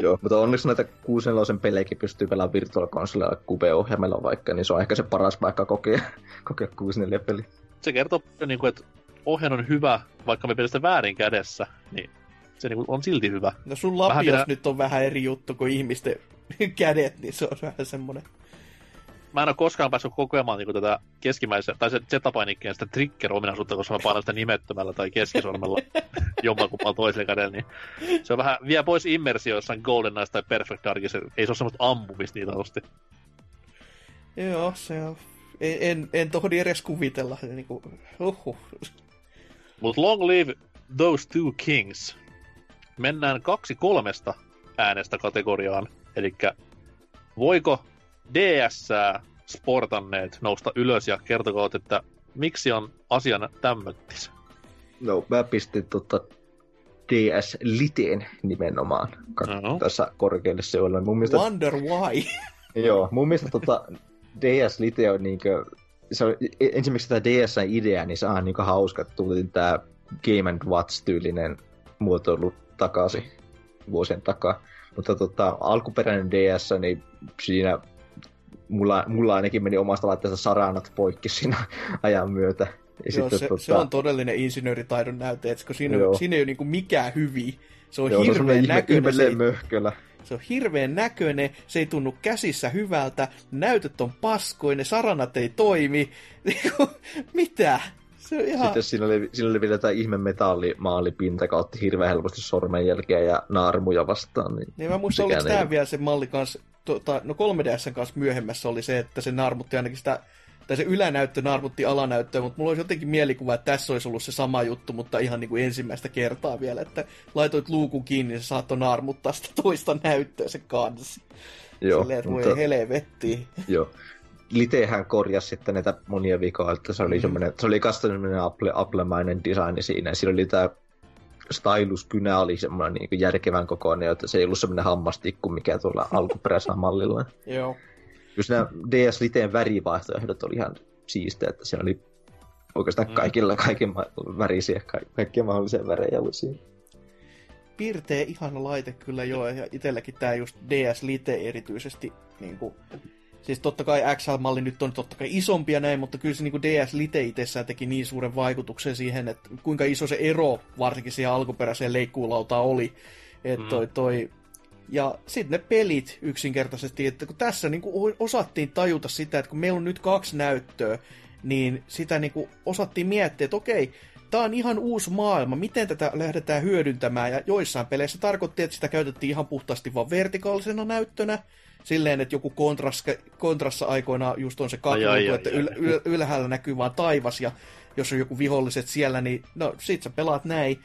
Joo, mutta onneksi näitä kuusinelosen pelejäkin pystyy pelaamaan Virtual Consolella Cube-ohjelmalla vaikka, niin se on ehkä se paras paikka kokea, kokea kuusikymmentäneljä-peli. Se kertoo, niin kuin, että ohjaan on hyvä, vaikka me pidetään väärin kädessä, niin se on silti hyvä. No sun lapios pidä... nyt on vähän eri juttu kuin ihmisten kädet, niin se on vähän semmoinen. Mä en ole koskaan päässyt kokemaan niin tätä keskimäisen, tai se Z-painikkeen sitä trigger-ominaisuutta, koska mä painan sitä nimettömällä tai keskisormella jommakumpaa toisella kädellä, niin se on vähän, vie pois immersio jossain Golden Knights tai Perfect Darkissa, ei se ole semmoista ampumista niitä osti. Joo, se on. En, en tohdi edes kuvitella, niin kuin, huhhuh. Mut long live those two kings. Mennään kaksi kolmesta äänestä kategoriaan. Elikkä voiko D S:ää sportanneet nousta ylös ja kertokoot, että miksi on asiana tämmöttis? No mä pistin tota D S Liteen nimenomaan no. Tässä korkealle seuralle. Mielestä... Wonder why? Joo, mun mielestä tota... D S Lite on niinkö... Se on, ensimmäiseksi tämä D S-idea, niin se on niinkö hauska, että tuli tämä Game and Watch-tyylinen muotoilu takaisin vuosien takaa. Mutta tota, alkuperäinen D S, niin siinä mulla, mulla ainakin meni omasta laitteesta saranat poikki siinä ajan myötä. Ja joo, se, tota... se on todellinen insinööritaidon näyte, että siinä, siinä ei ole niinku mikään hyviä. Se on joo, hirveän näköinen. Se on möhkölä. Se on hirveän näköinen, se ei tunnu käsissä hyvältä, näytöt on paskoinen, saranat ei toimi. Mitä? Se on ihan... Sitten siinä oli, siinä oli vielä tämä ihme metallimaalipinta, joka otti hirveän helposti sormenjälkeä ja naarmuja vastaan. Niin, niin mä muistan, oliko tämä ei... vielä se malli kanssa, tuota, no kolme D S:n kanssa myöhemmässä oli se, että se naarmutti ainakin sitä, tai se ylänäyttö naarmutti alanäyttöä, mutta mulla olisi jotenkin mielikuva, että tässä olisi ollut se sama juttu, mutta ihan niin kuin ensimmäistä kertaa vielä, että laitoit luukun kiinni, niin se saattoi naarmuttaa sitä toista näyttöä se kansi. Joo. Silleen, että mutta... voi helvettiin. Joo. Litehän korjasi sitten näitä monia vikoja, että se oli mm. semmoinen, se oli kastaminen Apple, Apple-mainen designi siinä, ja siinä oli tämä styluskynä oli semmoinen niin kuin järkevän kokoinen, että se ei ollut semmoinen hammastikku, mikä tuolla alkuperäisellä mallilla. Joo. Just nämä D S Liteen värivaihtoehdot oli ihan siistejä, että siellä oli oikeastaan kaikilla kaiken värisiä, kaikkia mahdollisia värejä oli siinä. Pirteä, ihana laite kyllä joo, ja itselläkin tämä just D S Lite erityisesti, niin kuin, siis totta kai X L-malli nyt on totta kai isompi ja näin, mutta kyllä se niin kuin D S Lite itsessään teki niin suuren vaikutuksen siihen, että kuinka iso se ero varsinkin siihen alkuperäiseen leikkuulautaan oli, että toi... toi ja sitten ne pelit yksinkertaisesti, että kun tässä niin kuin osattiin tajuta sitä, että kun meillä on nyt kaksi näyttöä, niin sitä niin kuin osattiin miettiä, että okei, tämä on ihan uusi maailma, miten tätä lähdetään hyödyntämään. Ja joissain peleissä tarkoitti, että sitä käytettiin ihan puhtaasti vain vertikaalisena näyttönä, silleen, että joku kontraska, kontrassa aikoinaan just on se kakkoitu, että yl, yl, ylhäällä näkyy vaan taivas, ja jos on joku viholliset siellä, niin no sit sä pelaat näin.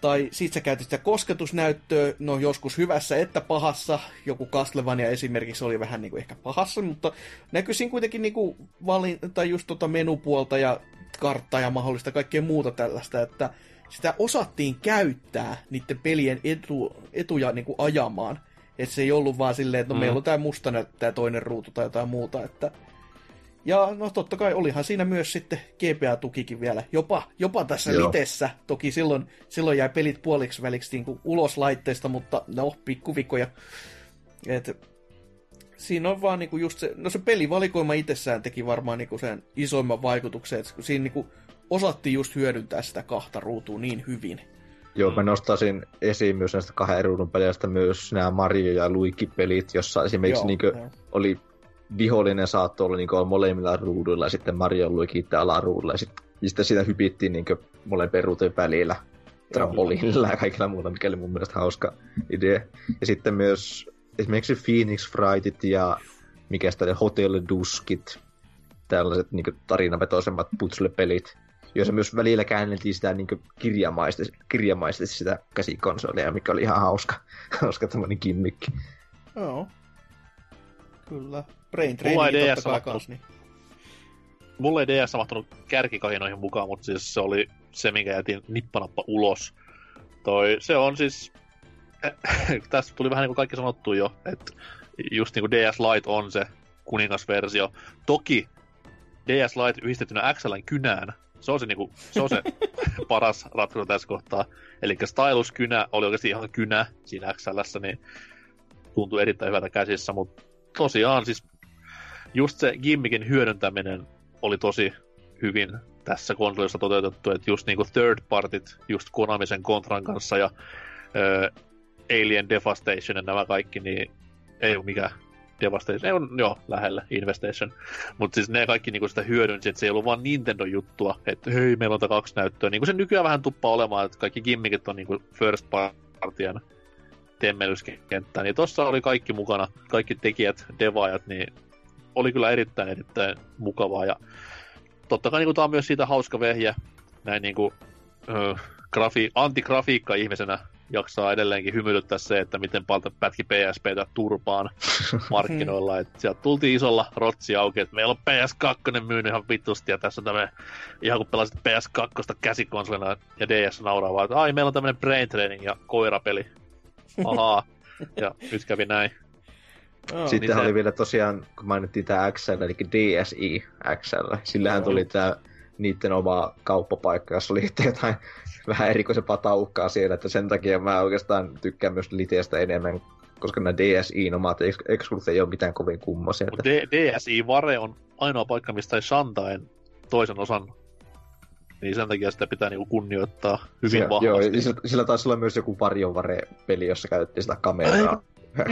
Tai sit sä käytit sitä kosketusnäyttöä, no joskus hyvässä että pahassa, joku Castlevania esimerkiksi oli vähän niinku ehkä pahassa, mutta näkyisin kuitenkin niinku valin, tai just tota menupuolta ja karttaa ja mahdollista kaikkea muuta tällaista, että sitä osattiin käyttää niiden pelien etu, etuja niin kuin ajamaan. Että se ei ollut vaan silleen, että no, mm. meillä on tää mustana tää toinen ruutu tai jotain muuta. Että... Ja no totta kai olihan siinä myös sitten G P A-tukikin vielä, jopa, jopa tässä Joo. itessä. Toki silloin, silloin jäi pelit puoliksi väliksi niin kuin ulos laitteesta, mutta no, pikkuvikoja. Että... Siinä on vaan niinku just se, no se pelivalikoima itsessään teki varmaan niinku sen isoimman vaikutuksen, että siinä niinku osattiin just hyödyntää sitä kahta ruutua niin hyvin. Joo, mä nostaisin esiin myös näistä kahden ruudun peleistä myös nämä Mario- ja Luigi-pelit, jossa esimerkiksi Joo, niinku jo. oli vihollinen saattoi olla niinku molemmilla ruuduilla ja sitten Mario ja Luigi itse alaruudulla ja sitten siitä hypittiin niinku molempien ruutujen välillä, trampoliinilla ja kaikilla muuta, mikä oli mun mielestä hauska idea. Ja sitten myös... Esimerkiksi Phoenix Frightit ja mikä sitä Hotel Duskit, tällaiset niin tarinavetoisemmat putslepelit, joissa myös välillä käänneltiin sitä niin kirjamaisesti, kirjamaisesti sitä käsikonsolia, mikä oli ihan hauska, hauska tämmöinen kimmikki. Joo. Kyllä. Brain Trainin totta kai niin. Mulla ei D S mahtunut kärkikahinoihin mukaan, mutta siis se oli se, minkä jätiin nippanappa ulos. Toi, se on siis... Tässä tuli vähän niin kuin kaikki sanottu jo, että just niin kuin D S Lite on se kuningasversio. Toki D S Lite yhdistettynä X L:n kynään, se on se, niin kuin, se, on se paras ratkaisu tässä kohtaa. Eli stylus-kynä oli oikeasti ihan kynä siinä X L:ssä, niin tuntui erittäin hyvältä käsissä. Mutta tosiaan siis just se gimmikin hyödyntäminen oli tosi hyvin tässä konsolissa toteutettu. Että just niin kuin third partit, just Konamisen Contran kanssa ja... Öö, Alien Devastation ja nämä kaikki, niin ei ole mikään Devastation, ei ole, joo, lähellä, Investation. Mutta siis ne kaikki niinku sitä hyödynsi, että se ei ollut vaan Nintendo-juttua, että hei, meillä on kaksi näyttöä. Niin kuin se nykyään vähän tuppaa olemaan, että kaikki gimmikit on niinku first partyan temmellyskenttää. Niin tossa oli kaikki mukana, kaikki tekijät, devaajat, niin oli kyllä erittäin, erittäin mukavaa. Ja totta kai niinku tää on myös siitä hauska vehjä, näin niinku öö, grafi- antigrafiikka-ihmisenä, jaksaa edelleenkin hymyilyttää se, että miten paljon pätki P S P:tä turpaan markkinoilla. Et sieltä tultiin isolla rotsi auki, että meillä on P S kaksi myynyt ihan vitusti, ja tässä on tämmöinen, ihan kun pelasit P S kaksi käsikonsolina ja D S nauraa vaan, että ai, meillä on tämmöinen brain training ja koirapeli. Ahaa. Ja nyt kävi näin. Oh, sitten niin oli se... vielä tosiaan, kun mainittiin tämä X L, eli D S i X L, sillähän tuli tämä niitten oma kauppapaikka, jossa oli jotain vähän erikoisempaa taukkaa siellä, että sen takia mä oikeastaan tykkään myös Liteestä enemmän, koska nämä D S i omat eksklusiivit ei ole mitään kovin kummoisia. D S i-vare on ainoa paikka, mistä ei Shantaen toisen osan, niin sen takia sitä pitää niinku kunnioittaa hyvin se, vahvasti. Joo, sillä taisi olla myös joku varjonvare-peli, jossa käytettiin sitä kameraa.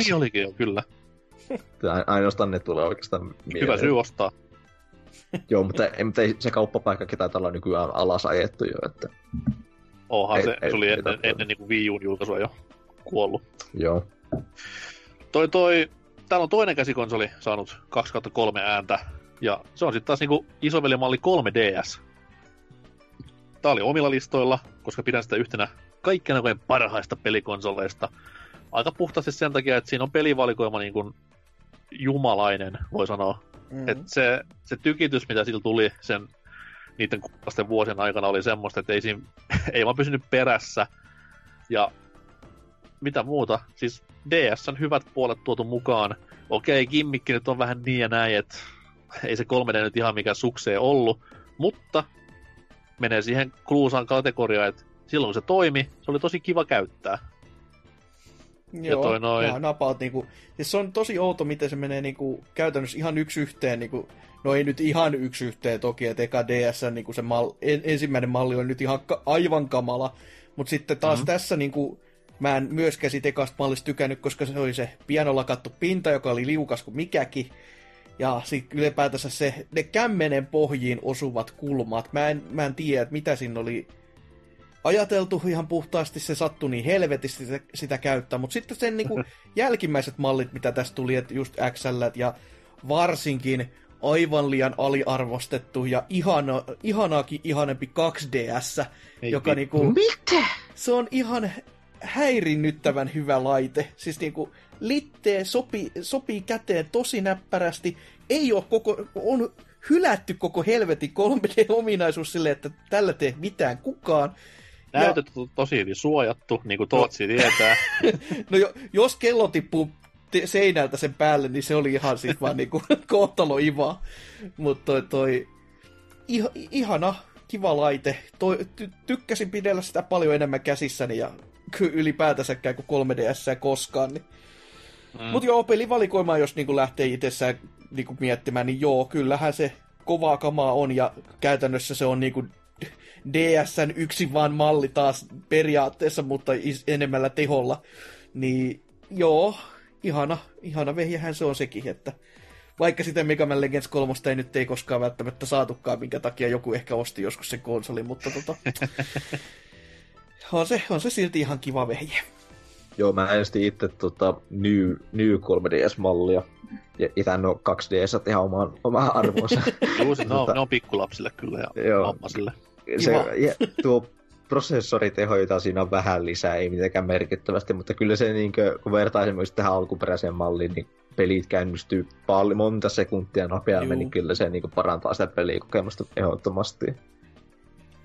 Niin olikin jo, kyllä. Ainoastaan ne tulee oikeastaan mieleen. Hyvä syy ostaa. Joo, mutta ei, mutta ei se kauppapaikka ketään tällä nykyään alas ajettu jo, että... Oha, se, se oli ei, ennen, ei, ennen niin kuin Wii U:n julkaisua jo kuollut. Joo. Toi toi... Täällä on toinen käsikonsoli saanut kaksi kolme ääntä, ja se on sitten taas niinku isovelimalli kolme D S. Tää oli omilla listoilla, koska pidän sitä yhtenä kaikkien aikojen parhaista pelikonsoleista. Aika puhtaasti sen takia, että siinä on pelivalikoima niinkun jumalainen, voi sanoa. Mm-hmm. Että se, se tykitys, mitä sillä tuli sen, niiden kuvasten vuosien aikana, oli semmoista, että ei, siinä, ei vaan pysynyt perässä. Ja mitä muuta, siis D S:n hyvät puolet tuotu mukaan. Okei, gimmikki nyt on vähän niin ja näin, että ei se kolme D nyt ihan mikään sukseen ollut. Mutta menee siihen kluusaan kategoriaan, että silloin kun se toimi, se oli tosi kiva käyttää. Joo, noin... nämä napaat niinku... Siis se on tosi outo, miten se menee niinku käytännössä ihan yksi yhteen niinku... No ei nyt ihan yksi yhteen toki, et eka D S niinku se mal... en, ensimmäinen malli on nyt ihan ka- aivan kamala. Mut sitten taas mm-hmm. tässä niinku... Mä en myöskään siitä ekasta mallista tykännyt, koska se oli se pianolla kattu pinta, joka oli liukas kuin mikäkin. Ja sit ylipäätänsä se... Ne kämmenen pohjiin osuvat kulmat. Mä en, mä en tiedä, että mitä siinä oli... ajateltu ihan puhtaasti, se sattui niin helvetisti sitä, sitä käyttää, mutta sitten sen niinku jälkimmäiset mallit, mitä tässä tuli, että just X L:t ja varsinkin aivan liian aliarvostettu ja ihana, ihanaakin ihanempi kaksi D S, ei, joka ei, niinku... Mitä? Se on ihan häirinnyttävän hyvä laite, siis niinku littee, sopii, sopii käteen tosi näppärästi, ei oo koko... On, hylätty koko helvetin kolme D-ominaisuus silleen, että tällä tee mitään kukaan. näytöt on tosi hyvin suojattu, niin kuin Tootsi tietää. No jo, jos kello tippuu te- seinältä sen päälle, niin se oli ihan sit vaan niin kuin kohtaloiva. Mutta toi, toi iha, ihana, kiva laite. Toi, ty- tykkäsin pidellä sitä paljon enemmän käsissäni ja ylipäätänsäkään kuin kolme D S koskaan. Niin. Mm. Mutta joo, pelivalikoimaa, jos niin kuin lähtee itsessään niin kuin miettimään, niin joo, kyllähän se kovaa kamaa on ja käytännössä se on niin kuin D S:n yksi vaan malli taas periaatteessa, mutta enemmällä teholla. Niin joo, ihana, ihana vehjähän se on sekin, että vaikka sitä Mega Man Legends kolme ei nyt ei koskaan välttämättä saatukaan, minkä takia joku ehkä osti joskus sen konsolin, mutta tota, on, se, on se silti ihan kiva vehje. Joo, mä äänestin itse tota New, new kolme D S-mallia. Ja itän on kaksi D S ihan omaan, omaan arvoonsa. Juuri, ne on, on pikkulapsille kyllä ja vammaisille. Se, ja tuo prosessoriteho, jota siinä on vähän lisää, ei mitenkään merkittävästi, mutta kyllä se, niin kuin, kun vertaa esimerkiksi tähän alkuperäiseen malliin, niin pelit käynnistyy paljon, monta sekuntia nopeammin, niin kyllä se niin kuin parantaa sitä pelikokemusta ehdottomasti.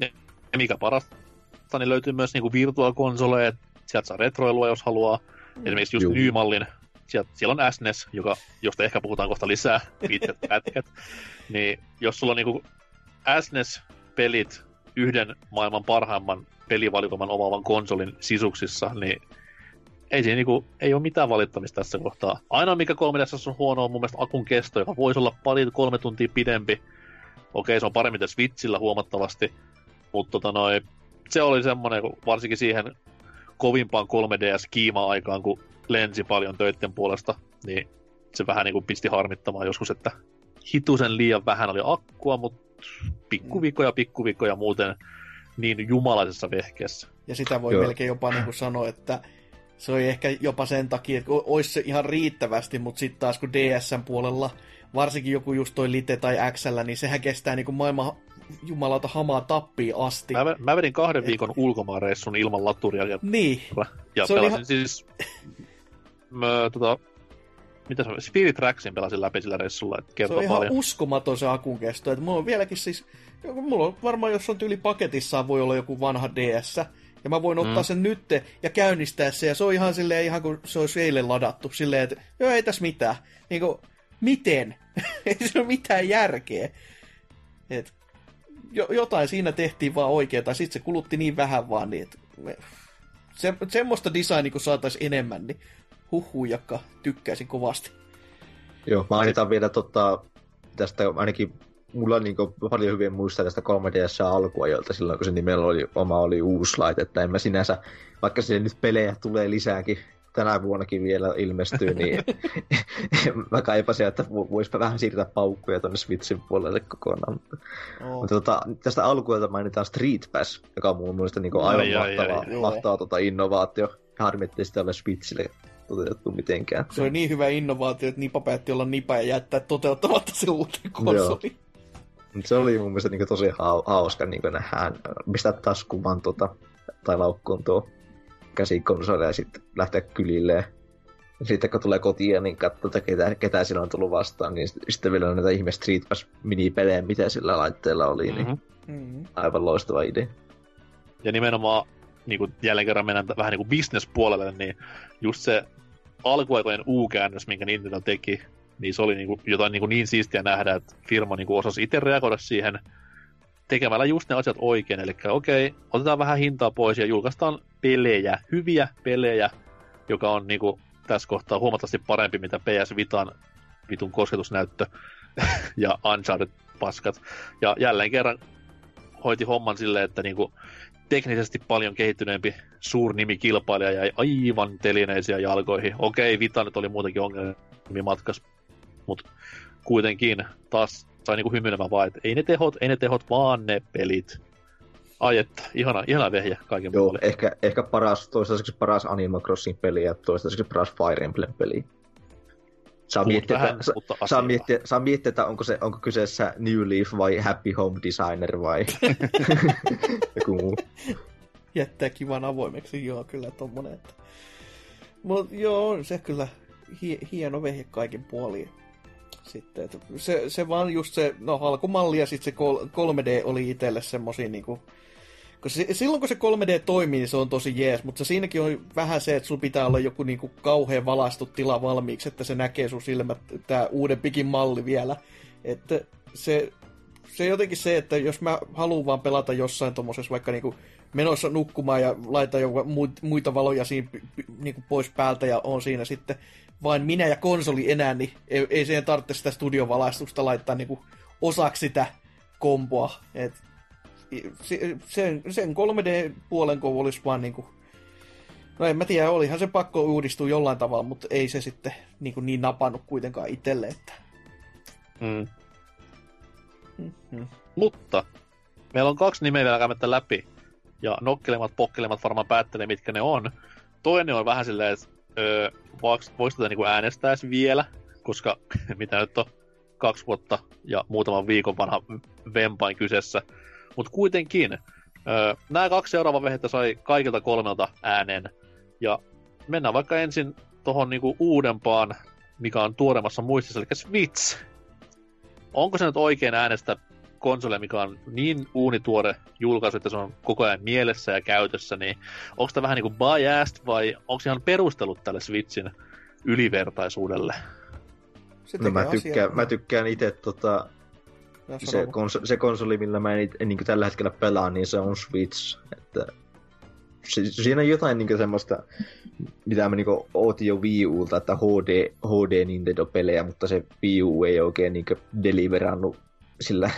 Ja mikä parasta, niin löytyy myös niin kuin virtuaalikonsoleja, sieltä saa retroilua, jos haluaa. Esimerkiksi just Y-mallin. Siellä on S N E S, joka, josta ehkä puhutaan kohta lisää, pitkät pätkät. Niin jos sulla on niinku S N E S-pelit yhden maailman parhaimman pelivalikoiman omaavan konsolin sisuksissa, niin ei siinä niinku, ei ole mitään valittamista tässä kohtaa. Ainoa mikä kolme D S on huono on mun mielestä akun kesto, joka voisi olla paljon kolme tuntia pidempi. Okei, se on paremmin tässä Switchillä huomattavasti, mutta tota noi, se oli semmoinen, varsinkin siihen kovimpaan kolme D S-kiima-aikaan, kun lensi paljon töitten puolesta, niin se vähän niin kuin pisti harmittamaan joskus, että hitusen liian vähän oli akkua, mutta pikkuviikkoja, pikkuviikkoja muuten niin jumalaisessa vehkeessä. Ja sitä voi Joo. melkein jopa niin kuin sanoa, että se oli ehkä jopa sen takia, että olisi se ihan riittävästi, mutta sitten taas kun D S:n puolella, varsinkin joku just toi Lite tai X L, niin sehän kestää niin kuin maailman jumalauta hamaa tappiin asti. Mä, mä vedin kahden viikon Et... ulkomaanreissun ilman laturia ja, niin. ja pelasin ihan... siis... Mä, tota, mitä se on? Spirit Tracksin pelasin läpi sillä reissulla, että kertoo paljon. Se on paljon. Ihan uskomaton se akun kesto. Että mulla on vieläkin siis, mulla on varmaan, jos on tyyli paketissaan, voi olla joku vanha D S. Ja mä voin ottaa mm. sen nytte ja käynnistää se. Ja se on ihan silleen, ihan kuin se olisi eilen ladattu. Silleen, että joo, ei tässä mitään. Niin kuin, miten? Ei se ole mitään järkeä. Et, jo, jotain siinä tehtiin vaan oikein. Tai sitten se kulutti niin vähän vaan, niin että se, semmoista designia, kun saataisiin enemmän, niin huhujakka, tykkäisin kovasti. Joo, mainitaan vielä tota, tästä, ainakin mulla on niin paljon hyvin muistaa tästä kolme D S-alkuajoilta silloin, kun se nimellä oli, oma oli uusi laite, että en mä sinänsä, vaikka sinne nyt pelejä tulee lisääkin, tänä vuonnakin vielä ilmestyy, niin mä kaipasin, että voisipä vähän siirtää paukkuja tuonne Switchin puolelle kokonaan. Mutta, oh. mutta tota, tästä alkuajalta mainitaan Street Pass, joka on mun mielestä niin aivan ai, mahtava, ai, ai, mahtava tota innovaatio. Harmitti sitä ole Switchille toteutettu mitenkään. Se oli niin hyvä innovaatio, että Nipa päätti olla Nipa ja jättää toteuttamatta se uuteen konsoliin. Se oli mun mielestä niin tosi hauska niin nähdään. Pistää taskumaan tuota, tai laukkuun tuo käsikonsoli ja sitten lähteä kylilleen. Sitten kun tulee kotiin, niin katsoo, että ketä, ketä sillä on tullut vastaan. Niin sitten vielä on näitä ihme Street Pass -minipelejä, mitä sillä laitteella oli. Niin mm-hmm. Aivan loistava idea. Ja nimenomaan niin kuin jälleen kerran mennään vähän niin kuin business-puolelle, niin just se alkuaikojen U-käännös, minkä Nintendo teki, niin se oli niin kuin jotain niin, kuin niin siistiä nähdä, että firma niin kuin osasi itse reagoida siihen tekemällä just ne asiat oikein. Eli okei, okay, otetaan vähän hintaa pois ja julkaistaan pelejä, hyviä pelejä, joka on niin kuin tässä kohtaa huomattavasti parempi, mitä P S Vitan vitun kosketusnäyttö ja Uncharted-paskat. Ja jälleen kerran hoiti homman silleen, että niin kuin teknisesti paljon kehittyneempi suurnimikilpailija jäi aivan telineisiä jalkoihin. Okei, Vita nyt oli muutenkin ongelmia matkas, mutta kuitenkin taas sai niinku hymyilemään vaan, että ei ne tehot, ei ne tehot, vaan ne pelit. Ai että, ihana, ihana vehjä kaiken puolella. Joo, ehkä, ehkä paras, toistaiseksi paras Animal Crossing -peli ja toistaiseksi paras Fire Emblem-peli. Saa miettiä, vähän, että, saa, miettiä, saa miettiä, että onko, se, onko kyseessä New Leaf vai Happy Home Designer vai joku muu. Jättää kivan avoimeksi, joo, kyllä tommonen. Että... Mutta joo, on se kyllä hie, hieno vehje kaiken puolin. Sitten, että se, se vaan just se, no alkumalli ja sitten se kolme D oli itselle semmosia niinku Koska silloin kun se kolme D toimii, niin se on tosi jees, mutta siinäkin on vähän se, että sun pitää olla joku niin kuin kauhean valaistu tila valmiiksi, että se näkee sun silmät, tää uudempikin malli vielä. Että se, se jotenkin se, että jos mä haluan vaan pelata jossain tommosessa vaikka niin kuin menossa nukkumaan ja laitan joku muita valoja siinä niin kuin pois päältä ja on siinä sitten vain minä ja konsoli enää, niin ei, ei siihen tarvitse sitä studiovalaistusta laittaa niin kuin osaksi sitä kompoa. Et sen, sen kolme D-puolen kun olisi vaan niinku... No en mä tiedä, olihan se pakko uudistua jollain tavalla, mutta ei se sitten niinku niin napannut kuitenkaan itselle, että... Mm. Mm-hmm. Mutta meillä on kaksi nimeä vielä käymättä läpi, ja nokkelemat, pokkelemat varmaan päättelee, mitkä ne on. Toinen on vähän silleen, että öö, voisi tätä niinku äänestäisi vielä, koska mitä nyt on kaksi vuotta ja muutaman viikon vanha vempain kyseessä. Mut kuitenkin, öö, nämä kaksi seuraavaa vehettä sai kaikilta kolmelta äänen. Ja mennään vaikka ensin tohon niinku uudempaan, mikä on tuoremmassa muistissa, eli Switch. Onko se nyt oikein äänestä konsole, mikä on niin uunituore julkaisu, että se on koko ajan mielessä ja käytössä, niin onko tämä vähän niinku biased vai onko ihan perustelut tälle Switchin ylivertaisuudelle? No mä tykkään, mä tykkään itse tota... Se, kons- se konsoli, millä mä en, en niin tällä hetkellä pelaa, niin se on Switch. Että se, siinä on jotain niin semmoista, mitä mä niin ootin jo Wii Ulta, että H D, H D Nintendo-pelejä, mutta se Wii U ei oikein niin deliverannut sillä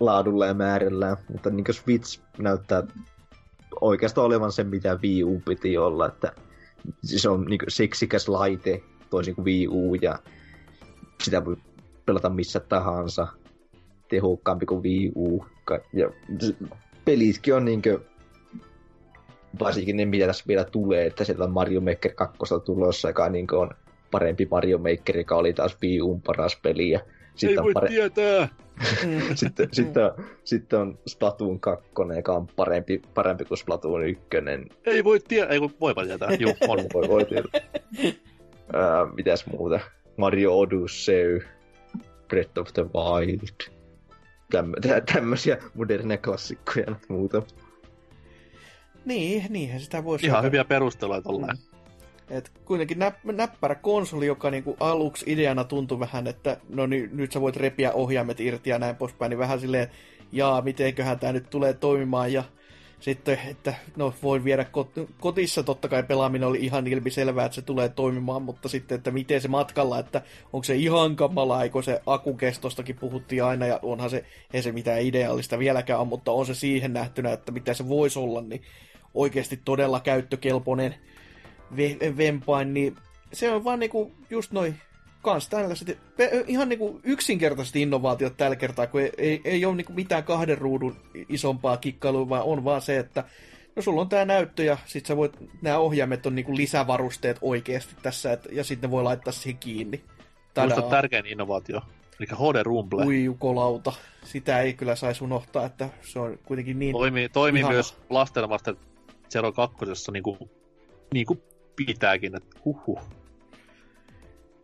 laadulla ja määrällään. Mutta niin Switch näyttää oikeastaan olevan sen, mitä Wii U piti olla. Että se on niin seksikäs laite, toisin kuin Wii U, ja sitä voi pelata missä tahansa, tehokkaampi kuin Wii U. Ja pelitkin on niinkö, varsinkin ne mitä tässä vielä tulee, että sieltä on Mario Maker kaksi tulossa, joka niinkö on parempi Mario Maker, joka oli taas Wii U:n paras peli. Ja ei voi pare... tietää! sitten, sitten, on, sitten on Splatoon kaksi, joka on parempi, parempi kuin Splatoon yksi. Ei voi tietää, ei voipa tietää. Juu, on. Voi, voi tietää. Äh, mitäs muuta? Mario Odyssey. Breath of the Wild. Tämmöisiä, tämmöisiä moderneja klassikkoja ja muuta. Niin, niinhän sitä voisi... Ihan hyviä perusteluja tolleen. Et kuitenkin näpp- näppärä konsoli, joka niinku aluksi ideana tuntui vähän, että no niin, nyt sä voit repiä ohjaimet irti ja näin poispäin, niin vähän silleen, jaa, mitenköhän tää nyt tulee toimimaan ja sitten, että no voi viedä kot- kotissa, totta kai pelaaminen oli ihan ilmiselvää, että se tulee toimimaan, mutta sitten, että miten se matkalla, että onko se ihan kamalaa, eikö se akukestostakin puhuttiin aina, ja onhan se, ei se mitään ideaalista vieläkään on, mutta on se siihen nähtynä, että mitä se voisi olla, niin oikeasti todella käyttökelpoinen ve- vempain, niin se on vaan niinku just noin kans tällaiset, ihan niinku yksinkertaiset innovaatiot tällä kertaa, kun ei, ei, ei ole niinku mitään kahden ruudun isompaa kikkailua, vaan on vaan se, että no sulla on tää näyttö ja sit sä voit, nää ohjaimet on niinku lisävarusteet oikeesti tässä, et, ja sitten ne voi laittaa siihen kiinni. Tadaa. Musta tärkein innovaatio, eli H D Rumble. Uijukolauta, sitä ei kyllä saisi unohtaa, että se on kuitenkin niin... Toimii, toimii myös Blaster Master Zero kaksi, jossa niinku, niinku pitääkin, että huhhuh.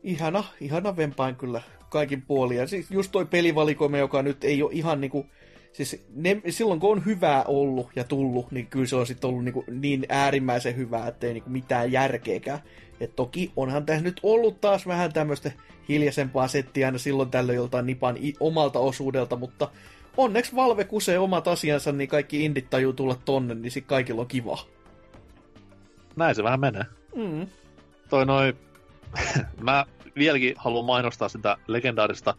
Ihana, ihana vempain kyllä kaikin puolin. Ja siis just toi pelivalikoima, joka nyt ei ole ihan niinku... Siis ne, silloin kun on hyvää ollut ja tullut, niin kyllä se on sitten ollut niinku niin äärimmäisen hyvää, ettei niinku mitään järkeäkään. Et toki onhan tässä nyt ollut taas vähän tämmöistä hiljaisempaa settiä aina silloin tällöin joltain nipan i- omalta osuudelta, mutta onneksi Valve kusee omat asiansa, niin kaikki indit tajuu tulla tonne, niin sit kaikilla on kiva. Näin se vähän menee. Mm. Toi noi... Mä vieläkin haluan mainostaa sitä legendaarista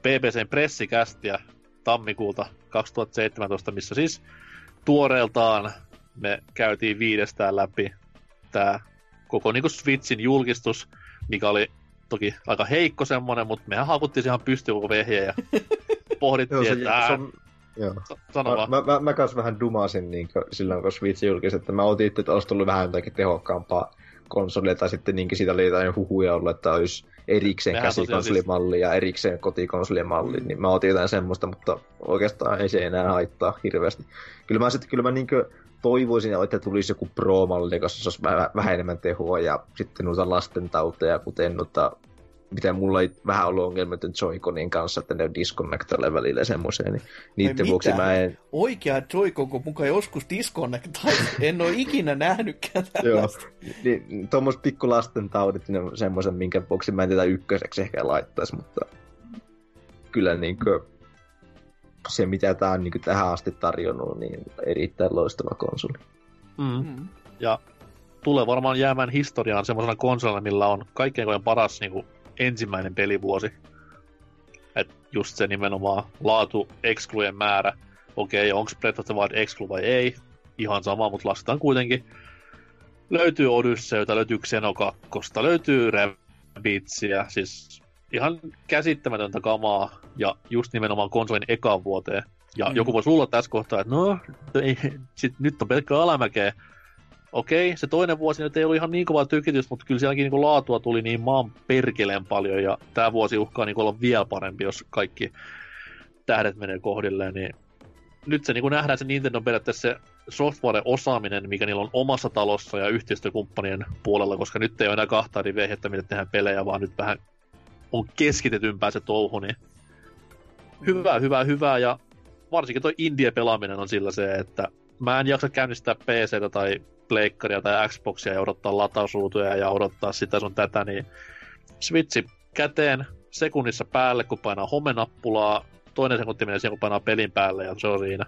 B B C:n pressikästiä tammikuulta kaksituhattaseitsemäntoista, missä siis tuoreeltaan me käytiin viidestään läpi tää koko niinku Switchin julkistus, mikä oli toki aika heikko semmonen, mutta mehän hakuttiin ihan pystyyn koko vehjeen ja pohdittiin, että... Joo. Mä, mä, mä kans vähän dumasin niin kuin silloin, kun Switch julkistettiin, että mä otin itse, että olisi tullut vähän jotakin tehokkaampaa konsolia, tai sitten niinkin siitä oli jotain huhuja ollut, että olisi erikseen mehän käsikonsolimalli siis... ja erikseen kotikonsolimalli, niin mä otin jotain semmoista, mutta oikeastaan ei se enää haittaa hirveästi. Kyllä mä, sit, kyllä mä niin kuin toivoisin, että tulisi joku pro-malli, koska se olisi vähän, vähän enemmän tehoa, ja sitten noita lastentauteja, kuten noita mitä mulla ei vähän ollut ongelmat Joy-Conin kanssa, että ne on disconnectalla välillä semmoiseen, niin niiden vuoksi mä en... Oikea Joy-Con, kun mukaan joskus disconnectaa, en ole ikinä nähnytkään tällaista. Joo, niin tuommoiset pikkulasten taudit, niin on semmoisen, minkä vuoksi mä en tätä ykköseksi ehkä laittaisi, mutta kyllä niinkö se, mitä tää on niinku tähän asti tarjonnut, niin erittäin loistava konsoli. Mm. Ja tulee varmaan jäämään historiaan semmoisena konsolina, millä on kaikkein koen paras niinku ensimmäinen pelivuosi. Et just se nimenomaan laatu, exclujen määrä. Okei, onko Breath of the Wild exclu vai ei? Ihan sama, mutta lasketaan kuitenkin. Löytyy Odysseita, löytyy Xenokakkosta, löytyy Rabbitsiä, siis ihan käsittämätöntä kamaa, ja just nimenomaan konsolin ekaan vuoteen. Ja mm. joku voisi luulla tässä kohtaa, että no, ei, sit nyt on pelkkää alamäkeä. Okei, se toinen vuosi nyt ei ollut ihan niin kovaa tykitystä, mutta kyllä sielläkin niinku laatua tuli niin maan perkeleen paljon, ja tämä vuosi uhkaa niinku olla vielä parempi, jos kaikki tähdet menee kohdilleen. Niin nyt se niinku nähdään se Nintendo periaatteessa se software-osaaminen, mikä niillä on omassa talossa ja yhteistyökumppanien puolella, koska nyt ei ole enää kahta eri vehjettä, miten tehdään pelejä, vaan nyt vähän on keskitetympää se touhu, niin hyvää, hyvää, hyvää, ja varsinkin toi indie-pelaaminen on sillä se, että mä en jaksa käynnistää P C:tä tai pleikkaria tai Xboxia ja odottaa latausruutuja ja odottaa sitä sun tätä, niin switchi käteen sekunnissa päälle, kun painaa home-nappulaa, toinen sekunti menee siihen, kun painaa pelin päälle, ja se on siinä.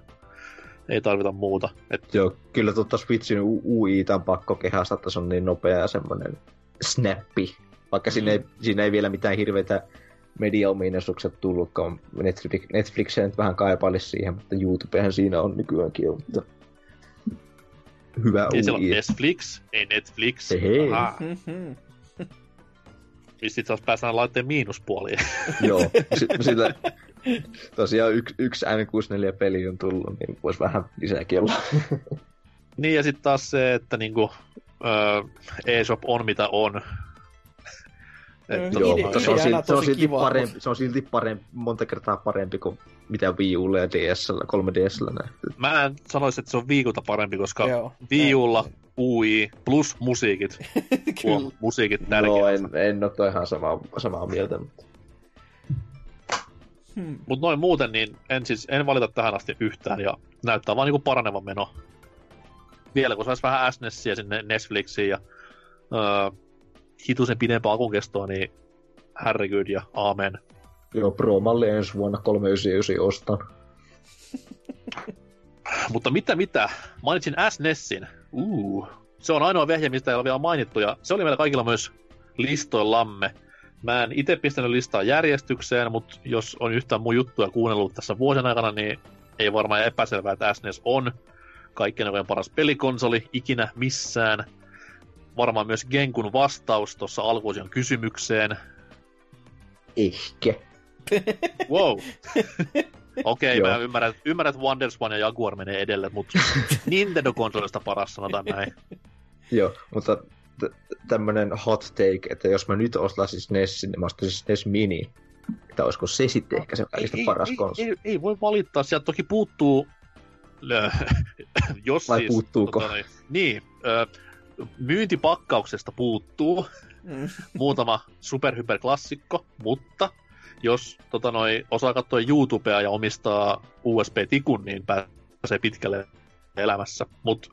Ei tarvita muuta. Et... Joo, kyllä tuota Switchin U I-tä on pakko kehasta, että se on niin nopea ja semmoinen snappi. Vaikka mm. siinä, ei, siinä ei vielä mitään hirveitä mediaominaisuuksia tullutkaan. Netflix, Netflixiä nyt vähän kaipailisi siihen, mutta YouTubehän siinä on nykyäänkin jo, mutta... Hyvä U I. Ei siellä ole Netflix, ei Netflix. Hei. Mm-hmm. Pistit taas päästään laitteen miinuspuoliin. Joo, s- sillä tosiaan yksi yks N kuusikymmentäneljä-peli on tullut, niin voisi vähän lisääkin olla. Niin, ja sitten taas se, että niinku, öö, eShop on mitä on. Että, joo, ide, se, on silti, se, on silti parempi, se on silti parempi, monta kertaa parempi kuin mitä Wii Ulla ja D S L, kolme D S:llä nähty. Mä en sanoisi, että se on viikulta parempi, koska joo, Wii Ulla U I plus musiikit. Kyllä. Musiikit tärkeä. No, en, en ole ihan samaa, samaa mieltä. Mutta hmm. Mut noin muuten, niin en, siis, en valita tähän asti yhtään ja näyttää vaan niinku paranevan meno. Vielä kun saisi vähän S N E S:iä sinne Netflixiin ja... Öö, hitusen pidempää akun kestoa, niin herregud ja aamen. Joo, Pro-malli ensi vuonna kolmesataayhdeksänkymmentäyhdeksän ostan. Mutta mitä mitä? Mainitsin S N E S:in. Uh, se on ainoa vehje, mistä ei ole vielä mainittu, ja se oli meillä kaikilla myös listoillamme. Mä en itse pistänyt listaa järjestykseen, mutta jos on yhtään mun juttuja kuunnellut tässä vuosien aikana, niin ei varmaan epäselvää, että S N E S on kaikkien aikojen paras pelikonsoli ikinä missään. Varmaan myös Genkun vastaus tuossa alkuosion kysymykseen. Ehkä. Wow. Okei, okay, mä ymmärrän, ymmärrän, että Wonderswan ja Jaguar menee edelle, mutta Nintendo-konsolista paras, sanotaan näin. Joo, mutta t- tämmönen hot take, että jos mä nyt ostaisin N E S:in, niin mä ostaisin N E S Mini. Että olisiko se sitten ehkä se kaikista paras konsoli? Ei, ei, ei voi valittaa, sieltä toki puuttuu... Jos vai siis, puuttuuko? Tota, niin, öö, myyntipakkauksesta puuttuu mm. muutama superhyperklassikko, mutta jos tota noi, osaa katsoa YouTubea ja omistaa U S B-tikun, niin pääsee pitkälle elämässä. Mutta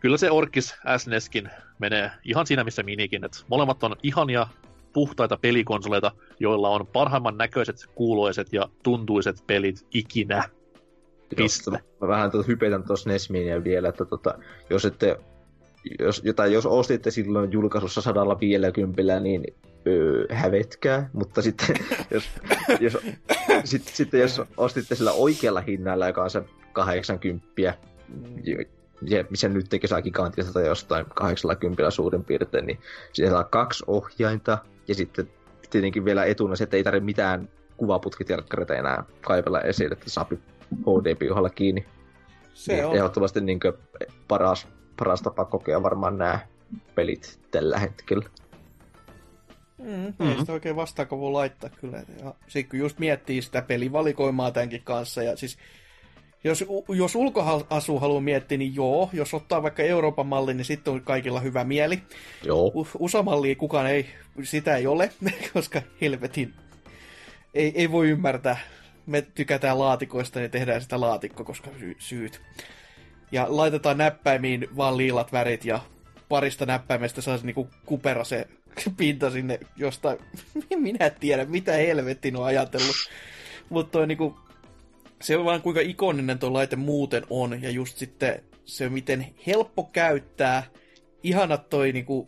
kyllä se orkis S N E S:kin menee ihan siinä, missä minikin. Et molemmat on ihania, puhtaita pelikonsoleita, joilla on parhaimman näköiset, kuuloiset ja tuntuiset pelit ikinä. Piste. Joo, mä vähän tuota hypetän tuossa N E S-miniä vielä, että tota, jos ette... Jos, jotain, jos ostitte silloin julkaisussa sata viisikymmentä, niin öö, hävetkää, mutta sitten jos, jos, sit, sitten jos ostitte sillä oikealla hinnalla, joka on se kahdeksankymmentä, ja missä nyt teki saa gigantista tai jostain kahdeksankymmentä suurin piirtein, niin siinä saa kaksi ohjainta, ja sitten tietenkin vielä etuna se, että ei tarvitse mitään kuvaputkitelkkareita enää kaivella esille, että saa H D-piuhalla kiinni. Se on. Ehdottomasti niin kuin paras paras tapa kokea varmaan nämä pelit tällä hetkellä. Mm, ei sitä oikein vastakavu laittaa kyllä. Ja sit kun just miettii sitä pelivalikoimaa tämänkin kanssa, ja siis Jos, jos ulkoasu haluaa miettiä, niin joo. Jos ottaa vaikka Euroopan malli, niin sitten on kaikilla hyvä mieli. Joo. U S A-mallia kukaan ei, sitä ei ole, koska helvetin ei, ei voi ymmärtää. Me tykätään laatikoista ja tehdään sitä laatikko, koska sy- syyt. Ja laitetaan näppäimiin vaan liilat värit ja parista näppäimestä saisi niinku kupera se pinta sinne jostain. Minä tiedän, mitä helvettiin on ajatellut. Mutta toi niinku... Se on vaan kuinka ikoninen tuo laite muuten on, ja just sitten se, miten helppo käyttää, ihana toi niinku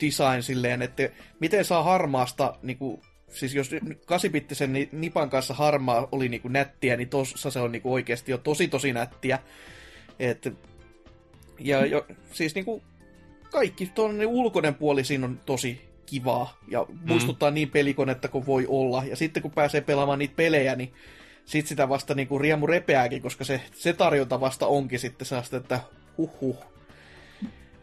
design silleen, että miten saa harmaasta, niinku, siis jos kahdeksanbittisen nipan kanssa harmaa oli niinku nättiä, niin tossa se on niinku oikeasti jo tosi tosi nättiä. Et, ja jo, siis niinku kaikki tuollainen ulkoinen puoli siinä on tosi kivaa, ja muistuttaa mm. niin pelikonetta kuin voi olla, ja sitten kun pääsee pelaamaan niitä pelejä, niin sitten sitä vasta niinku riemu repeääkin, koska se, se tarjonta vasta onkin sitten sellaista, että huhhuh.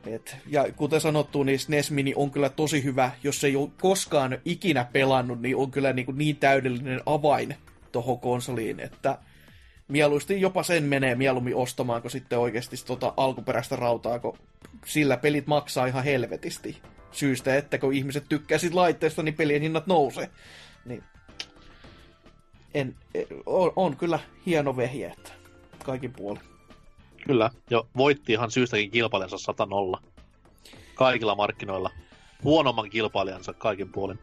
Et, ja kuten sanottu, niin N E S Mini on kyllä tosi hyvä. Jos ei ole koskaan ikinä pelannut, niin on kyllä niinku niin täydellinen avain tuohon konsoliin, että mieluusti jopa sen menee mieluummin ostamaan, kun sitten oikeasti tota alkuperäistä rautaa, kun sillä pelit maksaa ihan helvetisti. Syystä, että kun ihmiset tykkää siitä laitteesta, niin pelien hinnat nousee. Niin. En, on, on kyllä hieno vehje, että kaikin puolin. Kyllä, ja voitti ihan syystäkin kilpailijansa sata nolla. Kaikilla markkinoilla. Huonomman kilpailijansa kaikin puolin.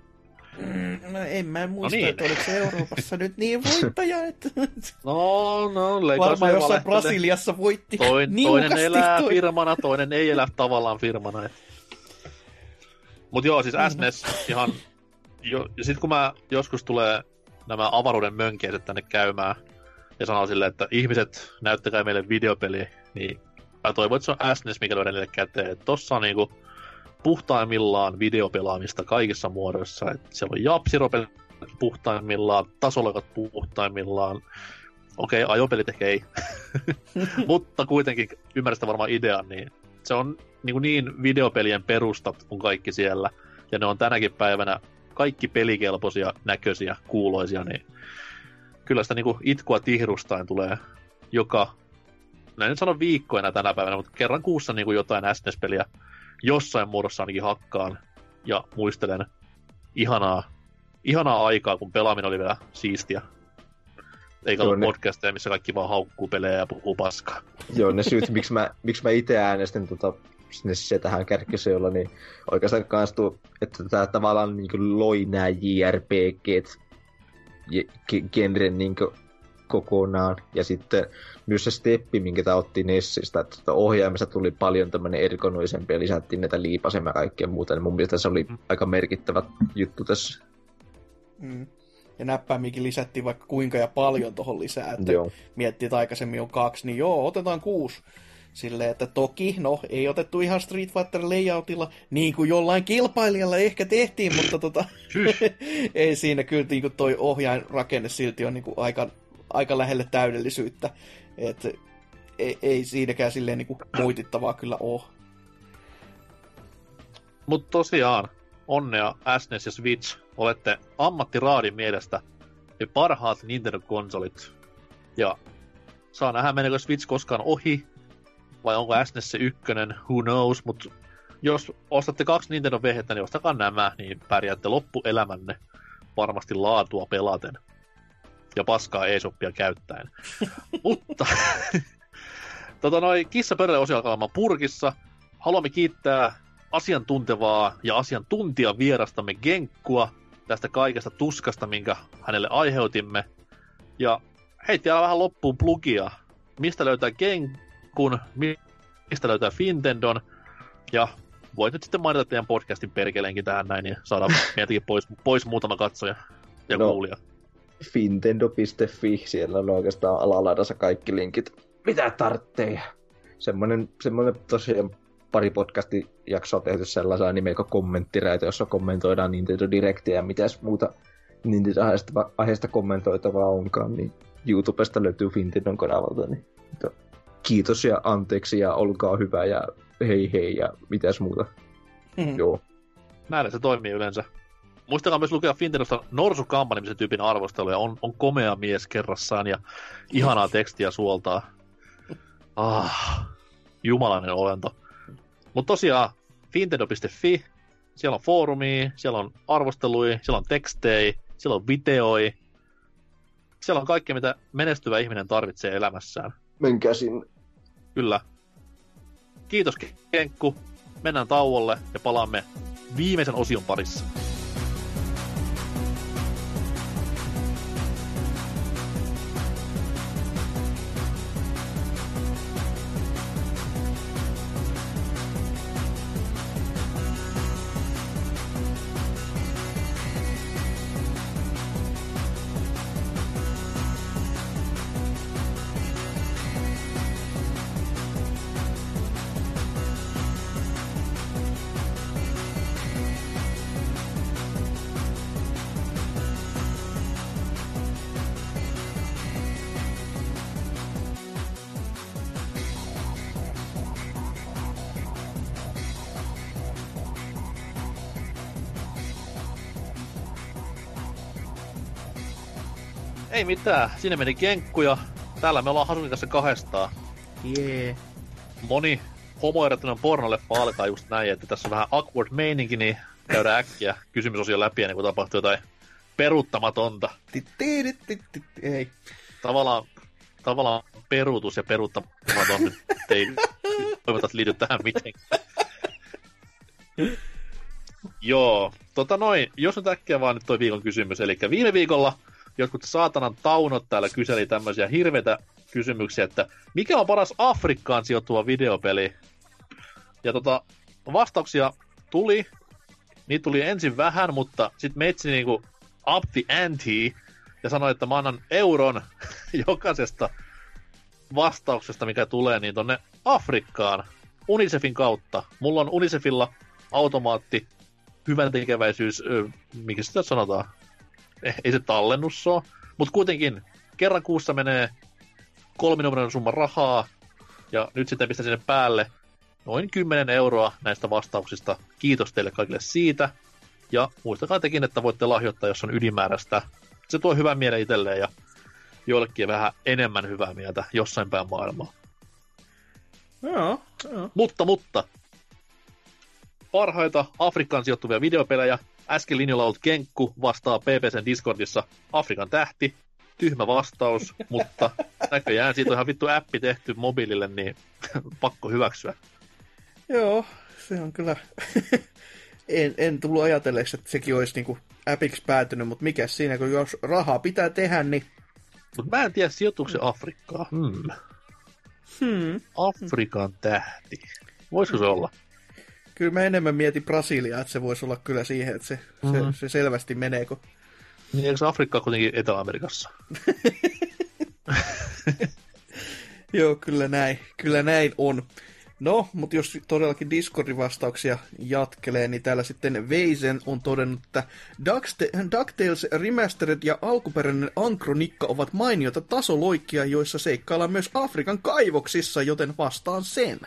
Mm, no en mä muista, no niin, että oliko se Euroopassa nyt niin voittaja, että... No, no, leikkaa. Varmaan jossain Brasiliassa voitti toin, Toinen elää toi. firmana, toinen ei elä tavallaan firmana. Et. Mut joo, siis S N E S mm-hmm. ihan... Jo, ja sit kun mä joskus tulee... nämä avaruuden mönkeiset tänne käymään ja sanoo silleen, että ihmiset, näyttäkää meille videopeliä, niin mä toivon, että se on S N E S, mikä löydään niille käteen. Että tossa on niinku puhtaimmillaan videopelaamista kaikissa muodoissa. Että siellä on japsiropelit puhtaimmillaan, tasoloikat puhtaimmillaan. Okei, okay, ajopelit ehkä ei. Mutta kuitenkin ymmärrät varmaan idean, niin se on niinku niin videopelien perustat kuin kaikki siellä. Ja ne on tänäkin päivänä kaikki pelikelpoisia, näköisiä, kuuloisia, niin kyllä sitä niinku itkua tihrustain tulee joka, näin nyt sanon viikkoina tänä päivänä, mutta kerran kuussa niinku jotain S N E S-peliä jossain muodossa ainakin hakkaan ja muistelen ihanaa, ihanaa aikaa, kun pelaaminen oli vielä siistiä. Ei katso podcasteja, missä kaikki vaan haukkuu pelejä ja puhuu paskaa. Joo, ne syyt, miksi mä, miksi mä itse äänestin tota... sinne se tähän kärkköseulla, niin oikeastaan kans tuo, että tää tavallaan niinku loi nää J R P G-genren niinku kokonaan. Ja sitten myös se steppi, minkä tää otti Nessistä, että ohjaimesta tuli paljon tämmönen ergonomisempi ja lisättiin näitä liipasemia ja kaikkea muuta, niin mun mielestä se oli mm. aika merkittävä juttu tässä. Mm. Ja näppäimiäkin lisättiin vaikka kuinka ja paljon tohon lisää, että joo. Miettii, että aikaisemmin on kaksi, niin joo, otetaan kuusi. Silleen, että toki, no, ei otettu ihan Street Fighter layoutilla, niin kuin jollain kilpailijalla ehkä tehtiin, mutta tota, ei siinä kyllä niin kuin toi ohjainrakenne silti on niin kuin aika, aika lähelle täydellisyyttä. Et, ei, ei siinäkään silleen niin kuin moitittavaa kyllä ole. Mutta tosiaan, onnea S N E S ja Switch, olette ammattiraadin mielestä ne parhaat Nintendo-konsolit. Ja saa nähdä, meneekö Switch koskaan ohi. Vai onko S N E S se ykkönen, who knows, mutta jos ostatte kaksi Nintendo vehettä, niin ostakaa nämä, niin pärjäätte loppuelämänne varmasti laatua pelaten. Ja paskaa e-shoppia käyttäen. Mutta tota noi, kissapöydälle osio alkaa olemaan purkissa. Haluamme kiittää asiantuntevaa ja asiantuntija vierastamme Genkkua tästä kaikesta tuskasta, minkä hänelle aiheutimme. Ja hei, täällä vähän loppuun plugia. Mistä löytää Genkku? Kun mistä löytää Fintendon, ja voit nyt sitten mainita teidän podcastin perkeleenkin tähän näin, niin saadaan meiltäkin pois, pois muutama katsoja ja no, kuulija. Fintendo piste fi, siellä on oikeastaan alalaidassa kaikki linkit. Mitä tarvitsee? Semmoinen, semmoinen tosiaan pari podcastijaksoa tehty sellaisena nimen kuin kommenttiräitä, jossa kommentoidaan Nintendo Directia ja mitäs muuta Nintendo aiheesta kommentoitavaa onkaan, niin YouTubesta löytyy Fintendon kanavalta, niin kiitos ja anteeksi ja olkaa hyvä ja hei hei ja mitäs muuta. Mm-hmm. Joo. Näin se toimii yleensä. Muistakaa myös lukea Fintendosta Norsukampa-nimisen tyypin arvosteluja. On, on komea mies kerrassaan ja ihanaa tekstiä suoltaa. Ah, jumalainen olento. Mutta tosiaan, Fintendo piste fi, siellä on foorumia, siellä on arvosteluja, siellä on tekstejä, siellä on videoja. Siellä on kaikkea, mitä menestyvä ihminen tarvitsee elämässään. Menkää sinne. Kyllä. Kiitos Genkku. Mennään tauolle ja palaamme viimeisen osion parissa. Ei mitään, sinne meni Genkku ja täällä me ollaan Hasuni tässä kahdestaan. Jee. Yeah. Moni homoerottinen pornoleffa alkaa just näin, että tässä on vähän awkward meininki, niin käydään äkkiä kysymysosio läpi ennen kuin tapahtuu jotain peruuttamatonta. Ei. Tavallaan, tavallaan peruutus ja peruuttamaton nyt ei toivottavasti liity tähän mitenkään. Joo, tota noin, jos nyt äkkiä vaan nyt toi viikon kysymys, eli viime viikolla jotkut saatanan taunot täällä kyseli tämmöisiä hirveitä kysymyksiä, että mikä on paras Afrikkaan sijoittuva videopeli? Ja tota, vastauksia tuli. Niitä tuli ensin vähän, mutta sit meitsi niinku up the ante ja sanoi, että mä annan euron jokaisesta vastauksesta, mikä tulee, niin tonne Afrikkaan Unicefin kautta. Mulla on Unicefilla automaatti hyvän tekeväisyys, mikä sitä sanotaan? Ei se tallennus ole, mutta kuitenkin kerran kuussa menee kolminumeroinen summa rahaa, ja nyt sitten pistän sinne päälle noin kymmenen euroa näistä vastauksista. Kiitos teille kaikille siitä, ja muistakaa tekin, että voitte lahjoittaa, jos on ylimääräistä. Se tuo hyvän mielen itselleen, ja joillekin vähän enemmän hyvää mieltä jossain päin maailmaa. Joo, joo. Mutta, mutta, parhaita Afrikkaan sijoittuvia videopelejä. Äsken linjalla ollut Genkku vastaa P P C:n Discordissa Afrikan tähti. Tyhmä vastaus, mutta näköjään siitä on ihan vittu appi tehty mobiilille, niin pakko hyväksyä. Joo, se on kyllä. en, en tullut ajatelleeksi, että sekin olisi niinku appiksi päätynyt, mutta mikä siinä, kun jos rahaa pitää tehdä, niin... Mut mä en tiedä, sijoittuuko se Afrikkaan. Hmm. Hmm. Afrikan tähti. Voisiko se olla? Kyllä mä enemmän mietin Brasiliaa, että se voisi olla kyllä siihen, että se, mm-hmm. se, se selvästi menee. Kun... Niin, eikö Afrikka kuitenkin Etelä-Amerikassa? Joo, kyllä näin. Kyllä näin on. No, mutta jos todellakin Discordin vastauksia jatkelee, niin täällä sitten Veisen on todennut, että DuckTales Remastered ja alkuperäinen Ankronikka ovat mainiota tasoloikkia, joissa seikkaillaan myös Afrikan kaivoksissa, joten vastaan sen.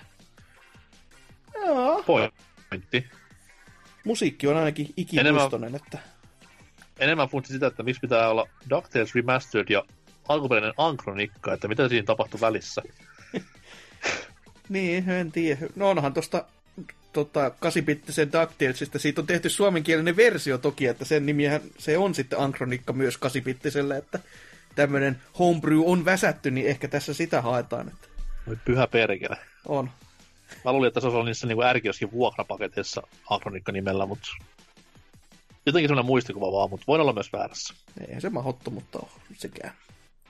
Joo. Pointti. Musiikki on ainakin ikimuistoinen, että... Enemmän funtsi sitä, että miksi pitää olla DuckTales Remastered ja alkuperäinen Ankronikka, että mitä siinä tapahtui välissä. Niin, en tiedä. No onhan tosta tota, kahdeksanbittisen DuckTalesista, siitä on tehty suomenkielinen versio toki, että sen nimihän se on sitten Ankronikka myös kahdeksanbittisellä, että tämmönen homebrew on väsätty, niin ehkä tässä sitä haetaan. Että... Pyhä perkele. On. Mä luulin, että se olisi ollut niissä niin ärkioskin vuokrapaketeissa Ankronikka-nimellä, mutta jotenkin sellainen muistikuva vaan, mutta voin olla myös väärässä. Eihän se mahdottomuutta ole sekään.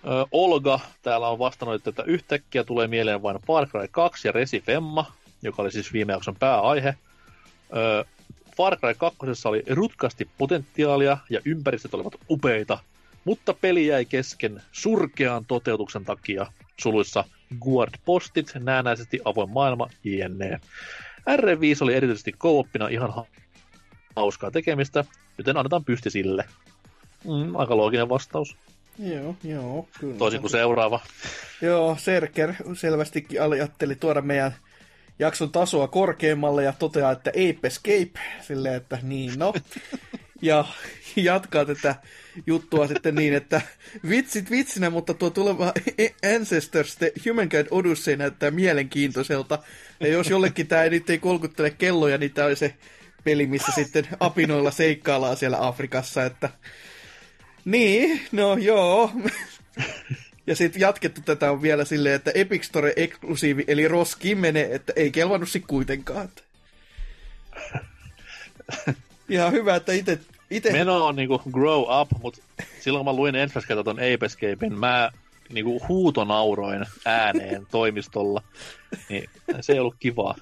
Ö, Olga täällä on vastannut, että yhtäkkiä tulee mieleen vain Far Cry kaksi ja Resi Femma, joka oli siis viime jakson pääaihe. Ö, Far Cry kaksi oli rutkasti potentiaalia ja ympäristöt olivat upeita, mutta peli jäi kesken surkean toteutuksen takia, suluissa Guard-postit, näennäisesti avoin maailma, jne. R viisi oli erityisesti co-opina ihan ha- hauskaa tekemistä, joten annetaan pysti sille. Mm, aika looginen vastaus. Joo, joo. Kyllä. Toisin kuin seuraava. Joo, Serker selvästikin ajatteli tuoda meidän jakson tasoa korkeammalle ja toteaa, että Ape Escape. Silleen, että niin no. ja jatkaa tätä juttua sitten niin, että vitsit vitsinä, mutta tuo tuleva Ancestors The Humankind Odyssey näyttää mielenkiintoiselta. Ja jos jollekin tämä nyt ei kolkuttele kelloja, niin tämä oli se peli, missä sitten apinoilla seikkaillaan siellä Afrikassa. Että... Niin, no joo. Ja sitten jatkettu tätä on vielä silleen, että Epic Store eksklusiivi, eli roskiin menee, että ei kelvannut sitten kuitenkaan. Ihan hyvä, että itse... Ite... Meno on niinku grow up, mutta silloin kun mä luin ensimmäistä kertaa ton Ape Escapen, mä niinku huutonauroin ääneen toimistolla, niin se ei ollut kivaa.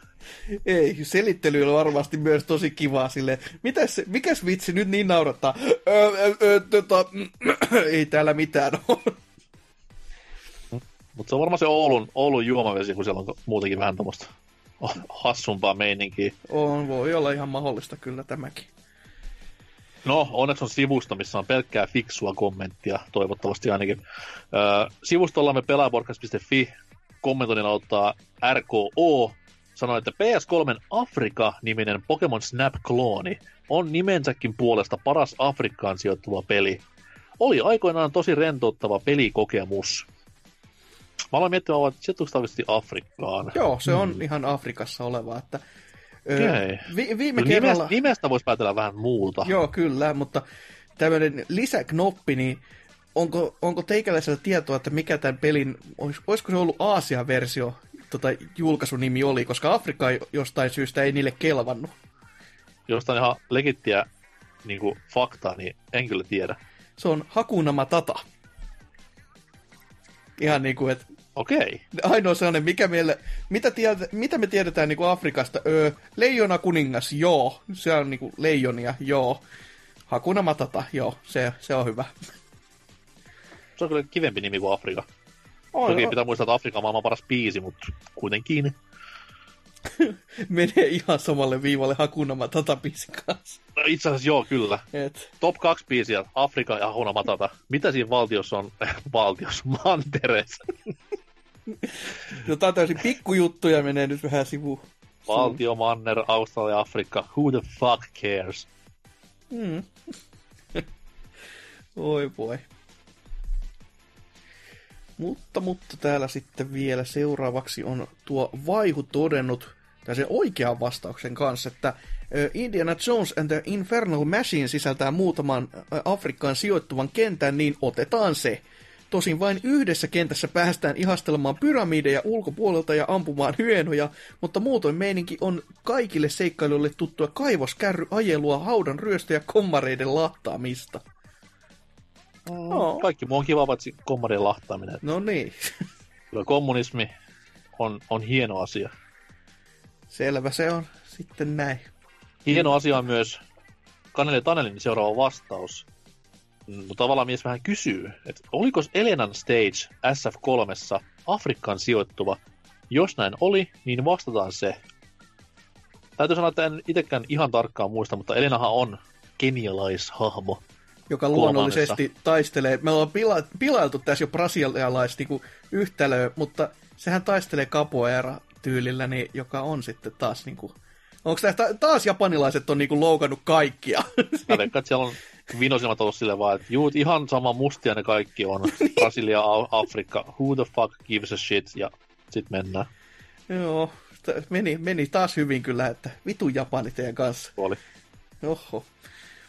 Ei, selittely on varmasti myös tosi kivaa silleen, mitäs, mikäs vitsi nyt niin naurattaa? Öö, öö, tota, ei täällä mitään ole. Mutta se on varmaan se Oulun, Oulun juomavesi, kun siellä on muutenkin vähän tommoista hassumpaa meininkiä. On, voi olla ihan mahdollista kyllä tämäkin. No, onneksi on sivusto, missä on pelkkää fiksua kommenttia, toivottavasti ainakin. Öö, sivustollamme pelaajaporkkas piste fi kommentoinnin auttaa R K O, sanoi, että P S kolmen Afrika-niminen Pokémon Snap-klooni on nimensäkin puolesta paras Afrikkaan sijoittuva peli. Oli aikoinaan tosi rentouttava pelikokemus. Mä aloin miettimään, että sijoitustavasti Afrikkaan. Joo, se on hmm. ihan Afrikassa oleva, että... Öö, vi- viime no, kerralla... Nimestä voisi päätellä vähän muuta. Joo, kyllä, mutta tämmöinen lisäknoppi, niin onko, onko teikäläisellä tietoa, että mikä tämän pelin, olis, olisiko se ollut Aasia-versio, tota, julkaisunimi oli, koska Afrikka jostain syystä ei niille kelvannut. Jostain ihan legittiä niin kuin, faktaa, niin en kyllä tiedä. Se on Hakuna Matata. Ihan niin kuin, että... Okei. Ainoa sellainen, mikä meillä... Mitä, tiedä, mitä me tiedetään niin kuin Afrikasta? Öö, leijona kuningas, joo. Se on niin kuin leijonia, joo. Hakuna Matata, joo. Se, se on hyvä. Se on kyllä kivempi nimi kuin Afrika. On, toki on. Pitää muistaa, että Afrika on maailman paras biisi, mutta kuitenkin. Menee ihan samalle viivalle Hakuna Matata -biisin kanssa. No, itse asiassa joo, kyllä. Et. Top kaksi biisiä, Afrika ja Hakuna Matata. Mitä siinä valtiossa on? Valtiossa, mantereessa. No, tää on täysin pikkujuttuja, menee nyt vähän sivuun. Valtio, manner, Australia, Afrikka. Who the fuck cares? Mm. Oi voi. Mutta, mutta täällä sitten vielä seuraavaksi on tuo Vaihu todennut tällaisen oikean vastauksen kanssa, että Indiana Jones and the Infernal Machine sisältää muutaman Afrikkaan sijoittuvan kentän, niin otetaan se. Tosin vain yhdessä kentässä päästään ihastelemaan pyramideja ulkopuolelta ja ampumaan hyenoja, mutta muutoin meininki on kaikille seikkailuille tuttua kaivoskärryajelua, haudan ryöstöjä ja kommareiden lahtaamista. No. Kaikki muu on kiva, paitsi kommarien lahtaaminen. No niin. Kyllä kommunismi on, on hieno asia. Selvä se on sitten näin. Hieno mm. asia on myös Kaneli Tanelin seuraava vastaus. No, tavallaan mies vähän kysyy, että oliko Elenan stage S F kolmessa Afrikkaan sijoittuva? Jos näin oli, niin vastataan se. Täytyy sanoa, että en itsekään ihan tarkkaan muista, mutta Elenahan on kenialaishahmo. Joka luonnollisesti Kolmannessa. Taistelee, me ollaan pila- pilailtu tässä jo brasilialaista niin yhtälöä, mutta sehän taistelee capoeira-tyylillä, niin, joka on sitten taas, niin kuin... onko ta- taas japanilaiset on niin kuin, loukannut kaikkia? Mä veikkaan, että siellä on vinosilmat ollut silleen vaan, että juu, ihan sama mustia ne kaikki on, Brasilia, Afrikka, who the fuck gives a shit, ja sit mennään. Joo, meni, meni taas hyvin kyllä, että vitu Japani teidän kanssa. Oli. Oho.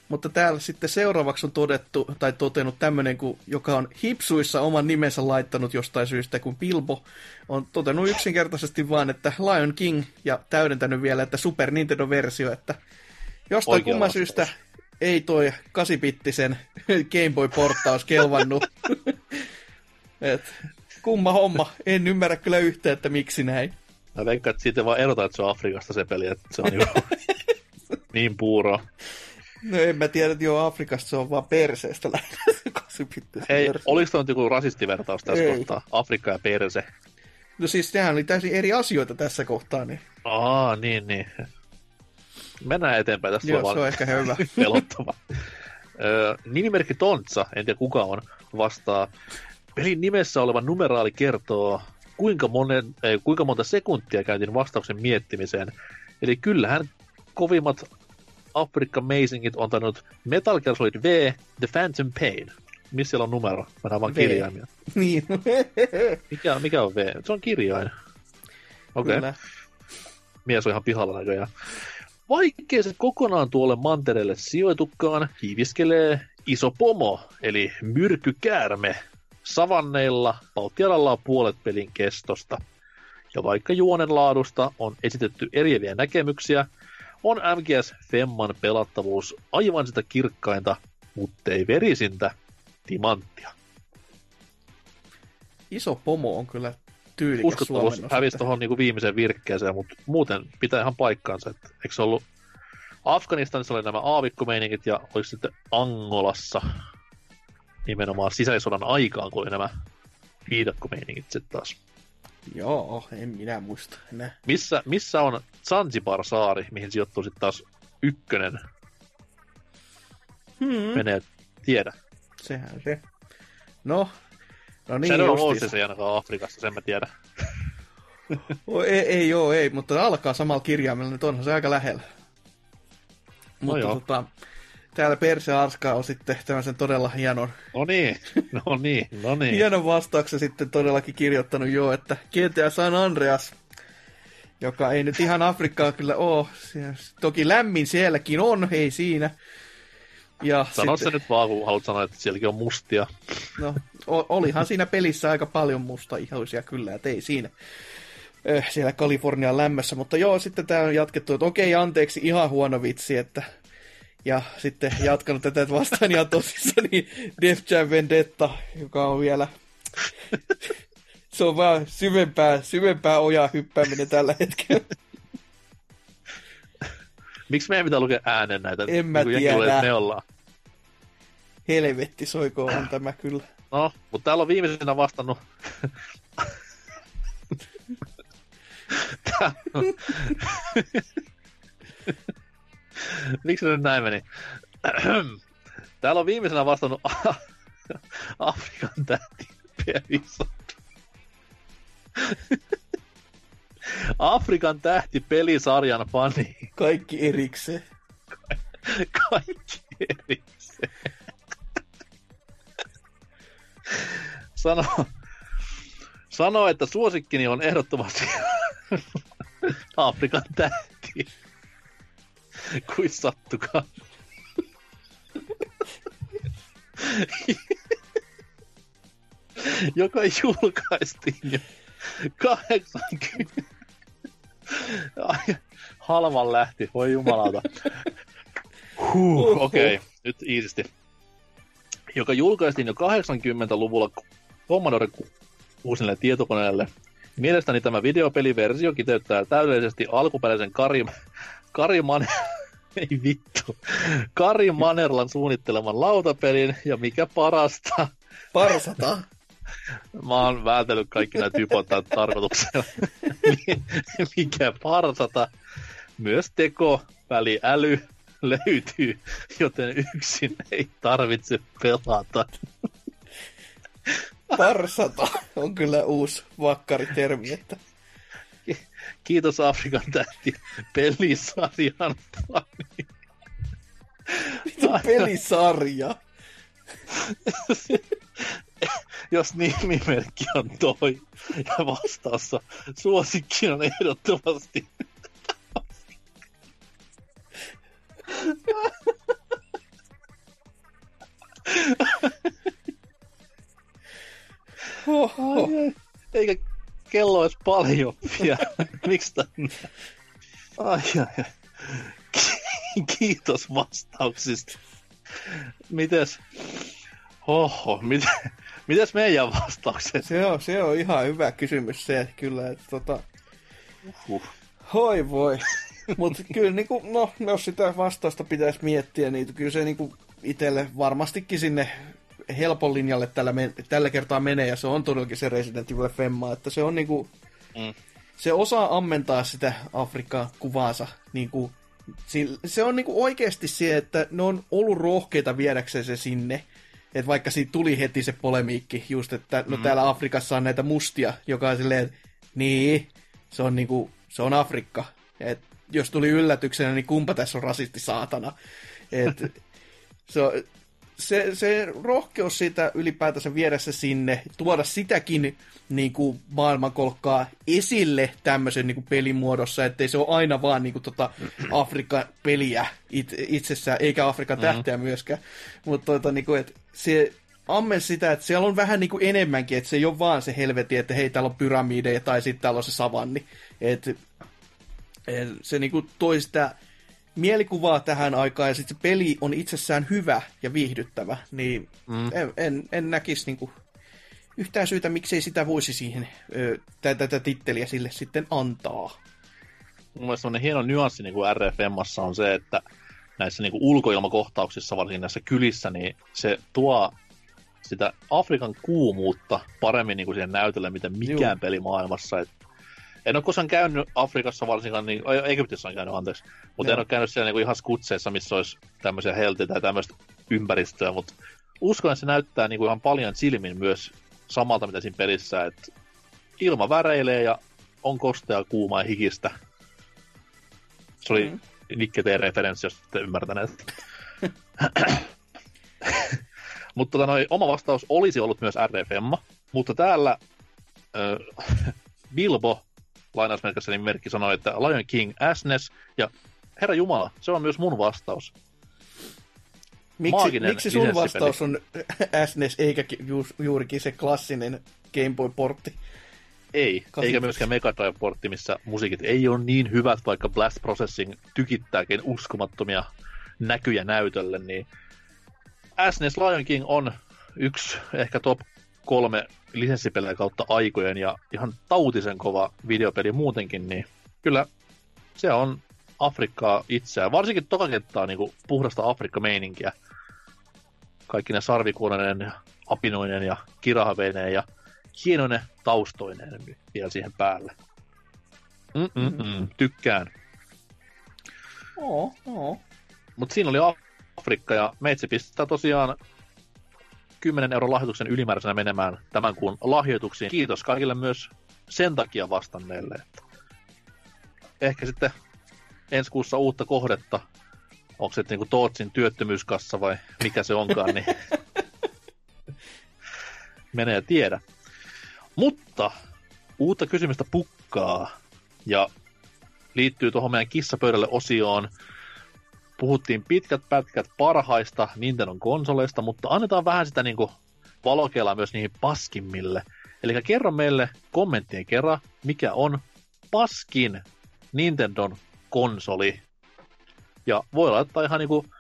Mutta täällä sitten seuraavaksi on todettu, tai totenut tämmöinen, joka on hipsuissa oman nimensä laittanut jostain syystä, kun Bilbo on totenut yksinkertaisesti vaan, että Lion King, ja täydentänyt vielä, että Super Nintendo-versio, että jostain oikea kumman vastaus. Syystä ei toi kahdeksanbittisen Game Boy-porttaus kelvannut. Et, kumma homma, en ymmärrä kyllä yhtään, että miksi näin. Mä veikkaan, että siitä vaan erotaan, että se on Afrikasta se peli, että se on niin puuroa. No en mä tiedä, että joo, Afrikasta se on vaan perseestä lähdetään. Hei, oliko toi joku rasistivertaus tässä ei. Kohtaa? Afrikka ja perse. No siis nehän oli täysin eri asioita tässä kohtaa. Niin. Aa, niin, niin. Mennään eteenpäin. Tästä joo, se on vaan... ehkä hyvä. Pelottava. Nimimerkki Tontsa, en tiedä kuka on, vastaa. Pelin nimessä oleva numeraali kertoo, kuinka, monen, eh, kuinka monta sekuntia käytin vastauksen miettimiseen. Eli kyllähän kovimmat... Africa Amazingit on tannut Metal Gear Solid V, The Phantom Pain. Missä siellä on numero? Mennään vaan kirjaimia. Niin. mikä, mikä on V? Se on kirjain. Okei. Okay. Mies on ihan pihalla näköjään. Vaikkei se kokonaan tuolle mantereelle sijoitukaan, hiiviskelee iso pomo, eli myrkykäärme, savanneilla pauttialalla puolet pelin kestosta. Ja vaikka juonen laadusta on esitetty eriäviä näkemyksiä, on M G S Femman pelattavuus aivan sitä kirkkainta, muttei verisintä, timanttia. Iso pomo on kyllä tyylikäs. Uskottavuus hävisi tuohon niinku viimeiseen virkkeeseen, mutta muuten pitää ihan paikkaansa. Et eikö se ollut Afganistanissa oli nämä aavikkomeiningit ja oliko sitten Angolassa nimenomaan sisäisodan aikaan, kun oli nämä viidakkomeiningit sitten taas. Joo, en minä muista enää. Missä, missä on Zanzibar-saari, mihin sijoittuu sitten taas ykkönen? Hmm. Menee, tiedä. Sehän se. No, no niin justiis. Se on Oostissa ainakaan Afrikassa, sen mä tiedän. o, ei, ei joo, ei, mutta alkaa samalla kirjaimella, nyt onhan se aika lähellä. No mutta joo. Tota, täällä Perse-Arska on sitten tämmöisen todella hienon... No niin, no niin, no niin. Hienon vastauksen sitten todellakin kirjoittanut jo, että G T A San Andreas, joka ei nyt ihan Afrikkaa kyllä ole. Toki lämmin sielläkin on, ei siinä. Ja sano sitten... se nyt vaan, kun haluat sanoa, että sielläkin on mustia. No, olihan siinä pelissä aika paljon mustaihoisia kyllä, että ei siinä. Siellä Kalifornian lämmössä, mutta joo, sitten tää on jatkettu, että okei, anteeksi, ihan huono vitsi, että... Ja sitten jatkanut tätä vastaan ihan tosissani Def Jam Vendetta, joka on vielä... Se on vaan syvempää, syvempää ojaa hyppääminen tällä hetkellä. Miksi meidän pitää lukea äänen näitä? En mä niin tiedä. Ne ollaan. Helvetti soikoon tämä kyllä. No, mutta täällä on viimeisenä vastannut... Tää on... Miksi se nyt näin meni? Täällä on viimeisenä vastannut A- Afrikan tähti pelisarja. Afrikan tähti pelisarjan fani. Kaikki erikseen. Ka- kaikki erikseen. Sano, sano, että suosikkini on ehdottomasti Afrikan tähti. Kuin sattukaan. Joka julkaistiin jo kahdeksankymmentä. Halvan lähti, voi jumalauta. Huh, okei, okay. Nyt iisisti. Joka julkaistiin jo kahdeksankymmentäluvulla Commodore kuusitoista tietokoneelle. Mielestäni tämä videopeliversio kiteyttää täydellisesti alkuperäisen Karim... Kari Man... Ei vittu. Kari Manerlan suunnitteleman lautapelin, ja mikä parasta... Parsata? Mä oon vältellyt kaikki näitä typottaa tarkoituksella. Mikä parsata? Myös teko, väli, äly löytyy, joten yksin ei tarvitse pelata. Parsata on kyllä uusi vakkaritermi, että... Kiitos Afrikan tähti pelisarjan fani. Mitä pelisarja? Jos nimimerkki on toi ja vastaassa suosikki on ehdottomasti. Oho. Eikä kello olisi paljon vielä. Miksi tämän? Ai, ai, ai. Kiitos vastauksista. Mites? Oho, mit... mites meidän vastaukset? Se on, se on ihan hyvä kysymys se, kyllä. Että, tota... Uhuh. Hoi voi. Mutta kyllä, niinku, no, jos sitä vastausta pitäisi miettiä, niin kyllä se niinku, itselle varmastikin sinne... helpon linjalle tällä, men- tällä kertaa menee, ja se on todellakin se Resident Evil Femma, että se on niinku, mm. se osaa ammentaa sitä Afrikan kuvaansa, niinku, si- se on niinku oikeesti se, että ne on ollut rohkeita viedäkseen se sinne, että vaikka siitä tuli heti se polemiikki, just että no mm. täällä Afrikassa on näitä mustia, joka on silleen, niin, se on niinku, se on Afrikka, Et jos tuli yllätyksenä, niin kumpa tässä on rasisti saatana. Et se, se, se rohkeus siitä ylipäätänsä viedä se sinne, tuoda sitäkin niin kuin maailmankolkkaa esille tämmöisen niin kuin pelimuodossa, ettei se ole aina vaan niin kuin tota Afrikan peliä it, itsessään, eikä Afrikan tähteä mm-hmm. myöskään. Mutta tota, niin kuin, et se amme sitä, että siellä on vähän niin kuin enemmänkin, että se ei ole vaan se helveti, että hei, täällä on pyramideja tai sitten täällä on se savanni. Että se niin kuin toi sitä mielikuvaa tähän aikaan, ja sitten se peli on itsessään hyvä ja viihdyttävä, niin mm. en, en, en näkisi niin kuin yhtään syytä, miksei sitä voisi siihen ö, tätä titteliä sille sitten antaa. Mun mielestä semmoinen hieno nyanssi niin kuin R F M:ssä on se, että näissä niin kuin ulkoilmakohtauksissa, varsinkin näissä kylissä, niin se tuo sitä Afrikan kuumuutta paremmin niin kuin siihen näytölle, mitä mikään Juu. peli maailmassa. Et en ole koskaan käynyt Afrikassa varsinkaan, niin, Egyptissä on käynyt, anteeksi, mutta no. en ole käynyt siellä niin kuin ihan skutseissa, missä olisi tämmöisiä heltiä tai tämmöistä ympäristöä, mutta uskon, että se näyttää niin kuin ihan paljon silmin myös samalta, mitä siinä pelissä, että ilma väreilee ja on kostea, kuumaa ja hikistä. Se oli mm. Nikke T-referenssi, jos ette ymmärtäneet. Mutta tota noi, oma vastaus olisi ollut myös R F M, mutta täällä ö, Bilbo lainausmerkissä niin merkki sanoi, että Lion King S N E S, ja herra jumala, se on myös mun vastaus. Miksi, miksi sun vastaus on S N E S eikä ju, juurikin se klassinen Game Boy-portti? Ei, Kassi. Eikä myöskään Mega Drive-portti, missä musiikit ei ole niin hyvät, vaikka Blast Processing tykittääkin uskomattomia näkyjä näytölle, niin S N E S Lion King on yksi ehkä top kolme lisenssipelejä kautta aikojen ja ihan tautisen kova videopeli muutenkin, niin kyllä se on Afrikkaa itseään. Varsinkin toka kenttaa niin kuin puhdasta Afrikka-meininkiä. Kaikki ne sarvikuonoinen ja apinoinen ja kirahveineen ja hienoinen taustoineen vielä siihen päälle. Mm-mm-mm, tykkään. Oo, oo. Mut siinä oli Afrikka, ja meitsi pistää tosiaan kymmenen euron lahjoituksen ylimääräisenä menemään tämän kuun lahjoituksiin. Kiitos kaikille myös sen takia vastanneille. Ehkä sitten ensi kuussa uutta kohdetta. Onko se niinku Tootsin työttömyyskassa vai mikä se onkaan, niin menee tiedä. Mutta uutta kysymystä pukkaa ja liittyy tuohon meidän kissapöydälle osioon. Puhuttiin pitkät pätkät parhaista Nintendon konsoleista, mutta annetaan vähän sitä niin kuin valokeilaa myös niihin paskimmille. Eli kerro meille kommenttien kerran, mikä on paskin Nintendon konsoli. Ja voi laittaa ihan niin kuin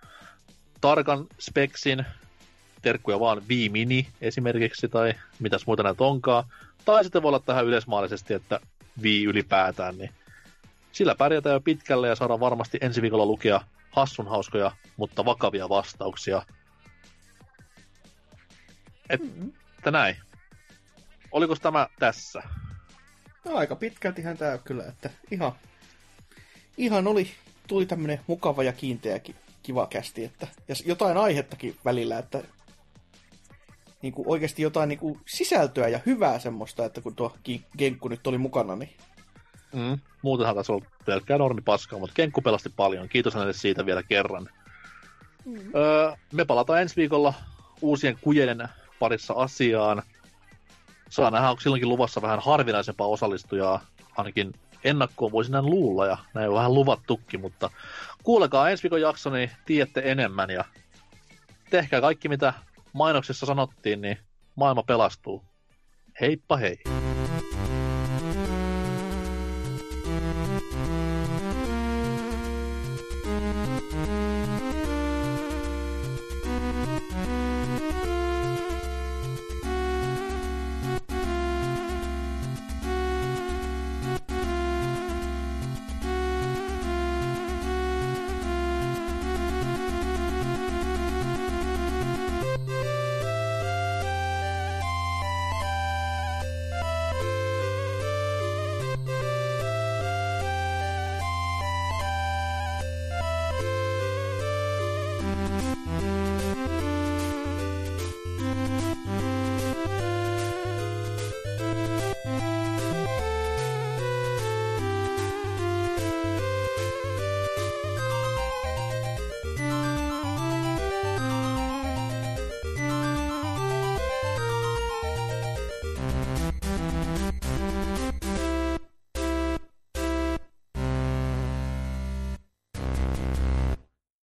tarkan speksin, terkkuja vaan Wii Mini esimerkiksi, tai mitäs muuta näitä onkaan. Tai sitten voi laittaa ihan yleismaallisesti, että Wii ylipäätään, niin sillä pärjätään jo pitkälle ja saadaan varmasti ensi viikolla lukea hassun hauskoja, mutta vakavia vastauksia. Että mm-hmm. näin. Oliko tämä tässä? No, aika pitkältihän tämä kyllä, että ihan, ihan oli, tuli tämmönen mukava ja kiinteäkin kiva kästi, että ja jotain aihettakin välillä, että niinku oikeasti jotain niinku sisältöä ja hyvää semmoista, että kun tuo Genkku nyt oli mukana, niin Mm. Muutenhan taisi olla pelkkää normipaskaa, mutta Genkku pelasti paljon. Kiitos hänelle siitä vielä kerran. Mm. Öö, me palataan ensi viikolla uusien kujeiden parissa asiaan. Saa nähdä, onko silloinkin luvassa vähän harvinaisempaa osallistujaa. Ainakin ennakkoon voisin näin luulla, ja näin on vähän luvattukin, mutta kuulekaa ensi viikon jakso, niin tiedätte enemmän. Ja tehkää kaikki, mitä mainoksessa sanottiin, niin maailma pelastuu. Heippa hei!